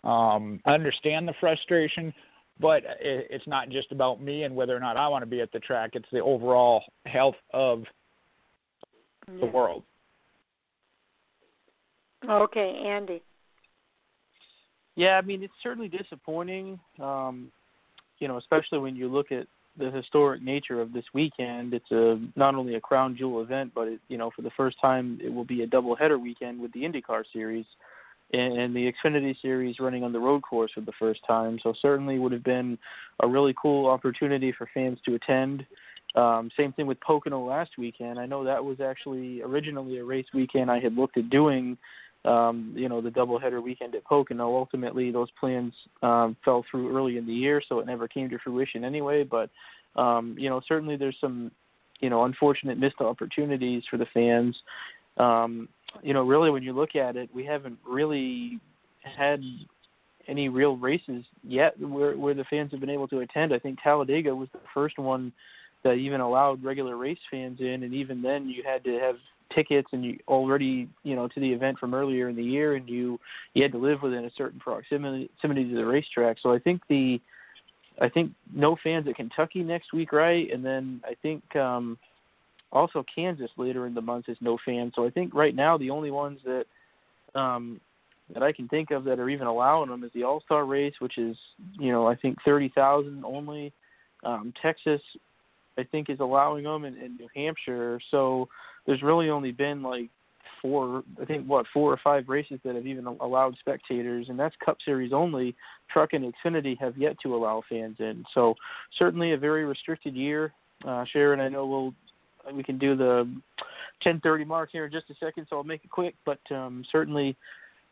Um, I understand the frustration, but it's not just about me and whether or not I want to be at the track. It's the overall health of the yeah. world. Okay, Andy. Yeah, I mean, it's certainly disappointing, um, you know, especially when you look at the historic nature of this weekend. It's a not only a crown jewel event, but, it, you know, for the first time, it will be a doubleheader weekend with the IndyCar Series and the Xfinity Series running on the road course for the first time. So certainly would have been a really cool opportunity for fans to attend. Um, same thing with Pocono last weekend. I know that was actually originally a race weekend I had looked at doing, um, you know, the doubleheader weekend at Pocono. Ultimately, those plans um, fell through early in the year, so it never came to fruition anyway. But, um, you know, certainly there's some, you know, unfortunate missed opportunities for the fans. Um You know, really, when you look at it, we haven't really had any real races yet where, where the fans have been able to attend. I think Talladega was the first one that even allowed regular race fans in, and even then you had to have tickets and you already, you know, to the event from earlier in the year, and you, you had to live within a certain proximity, proximity to the racetrack. So I think the I think no fans at Kentucky next week, right? And then I think um, – also, Kansas later in the month is no fans. So I think right now the only ones that um, that I can think of that are even allowing them is the All-Star race, which is, you know, I think thirty thousand only. Um, Texas, I think, is allowing them, and, and New Hampshire. So there's really only been like four, I think, what, four or five races that have even allowed spectators, and that's Cup Series only. Truck and Xfinity have yet to allow fans in. So certainly a very restricted year. Uh, Sharon, I know we'll We can do the ten thirty mark here in just a second, so I'll make it quick. But um, certainly,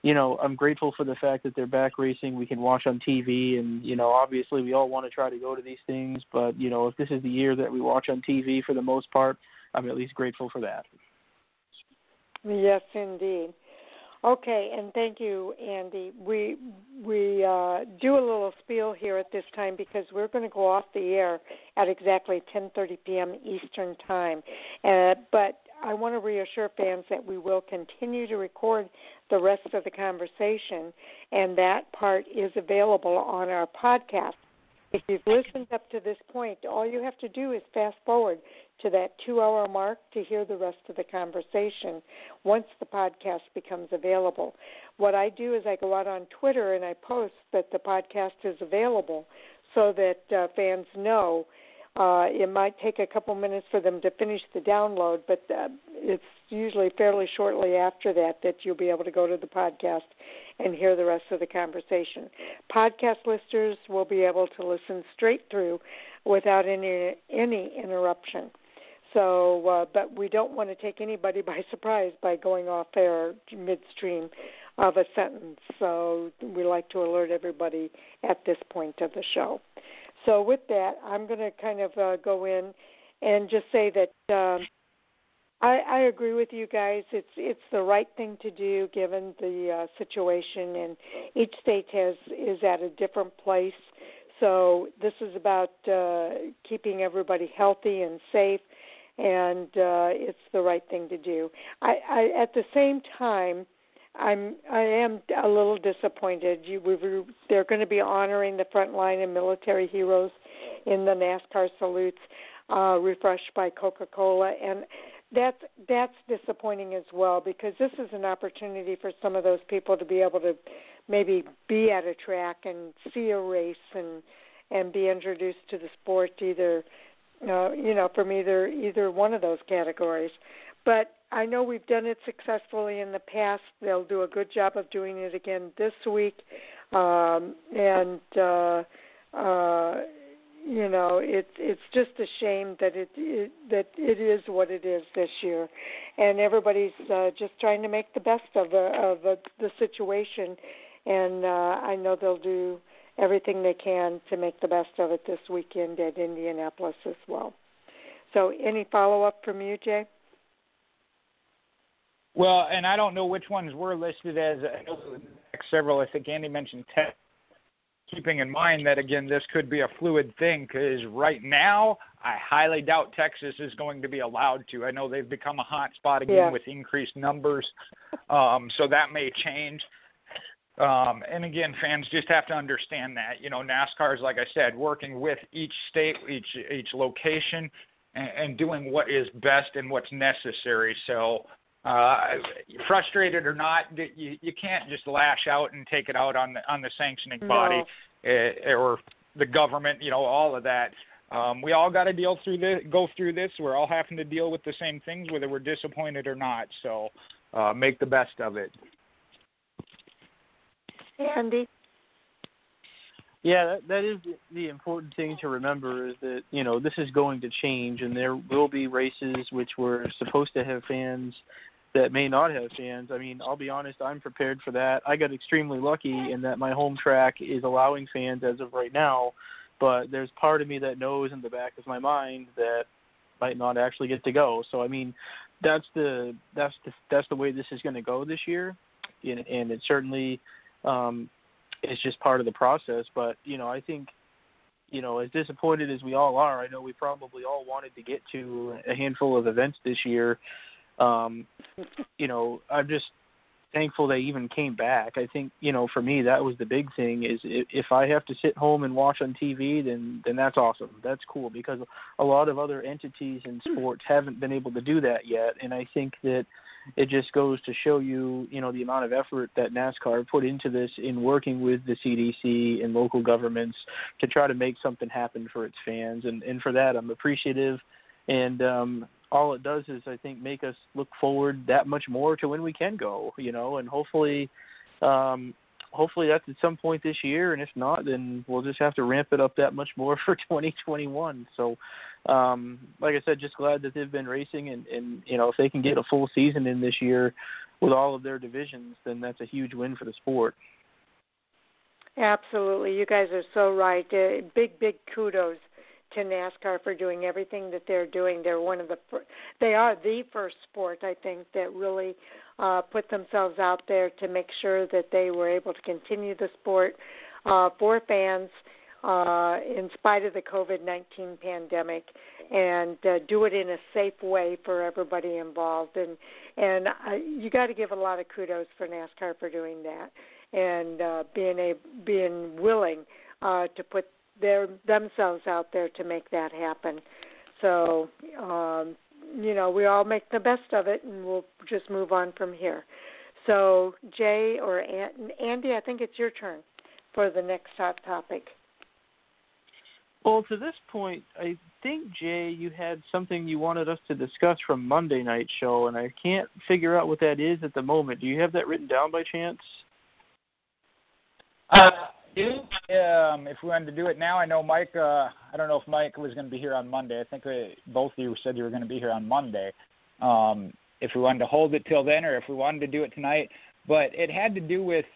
you know, I'm grateful for the fact that they're back racing. We can watch on T V, and, you know, obviously we all want to try to go to these things. But, you know, if this is the year that we watch on T V for the most part, I'm at least grateful for that. Yes, indeed. Okay, and thank you, Andy. We, we uh, do a little spiel here at this time because we're going to go off the air at exactly ten thirty p.m. Eastern Time. Uh, but I want to reassure fans that we will continue to record the rest of the conversation, and that part is available on our podcast. If you've listened up to this point, all you have to do is fast forward to that two-hour mark to hear the rest of the conversation once the podcast becomes available. What I do is I go out on Twitter and I post that the podcast is available so that uh, fans know. Uh, it might take a couple minutes for them to finish the download, but uh, it's usually fairly shortly after that that you'll be able to go to the podcast and hear the rest of the conversation. Podcast listeners will be able to listen straight through without any any interruption. So, uh, but we don't want to take anybody by surprise by going off air midstream of a sentence. So we like to alert everybody at this point of the show. So with that, I'm going to kind of uh, go in and just say that um, I, I agree with you guys. It's it's the right thing to do given the uh, situation, and each state has is at a different place. So this is about uh, keeping everybody healthy and safe, and uh, it's the right thing to do. I, I, at the same time, I'm I am a little disappointed. You, we, we, they're going to be honoring the frontline and military heroes in the NASCAR salutes, uh, refreshed by Coca-Cola, and that's that's disappointing as well, because this is an opportunity for some of those people to be able to maybe be at a track and see a race and and be introduced to the sport, either uh, you know from either either one of those categories. But I know we've done it successfully in the past. They'll do a good job of doing it again this week, um, and uh, uh, you know it's it's just a shame that it, it that it is what it is this year, and everybody's uh, just trying to make the best of the of the, the situation. And uh, I know they'll do everything they can to make the best of it this weekend at Indianapolis as well. So any follow-up from you, Jay? Well, and I don't know which ones were listed as uh, several. I think Andy mentioned ten. Keeping in mind that, again, this could be a fluid thing, because right now I highly doubt Texas is going to be allowed to. I know they've become a hot spot again yeah. with increased numbers, um, so that may change. Um, and again, fans just have to understand that, you know, NASCAR is, like I said, working with each state, each, each location, and, and doing what is best and what's necessary. So uh, frustrated or not, you, you can't just lash out and take it out on the, on the sanctioning no. body uh, or the government, you know, all of that. Um, we all got to deal through this, go through this. We're all having to deal with the same things, whether we're disappointed or not. So uh, make the best of it. Andy? Yeah, that, that is the, the important thing to remember, is that, you know, this is going to change, and there will be races which were supposed to have fans that may not have fans. I mean, I'll be honest, I'm prepared for that. I got extremely lucky in that my home track is allowing fans as of right now, but there's part of me that knows in the back of my mind that might not actually get to go. So, I mean, that's the that's the, that's the way this is going to go this year, and, and it certainly – Um, it's just part of the process. But, you know, I think, you know, as disappointed as we all are, I know we probably all wanted to get to a handful of events this year. Um, you know, I'm just thankful they even came back. I think, you know, for me, that was the big thing, is if I have to sit home and watch on T V, then, then that's awesome. That's cool, because a lot of other entities in sports haven't been able to do that yet. And I think that it just goes to show you, you know, the amount of effort that NASCAR put into this, in working with the C D C and local governments to try to make something happen for its fans. And, and for that, I'm appreciative. And um, all it does is, I think, make us look forward that much more to when we can go, you know, and hopefully um, hopefully that's at some point this year. And if not, then we'll just have to ramp it up that much more for twenty twenty-one. So, Um, like I said, just glad that they've been racing, and, and, you know, if they can get a full season in this year with all of their divisions, then that's a huge win for the sport. Absolutely. You guys are so right. Uh, big, big kudos to NASCAR for doing everything that they're doing. They're one of the fir- they are the first sport, I think, that really uh, put themselves out there to make sure that they were able to continue the sport uh, for fans, Uh, in spite of the COVID nineteen pandemic, and uh, do it in a safe way for everybody involved. And and uh, you got to give a lot of kudos for NASCAR for doing that, and uh, being a, being willing uh, to put their themselves out there to make that happen. So, um, you know, we all make the best of it, and we'll just move on from here. So, Jay or Andy, I think it's your turn for the next hot topic. Well, to this point, I think, Jay, you had something you wanted us to discuss from Monday night's show, and I can't figure out what that is at the moment. Do you have that written down by chance? Uh, um, if we wanted to do it now, I know Mike, uh, I don't know if Mike was going to be here on Monday. I think we, both of you said you were going to be here on Monday. Um, if we wanted to hold it till then, or if we wanted to do it tonight. But it had to do with,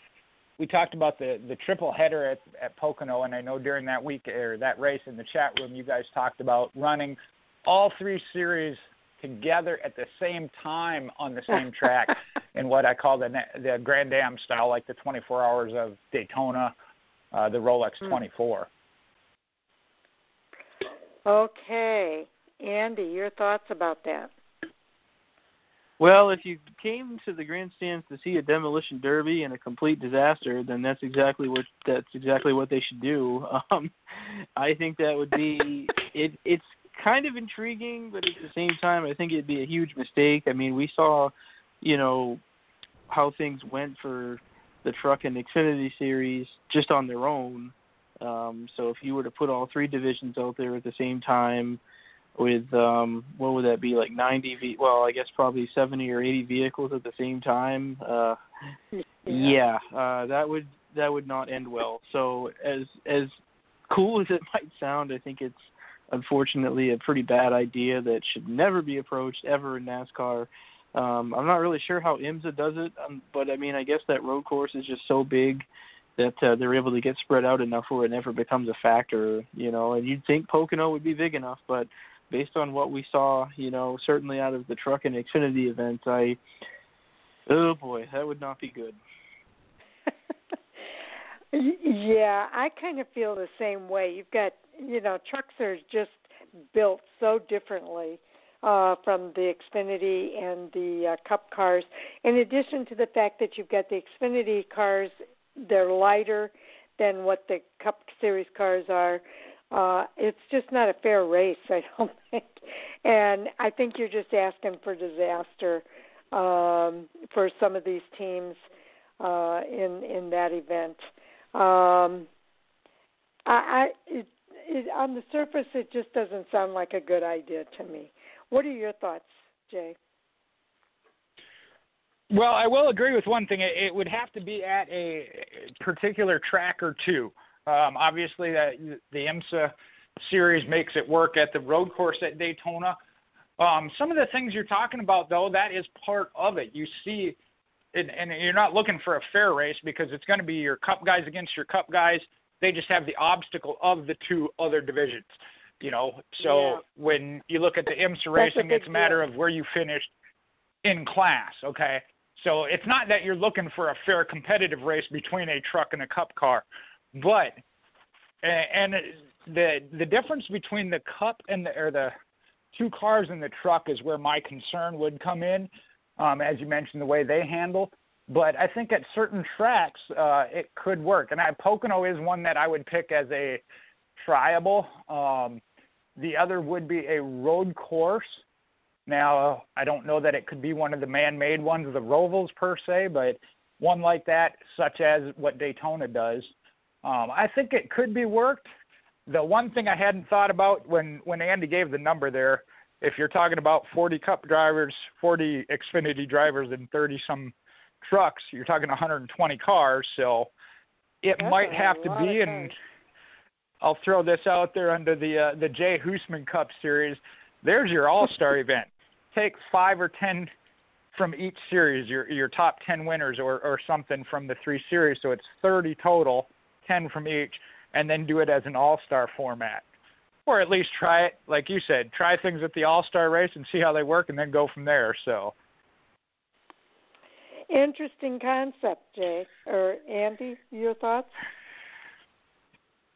we talked about the, the triple header at, at Pocono, and I know during that week or that race in the chat room, you guys talked about running all three series together at the same time on the same track in what I call the the Grand Am style, like the twenty-four hours of Daytona, uh, the Rolex twenty-four. Okay. Andy, your thoughts about that? Well, if you came to the grandstands to see a demolition derby and a complete disaster, then that's exactly what that's exactly what they should do. Um, I think that would be it. It's kind of intriguing, but at the same time, I think it'd be a huge mistake. I mean, we saw, you know, how things went for the Truck and Xfinity Series just on their own. Um, so if you were to put all three divisions out there at the same time, with, um, what would that be, like ninety, ve- well, I guess probably seventy or eighty vehicles at the same time. Uh, yeah, yeah uh, that would that would not end well. So as as cool as it might sound, I think it's unfortunately a pretty bad idea that should never be approached ever in NASCAR. Um, I'm not really sure how IMSA does it, um, but, I mean, I guess that road course is just so big that uh, they're able to get spread out enough where it never becomes a factor, you know. And you'd think Pocono would be big enough, but based on what we saw, you know, certainly out of the Truck and Xfinity events, I, oh boy, that would not be good. Yeah, I kind of feel the same way. You've got, you know, trucks are just built so differently uh, from the Xfinity and the uh, Cup cars. In addition to the fact that you've got the Xfinity cars, they're lighter than what the Cup Series cars are. Uh, it's just not a fair race, I don't think. And I think you're just asking for disaster um, for some of these teams uh, in in that event. Um, I, I it, it, on the surface, it just doesn't sound like a good idea to me. What are your thoughts, Jay? Well, I will agree with one thing. It, it would have to be at a particular track or two. Um, obviously, that the IMSA series makes it work at the road course at Daytona. Um, some of the things you're talking about, though, that is part of it. You see, and, and you're not looking for a fair race because it's going to be your Cup guys against your Cup guys. They just have the obstacle of the two other divisions, you know. So yeah. When you look at the IMSA racing, it's a matter of where you finished in class, okay? So it's not that you're looking for a fair competitive race between a truck and a Cup car. But and the the difference between the Cup and the or the two cars and the truck is where my concern would come in, um, as you mentioned the way they handle. But I think at certain tracks uh, it could work. And I, Pocono is one that I would pick as a triable. Um, the other would be a road course. Now I don't know that it could be one of the man-made ones, the Rovals per se, but one like that, such as what Daytona does. Um, I think it could be worked. The one thing I hadn't thought about when, when Andy gave the number there, if you're talking about forty Cup drivers, forty Xfinity drivers, and thirty-some trucks, you're talking one hundred twenty cars. So it That's might have to be, and I'll throw this out there under the uh, the Jay Hoosman Cup Series, there's your all-star event. Take five or ten from each series, your your top ten winners or, or something from the three series, so it's thirty total. ten from each, and then do it as an all-star format. Or at least try it, like you said, try things at the all-star race and see how they work and then go from there. So, interesting concept, Jay. Or Andy, your thoughts?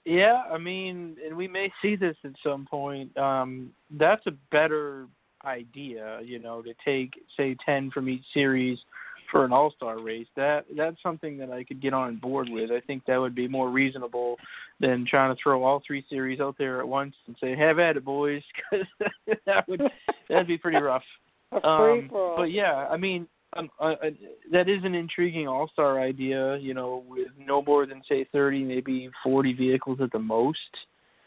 Yeah, I mean, and we may see this at some point. Um, that's a better idea, you know, to take, say, ten from each series for an all-star race. That that's something that I could get on board with. I think that would be more reasonable than trying to throw all three series out there at once and say, have at it, boys, because that would that'd be pretty rough. Um, but, yeah, I mean, um, uh, uh, that is an intriguing all-star idea, you know, with no more than, say, thirty, maybe forty vehicles at the most.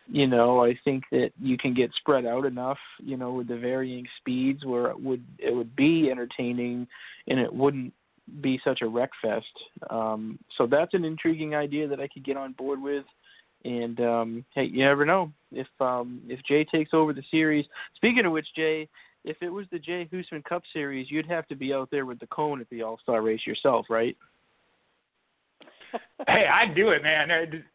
You know, I think that you can get spread out enough, you know, with the varying speeds where it would it would be entertaining and it wouldn't be such a wreck fest. Um, so that's an intriguing idea that I could get on board with. And, um, hey, you never know if um, if Jay takes over the series. Speaking of which, Jay, if it was the Jay Hoosman Cup Series, you'd have to be out there with the cone at the All-Star race yourself, right? Hey, I'd do it, man. I'd...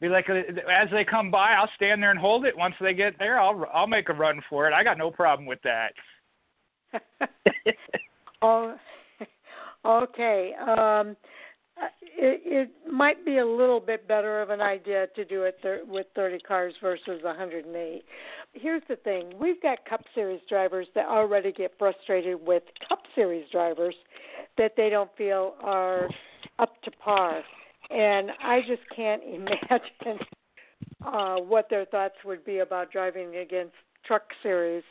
Be like, as they come by, I'll stand there and hold it. Once they get there, I'll I'll make a run for it. I got no problem with that. Oh, okay. Um, it, it might be a little bit better of an idea to do it th- with thirty cars versus one hundred eight. Here's the thing. We've got Cup Series drivers that already get frustrated with Cup Series drivers that they don't feel are up to par. And I just can't imagine uh, what their thoughts would be about driving against Truck Series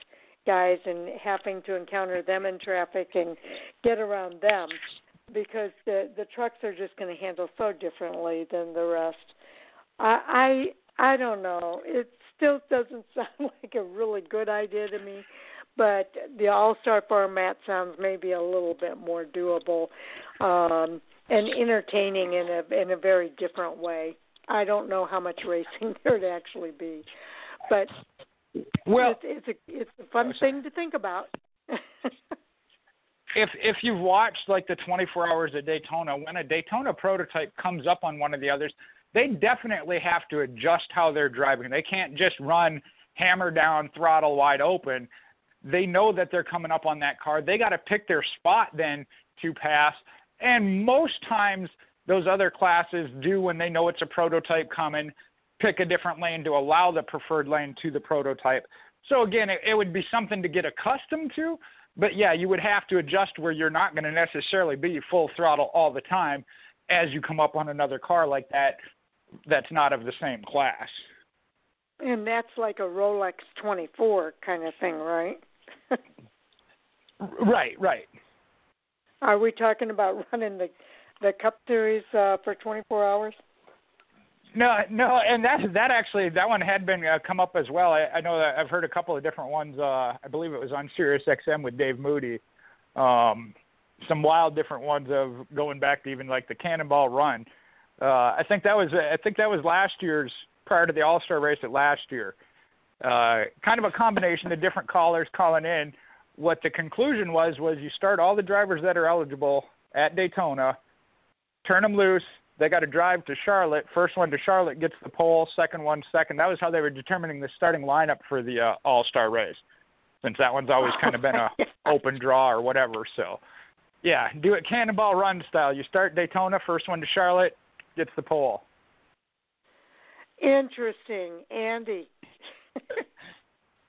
guys and having to encounter them in traffic and get around them, because the, the trucks are just going to handle so differently than the rest. I, I I don't know. It still doesn't sound like a really good idea to me, but the all-star format sounds maybe a little bit more doable um, and entertaining in a in a very different way. I don't know how much racing there'd actually be, but well, it's, it's a it's a fun thing to think about. If if you've watched, like, the twenty-four hours at Daytona, when a Daytona prototype comes up on one of the others, they definitely have to adjust how they're driving. They can't just run hammer down, throttle wide open. They know that they're coming up on that car. They got to pick their spot then to pass. And most times those other classes do, when they know it's a prototype coming, pick a different lane to allow the preferred lane to the prototype. So, again, it, it would be something to get accustomed to. But, yeah, you would have to adjust where you're not going to necessarily be full throttle all the time as you come up on another car like that that's not of the same class. And that's like a Rolex twenty-four kind of thing, right? Right, right. Are we talking about running the, the Cup Series uh, for twenty-four hours? No, no, and that that actually that one had been uh, come up as well. I, I know that I've heard a couple of different ones. Uh, I believe it was on Sirius X M with Dave Moody. Um, some wild different ones of going back to even like the Cannonball Run. Uh, I think that was I think that was last year's, prior to the All-Star race at last year. Uh, kind of a combination of different callers calling in. What the conclusion was was you start all the drivers that are eligible at Daytona, turn them loose. They got to drive to Charlotte. First one to Charlotte gets the pole. Second one second. That was how they were determining the starting lineup for the uh, All-Star race, since that one's always kind of been a open draw or whatever. So, yeah, do it Cannonball Run style. You start Daytona, first one to Charlotte gets the pole. Interesting, Andy.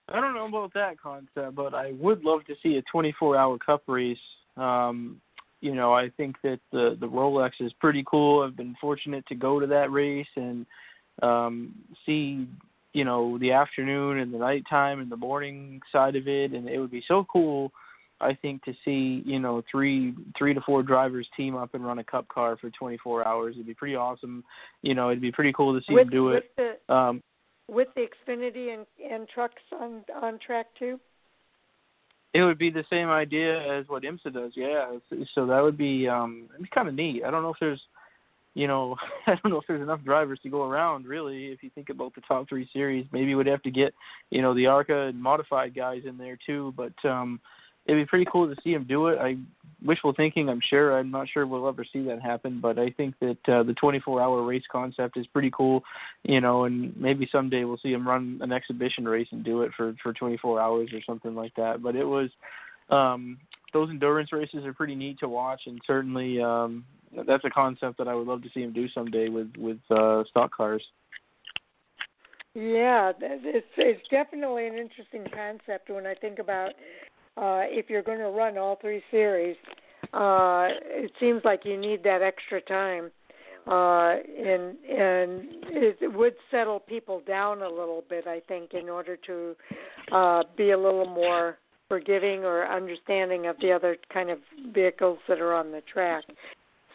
I don't know about that concept, but I would love to see a twenty-four hour Cup race. Um, You know, I think that the, the Rolex is pretty cool. I've been fortunate to go to that race and um, see, you know, the afternoon and the nighttime and the morning side of it. And it would be so cool, I think, to see, you know, three three to four drivers team up and run a Cup car for twenty-four hours. It'd be pretty awesome. You know, it'd be pretty cool to see with, them do with it. The, um, with the Xfinity and, and trucks on, on track, too? It would be the same idea as what IMSA does, yeah. So that would be um, it'd be kind of neat. I don't know if there's, you know, I don't know if there's enough drivers to go around, really. If you think about the top three series, maybe we'd have to get, you know, the ARCA and modified guys in there too. But um, it'd be pretty cool to see them do it. I wishful thinking, I'm sure. I'm not sure we'll ever see that happen, but I think that uh, the twenty-four hour race concept is pretty cool, you know. And maybe someday we'll see them run an exhibition race and do it for, for twenty-four hours or something like that. But it was um, those endurance races are pretty neat to watch, and certainly um, that's a concept that I would love to see them do someday with with uh, stock cars. Yeah, it's it's definitely an interesting concept when I think about. Uh, if you're going to run all three series, uh, it seems like you need that extra time, uh, and and it would settle people down a little bit, I think, in order to uh, be a little more forgiving or understanding of the other kind of vehicles that are on the track.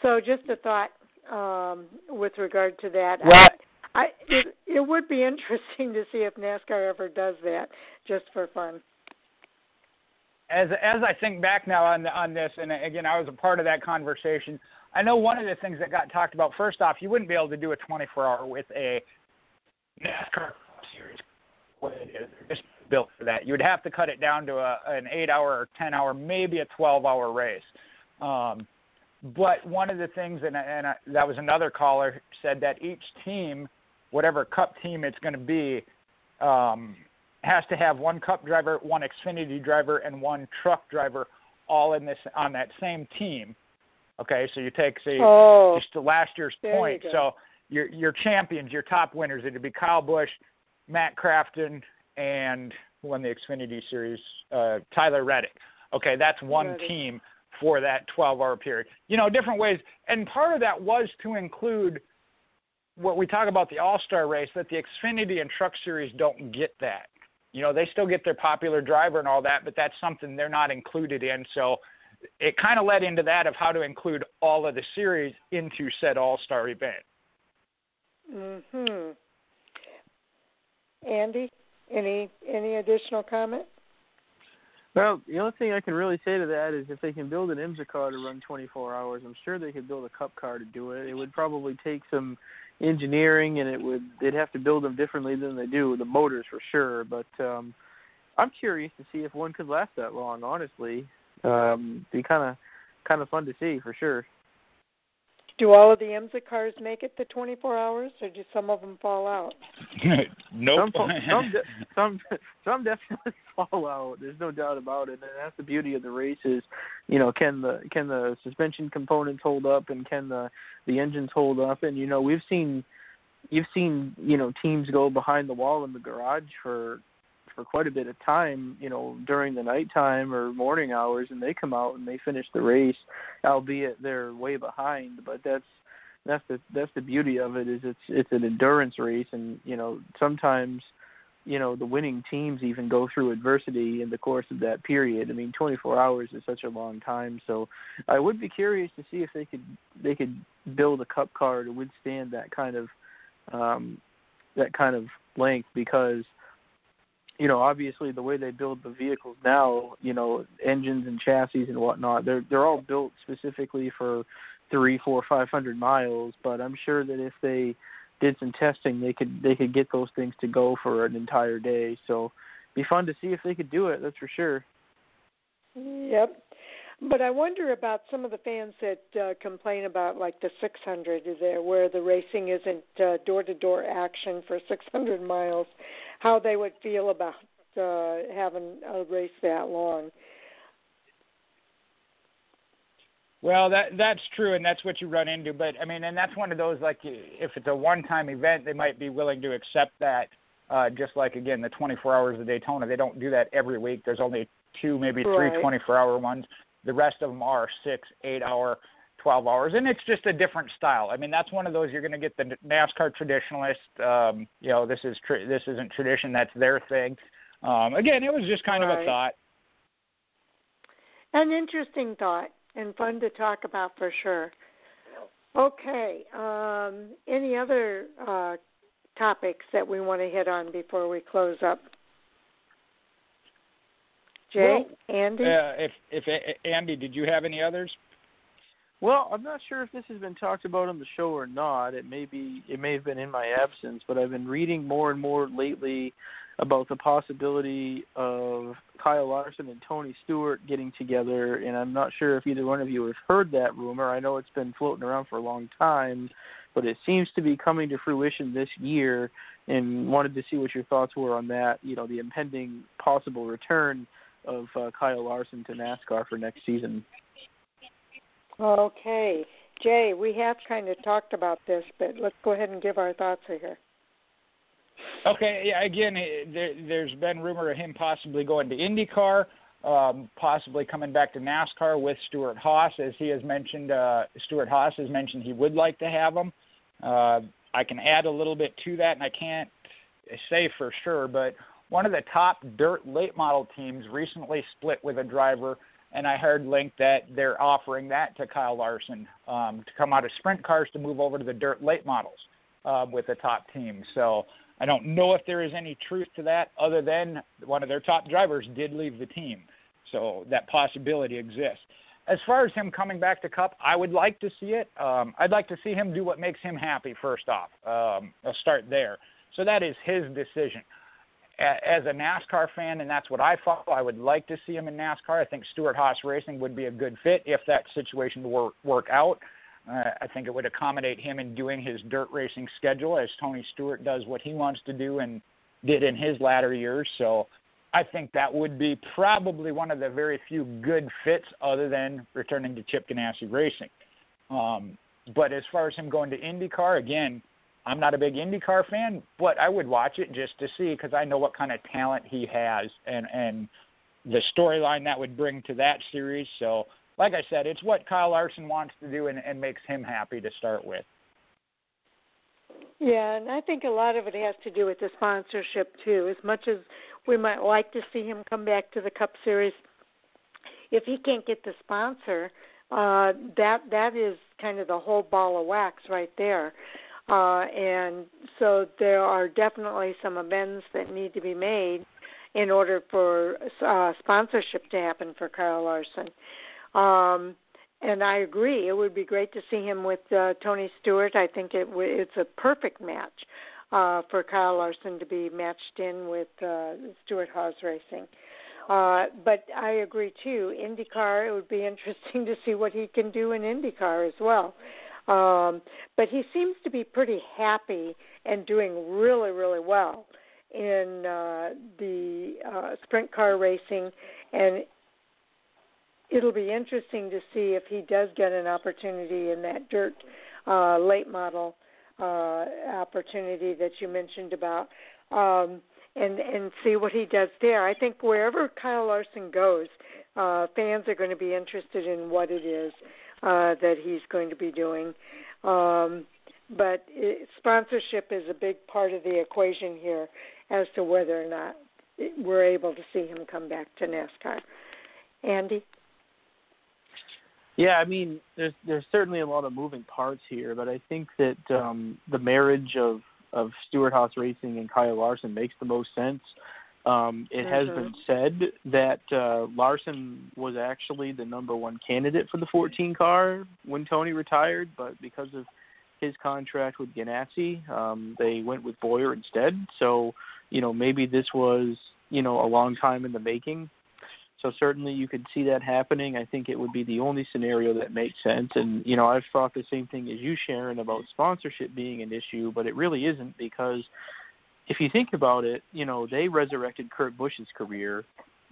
So just a thought um, with regard to that. What? I, I, it, it would be interesting to see if NASCAR ever does that just for fun. As as I think back now on on this, and again, I was a part of that conversation, I know one of the things that got talked about, first off, you wouldn't be able to do a twenty-four hour with a NASCAR Series. What it is, it's built for that. You would have to cut it down to a, an eight hour or ten hour, maybe a twelve hour race. Um, but one of the things, and, and I, that was another caller, said that each team, whatever Cup team it's going to be, um, has to have one Cup driver, one Xfinity driver, and one truck driver all in this on that same team. Okay, so you take see oh, just the last year's point. You so your your champions, your top winners, it'd be Kyle Busch, Matt Crafton, and who won the Xfinity Series, uh, Tyler Reddick. Okay, that's one Reddick. team for that twelve-hour period. You know, different ways, and part of that was to include what we talk about the All-Star race, that the Xfinity and Truck Series don't get that. You know, they still get their popular driver and all that, but that's something they're not included in, so it kind of led into that of how to include all of the series into said All-Star event. Mm-hmm. Andy, any any additional comment? Well, the only thing I can really say to that is if they can build an IMSA car to run twenty-four hours, I'm sure they could build a Cup car to do it. It would probably take some engineering, and it would they'd have to build them differently than they do, the motors for sure. But um, I'm curious to see if one could last that long, honestly. Um, be kind of kind of fun to see for sure. Do all of the IMSA cars make it to twenty-four hours, or do some of them fall out? Nope. Some, some, de- some, some definitely fall out. There's no doubt about it, and that's the beauty of the race is, you know, can the can the suspension components hold up, and can the, the engines hold up? And you know, we've seen you've seen you know teams go behind the wall in the garage for. for quite a bit of time, you know, during the nighttime or morning hours, and they come out and they finish the race, albeit they're way behind. But that's that's the that's the beauty of it is it's it's an endurance race, and you know sometimes, you know, the winning teams even go through adversity in the course of that period. I mean, twenty-four hours is such a long time, so I would be curious to see if they could they could build a Cup car to withstand that kind of um, that kind of length because. You know, obviously the way they build the vehicles now, you know, engines and chassis and whatnot, they're they're all built specifically for three, four, five hundred miles. But I'm sure that if they did some testing, they could they could get those things to go for an entire day. So, it'd be fun to see if they could do it. That's for sure. Yep. But I wonder about some of the fans that uh, complain about like the six hundred there, where the racing isn't uh, door-to-door action for six hundred miles, how they would feel about uh, having a race that long. Well, that that's true, and that's what you run into. But, I mean, and that's one of those, like, if it's a one-time event, they might be willing to accept that. Uh, just like, again, the twenty-four hours of Daytona, they don't do that every week. There's only two, maybe three right. twenty-four-hour ones. The rest of them are six, eight-hour, twelve hours, and it's just a different style. I mean, that's one of those you're going to get the NASCAR traditionalist. Um, you know, this is tra- this isn't tradition. That's their thing. Um, again, it was just kind right. of a thought. An interesting thought and fun to talk about for sure. Okay. Um, any other uh, topics that we want to hit on before we close up? Jay, well, Andy? Uh, if, if Andy, did you have any others? Well, I'm not sure if this has been talked about on the show or not. It may be, it may have been in my absence, but I've been reading more and more lately about the possibility of Kyle Larson and Tony Stewart getting together, and I'm not sure if either one of you have heard that rumor. I know it's been floating around for a long time, but it seems to be coming to fruition this year, and wanted to see what your thoughts were on that, you know, the impending possible return of uh, Kyle Larson to NASCAR for next season. Okay. Jay, we have kind of talked about this, but let's go ahead and give our thoughts here. Okay. Yeah, again, there, there's been rumor of him possibly going to IndyCar, um, possibly coming back to NASCAR with Stuart Haas. As he has mentioned, uh, Stuart Haas has mentioned he would like to have him. Uh, I can add a little bit to that, and I can't say for sure, but one of the top dirt late model teams recently split with a driver, and I heard linked that they're offering that to Kyle Larson um, to come out of sprint cars to move over to the dirt late models uh, with the top team. So I don't know if there is any truth to that other than one of their top drivers did leave the team. So that possibility exists. As far as him coming back to Cup, I would like to see it. Um, I'd like to see him do what makes him happy first off. Um, I'll start there. So that is his decision. As a NASCAR fan, and that's what I follow, I would like to see him in NASCAR. I think Stuart Haas Racing would be a good fit if that situation were work out. Uh, I think it would accommodate him in doing his dirt racing schedule as Tony Stewart does what he wants to do and did in his latter years. So I think that would be probably one of the very few good fits other than returning to Chip Ganassi Racing. Um, but as far as him going to IndyCar, again, I'm not a big IndyCar fan, but I would watch it just to see because I know what kind of talent he has and, and the storyline that would bring to that series. So, like I said, it's what Kyle Larson wants to do and, and makes him happy to start with. Yeah, and I think a lot of it has to do with the sponsorship, too. As much as we might like to see him come back to the Cup Series, if he can't get the sponsor, uh, that that is kind of the whole ball of wax right there. Uh, and so there are definitely some amends that need to be made in order for uh, sponsorship to happen for Kyle Larson. Um, and I agree. It would be great to see him with uh, Tony Stewart. I think it w- it's a perfect match uh, for Kyle Larson to be matched in with uh, Stewart Haas Racing. Uh, but I agree, too. IndyCar, it would be interesting to see what he can do in IndyCar as well. Um, but he seems to be pretty happy and doing really, really well in uh, the uh, sprint car racing. And it'll be interesting to see if he does get an opportunity in that dirt uh, late model uh, opportunity that you mentioned about um, and, and see what he does there. I think wherever Kyle Larson goes, uh, fans are going to be interested in what it is Uh, that he's going to be doing. Um, but it, sponsorship is a big part of the equation here as to whether or not it, we're able to see him come back to NASCAR. Andy? Yeah, I mean, there's there's certainly a lot of moving parts here, but I think that um, the marriage of, of Stewart Haas Racing and Kyle Larson makes the most sense. Um, it has mm-hmm. been said that uh, Larson was actually the number one candidate for the fourteen car when Tony retired, but because of his contract with Ganassi, um, they went with Boyer instead. So, you know, maybe this was, you know, a long time in the making. So certainly you could see that happening. I think it would be the only scenario that makes sense. And, you know, I've thought the same thing as you, Sharon, about sponsorship being an issue, but it really isn't because – if you think about it, you know, they resurrected Kurt Busch's career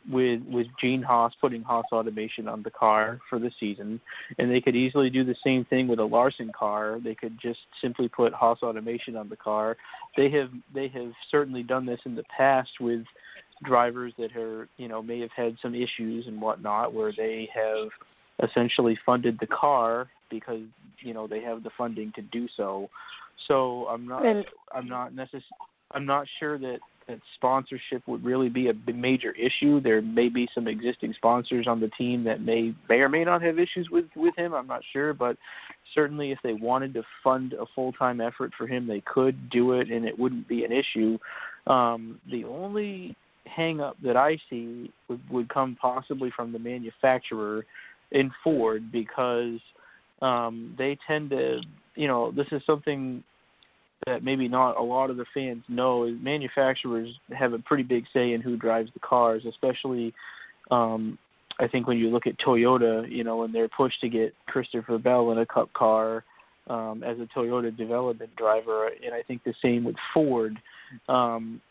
with with Gene Haas putting Haas Automation on the car for the season, and they could easily do the same thing with a Larson car. They could just simply put Haas Automation on the car. They have they have certainly done this in the past with drivers that are, you know, may have had some issues and whatnot, where they have essentially funded the car because, you know, they have the funding to do so. So I'm not I'm not necessarily. I'm not sure that, that sponsorship would really be a major issue. There may be some existing sponsors on the team that may, may or may not have issues with, with him. I'm not sure, but certainly if they wanted to fund a full-time effort for him, they could do it and it wouldn't be an issue. Um, the only hang-up that I see would, would come possibly from the manufacturer in Ford because um, they tend to, you know, this is something that maybe not a lot of the fans know is manufacturers have a pretty big say in who drives the cars, especially um, I think when you look at Toyota, you know, when they're pushed to get Christopher Bell in a Cup car um, as a Toyota development driver, and I think the same with Ford. Um,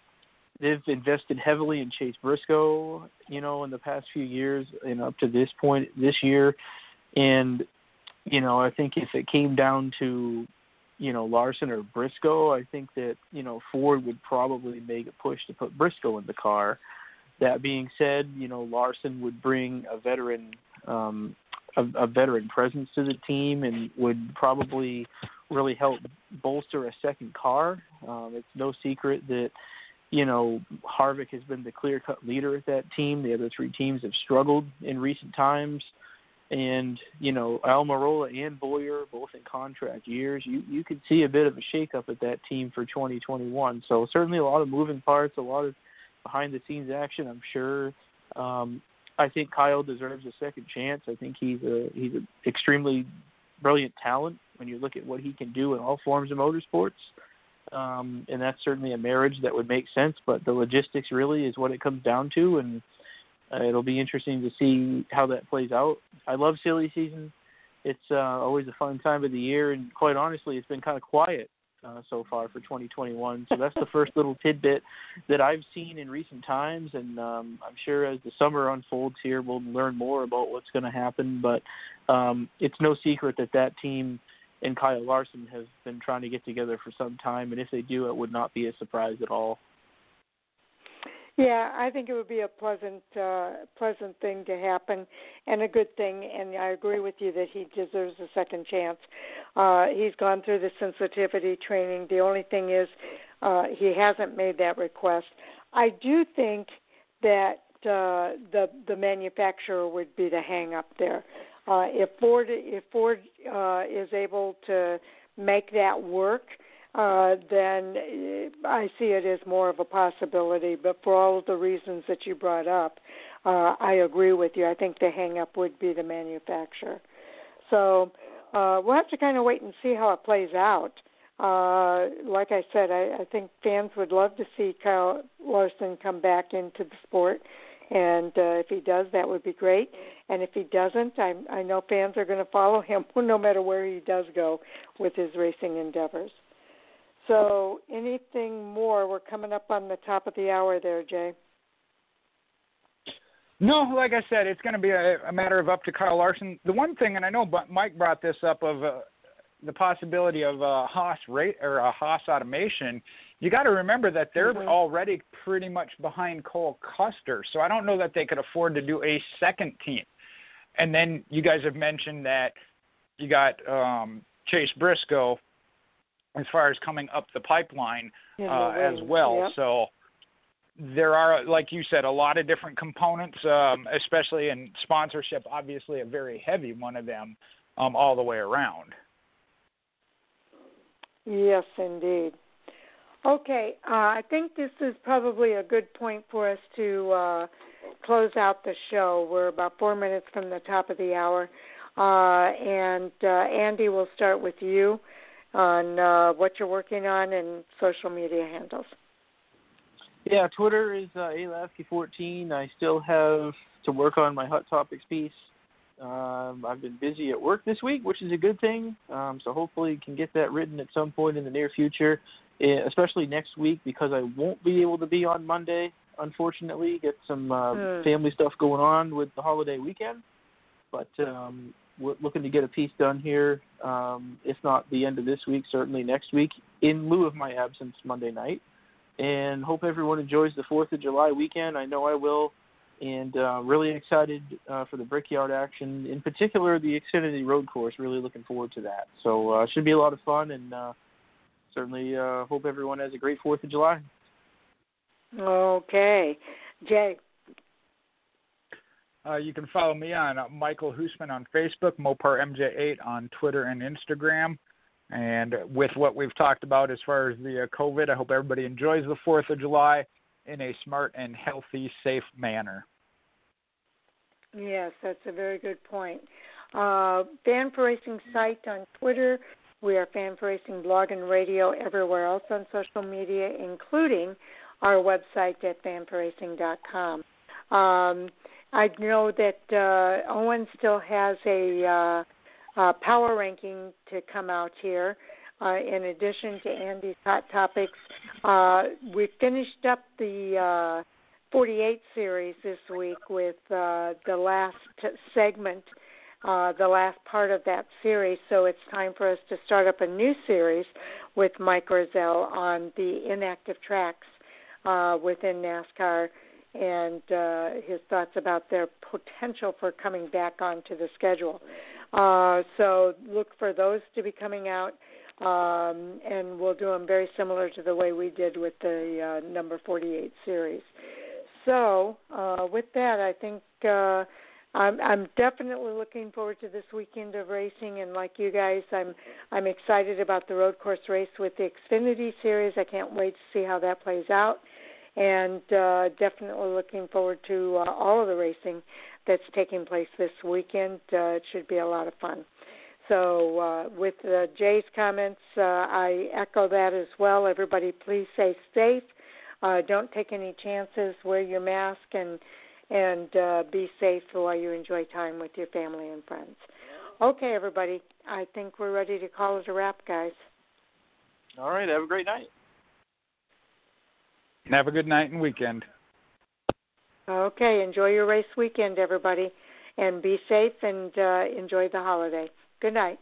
they've invested heavily in Chase Briscoe, you know, in the past few years and up to this point this year, and, you know, I think if it came down to you know, Larson or Briscoe, I think that, you know, Ford would probably make a push to put Briscoe in the car. That being said, you know, Larson would bring a veteran, um, a, a veteran presence to the team and would probably really help bolster a second car. Um, it's no secret that, you know, Harvick has been the clear-cut leader at that team. The other three teams have struggled in recent times. And, you know, Almirola and Boyer, both in contract years, you, you could see a bit of a shakeup at that team for twenty twenty-one. So certainly a lot of moving parts, a lot of behind-the-scenes action, I'm sure. Um, I think Kyle deserves a second chance. I think he's a he's an extremely brilliant talent when you look at what he can do in all forms of motorsports. Um, and that's certainly a marriage that would make sense, but the logistics really is what it comes down to, and Uh, it'll be interesting to see how that plays out. I love silly season. It's uh, always a fun time of the year, and quite honestly, it's been kind of quiet uh, so far for twenty twenty-one. So that's the first little tidbit that I've seen in recent times, and um, I'm sure as the summer unfolds here, we'll learn more about what's going to happen. But um, it's no secret that that team and Kyle Larson have been trying to get together for some time, and if they do, it would not be a surprise at all. Yeah, I think it would be a pleasant, uh, pleasant thing to happen, and a good thing. And I agree with you that he deserves a second chance. Uh, he's gone through the sensitivity training. The only thing is, uh, he hasn't made that request. I do think that uh, the the manufacturer would be the hang up there. Uh, if Ford if Ford uh, is able to make that work, Uh, then I see it as more of a possibility. But for all of the reasons that you brought up, uh, I agree with you. I think the hang-up would be the manufacturer. So uh, we'll have to kind of wait and see how it plays out. Uh, like I said, I, I think fans would love to see Kyle Larson come back into the sport. And uh, if he does, that would be great. And if he doesn't, I, I know fans are going to follow him no matter where he does go with his racing endeavors. So anything more? We're coming up on the top of the hour there, Jay. No, like I said, it's going to be a, a matter of up to Kyle Larson. The one thing, and I know Mike brought this up, of uh, the possibility of a Haas rate or a Haas automation, you got to remember that they're mm-hmm. already pretty much behind Cole Custer. So I don't know that they could afford to do a second team. And then you guys have mentioned that you got um, Chase Briscoe as far as coming up the pipeline uh, as well. Yep. So there are, like you said, a lot of different components, um, especially in sponsorship, obviously a very heavy one of them um, all the way around. Yes, indeed. Okay, uh, I think this is probably a good point for us to uh, close out the show. We're about four minutes from the top of the hour. Uh, and uh, Andy, we'll start with you on uh, what you're working on and social media handles. Yeah, Twitter is uh, A L A F K fourteen. I still have to work on my Hot Topics piece. Um, I've been busy at work this week, which is a good thing, um, so hopefully can get that written at some point in the near future, especially next week because I won't be able to be on Monday, unfortunately. Get some uh, mm. family stuff going on with the holiday weekend, but um we're looking to get a piece done here, um, if not the end of this week, certainly next week, in lieu of my absence Monday night. And hope everyone enjoys the fourth of July weekend. I know I will. And uh, really excited uh, for the Brickyard action, in particular the Xfinity Road Course. Really looking forward to that. So it uh, should be a lot of fun, and uh, certainly uh, hope everyone has a great fourth of July. Okay. Jay. Uh, you can follow me on uh, Michael Hoosman on Facebook, Mopar M J eight on Twitter and Instagram. And with what we've talked about as far as the uh, COVID, I hope everybody enjoys the fourth of July in a smart and healthy, safe manner. Yes, that's a very good point. Uh, Fan for Racing site on Twitter. We are Fan for Racing blog and radio everywhere else on social media, including our website at fan for racing dot com. Um, I know that uh, Owen still has a uh, uh, power ranking to come out here, uh, in addition to Andy's Hot Topics. Uh, we finished up the uh, forty-eight series this week with uh, the last segment, uh, the last part of that series, so it's time for us to start up a new series with Mike Rozelle on the inactive tracks uh, within NASCAR, and uh, his thoughts about their potential for coming back onto the schedule. Uh, so look for those to be coming out, um, and we'll do them very similar to the way we did with the uh, number forty-eight series. So uh, with that, I think uh, I'm, I'm definitely looking forward to this weekend of racing, and like you guys, I'm I'm excited about the road course race with the Xfinity Series. I can't wait to see how that plays out. And uh, definitely looking forward to uh, all of the racing that's taking place this weekend. Uh, it should be a lot of fun. So uh, with uh, Jay's comments, uh, I echo that as well. Everybody, please stay safe. Uh, don't take any chances. Wear your mask and, and uh, be safe while you enjoy time with your family and friends. Okay, everybody, I think we're ready to call it a wrap, guys. All right, have a great night. And have a good night and weekend. Okay, enjoy your race weekend, everybody. and be safe and uh, enjoy the holiday. Good night.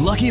Lucky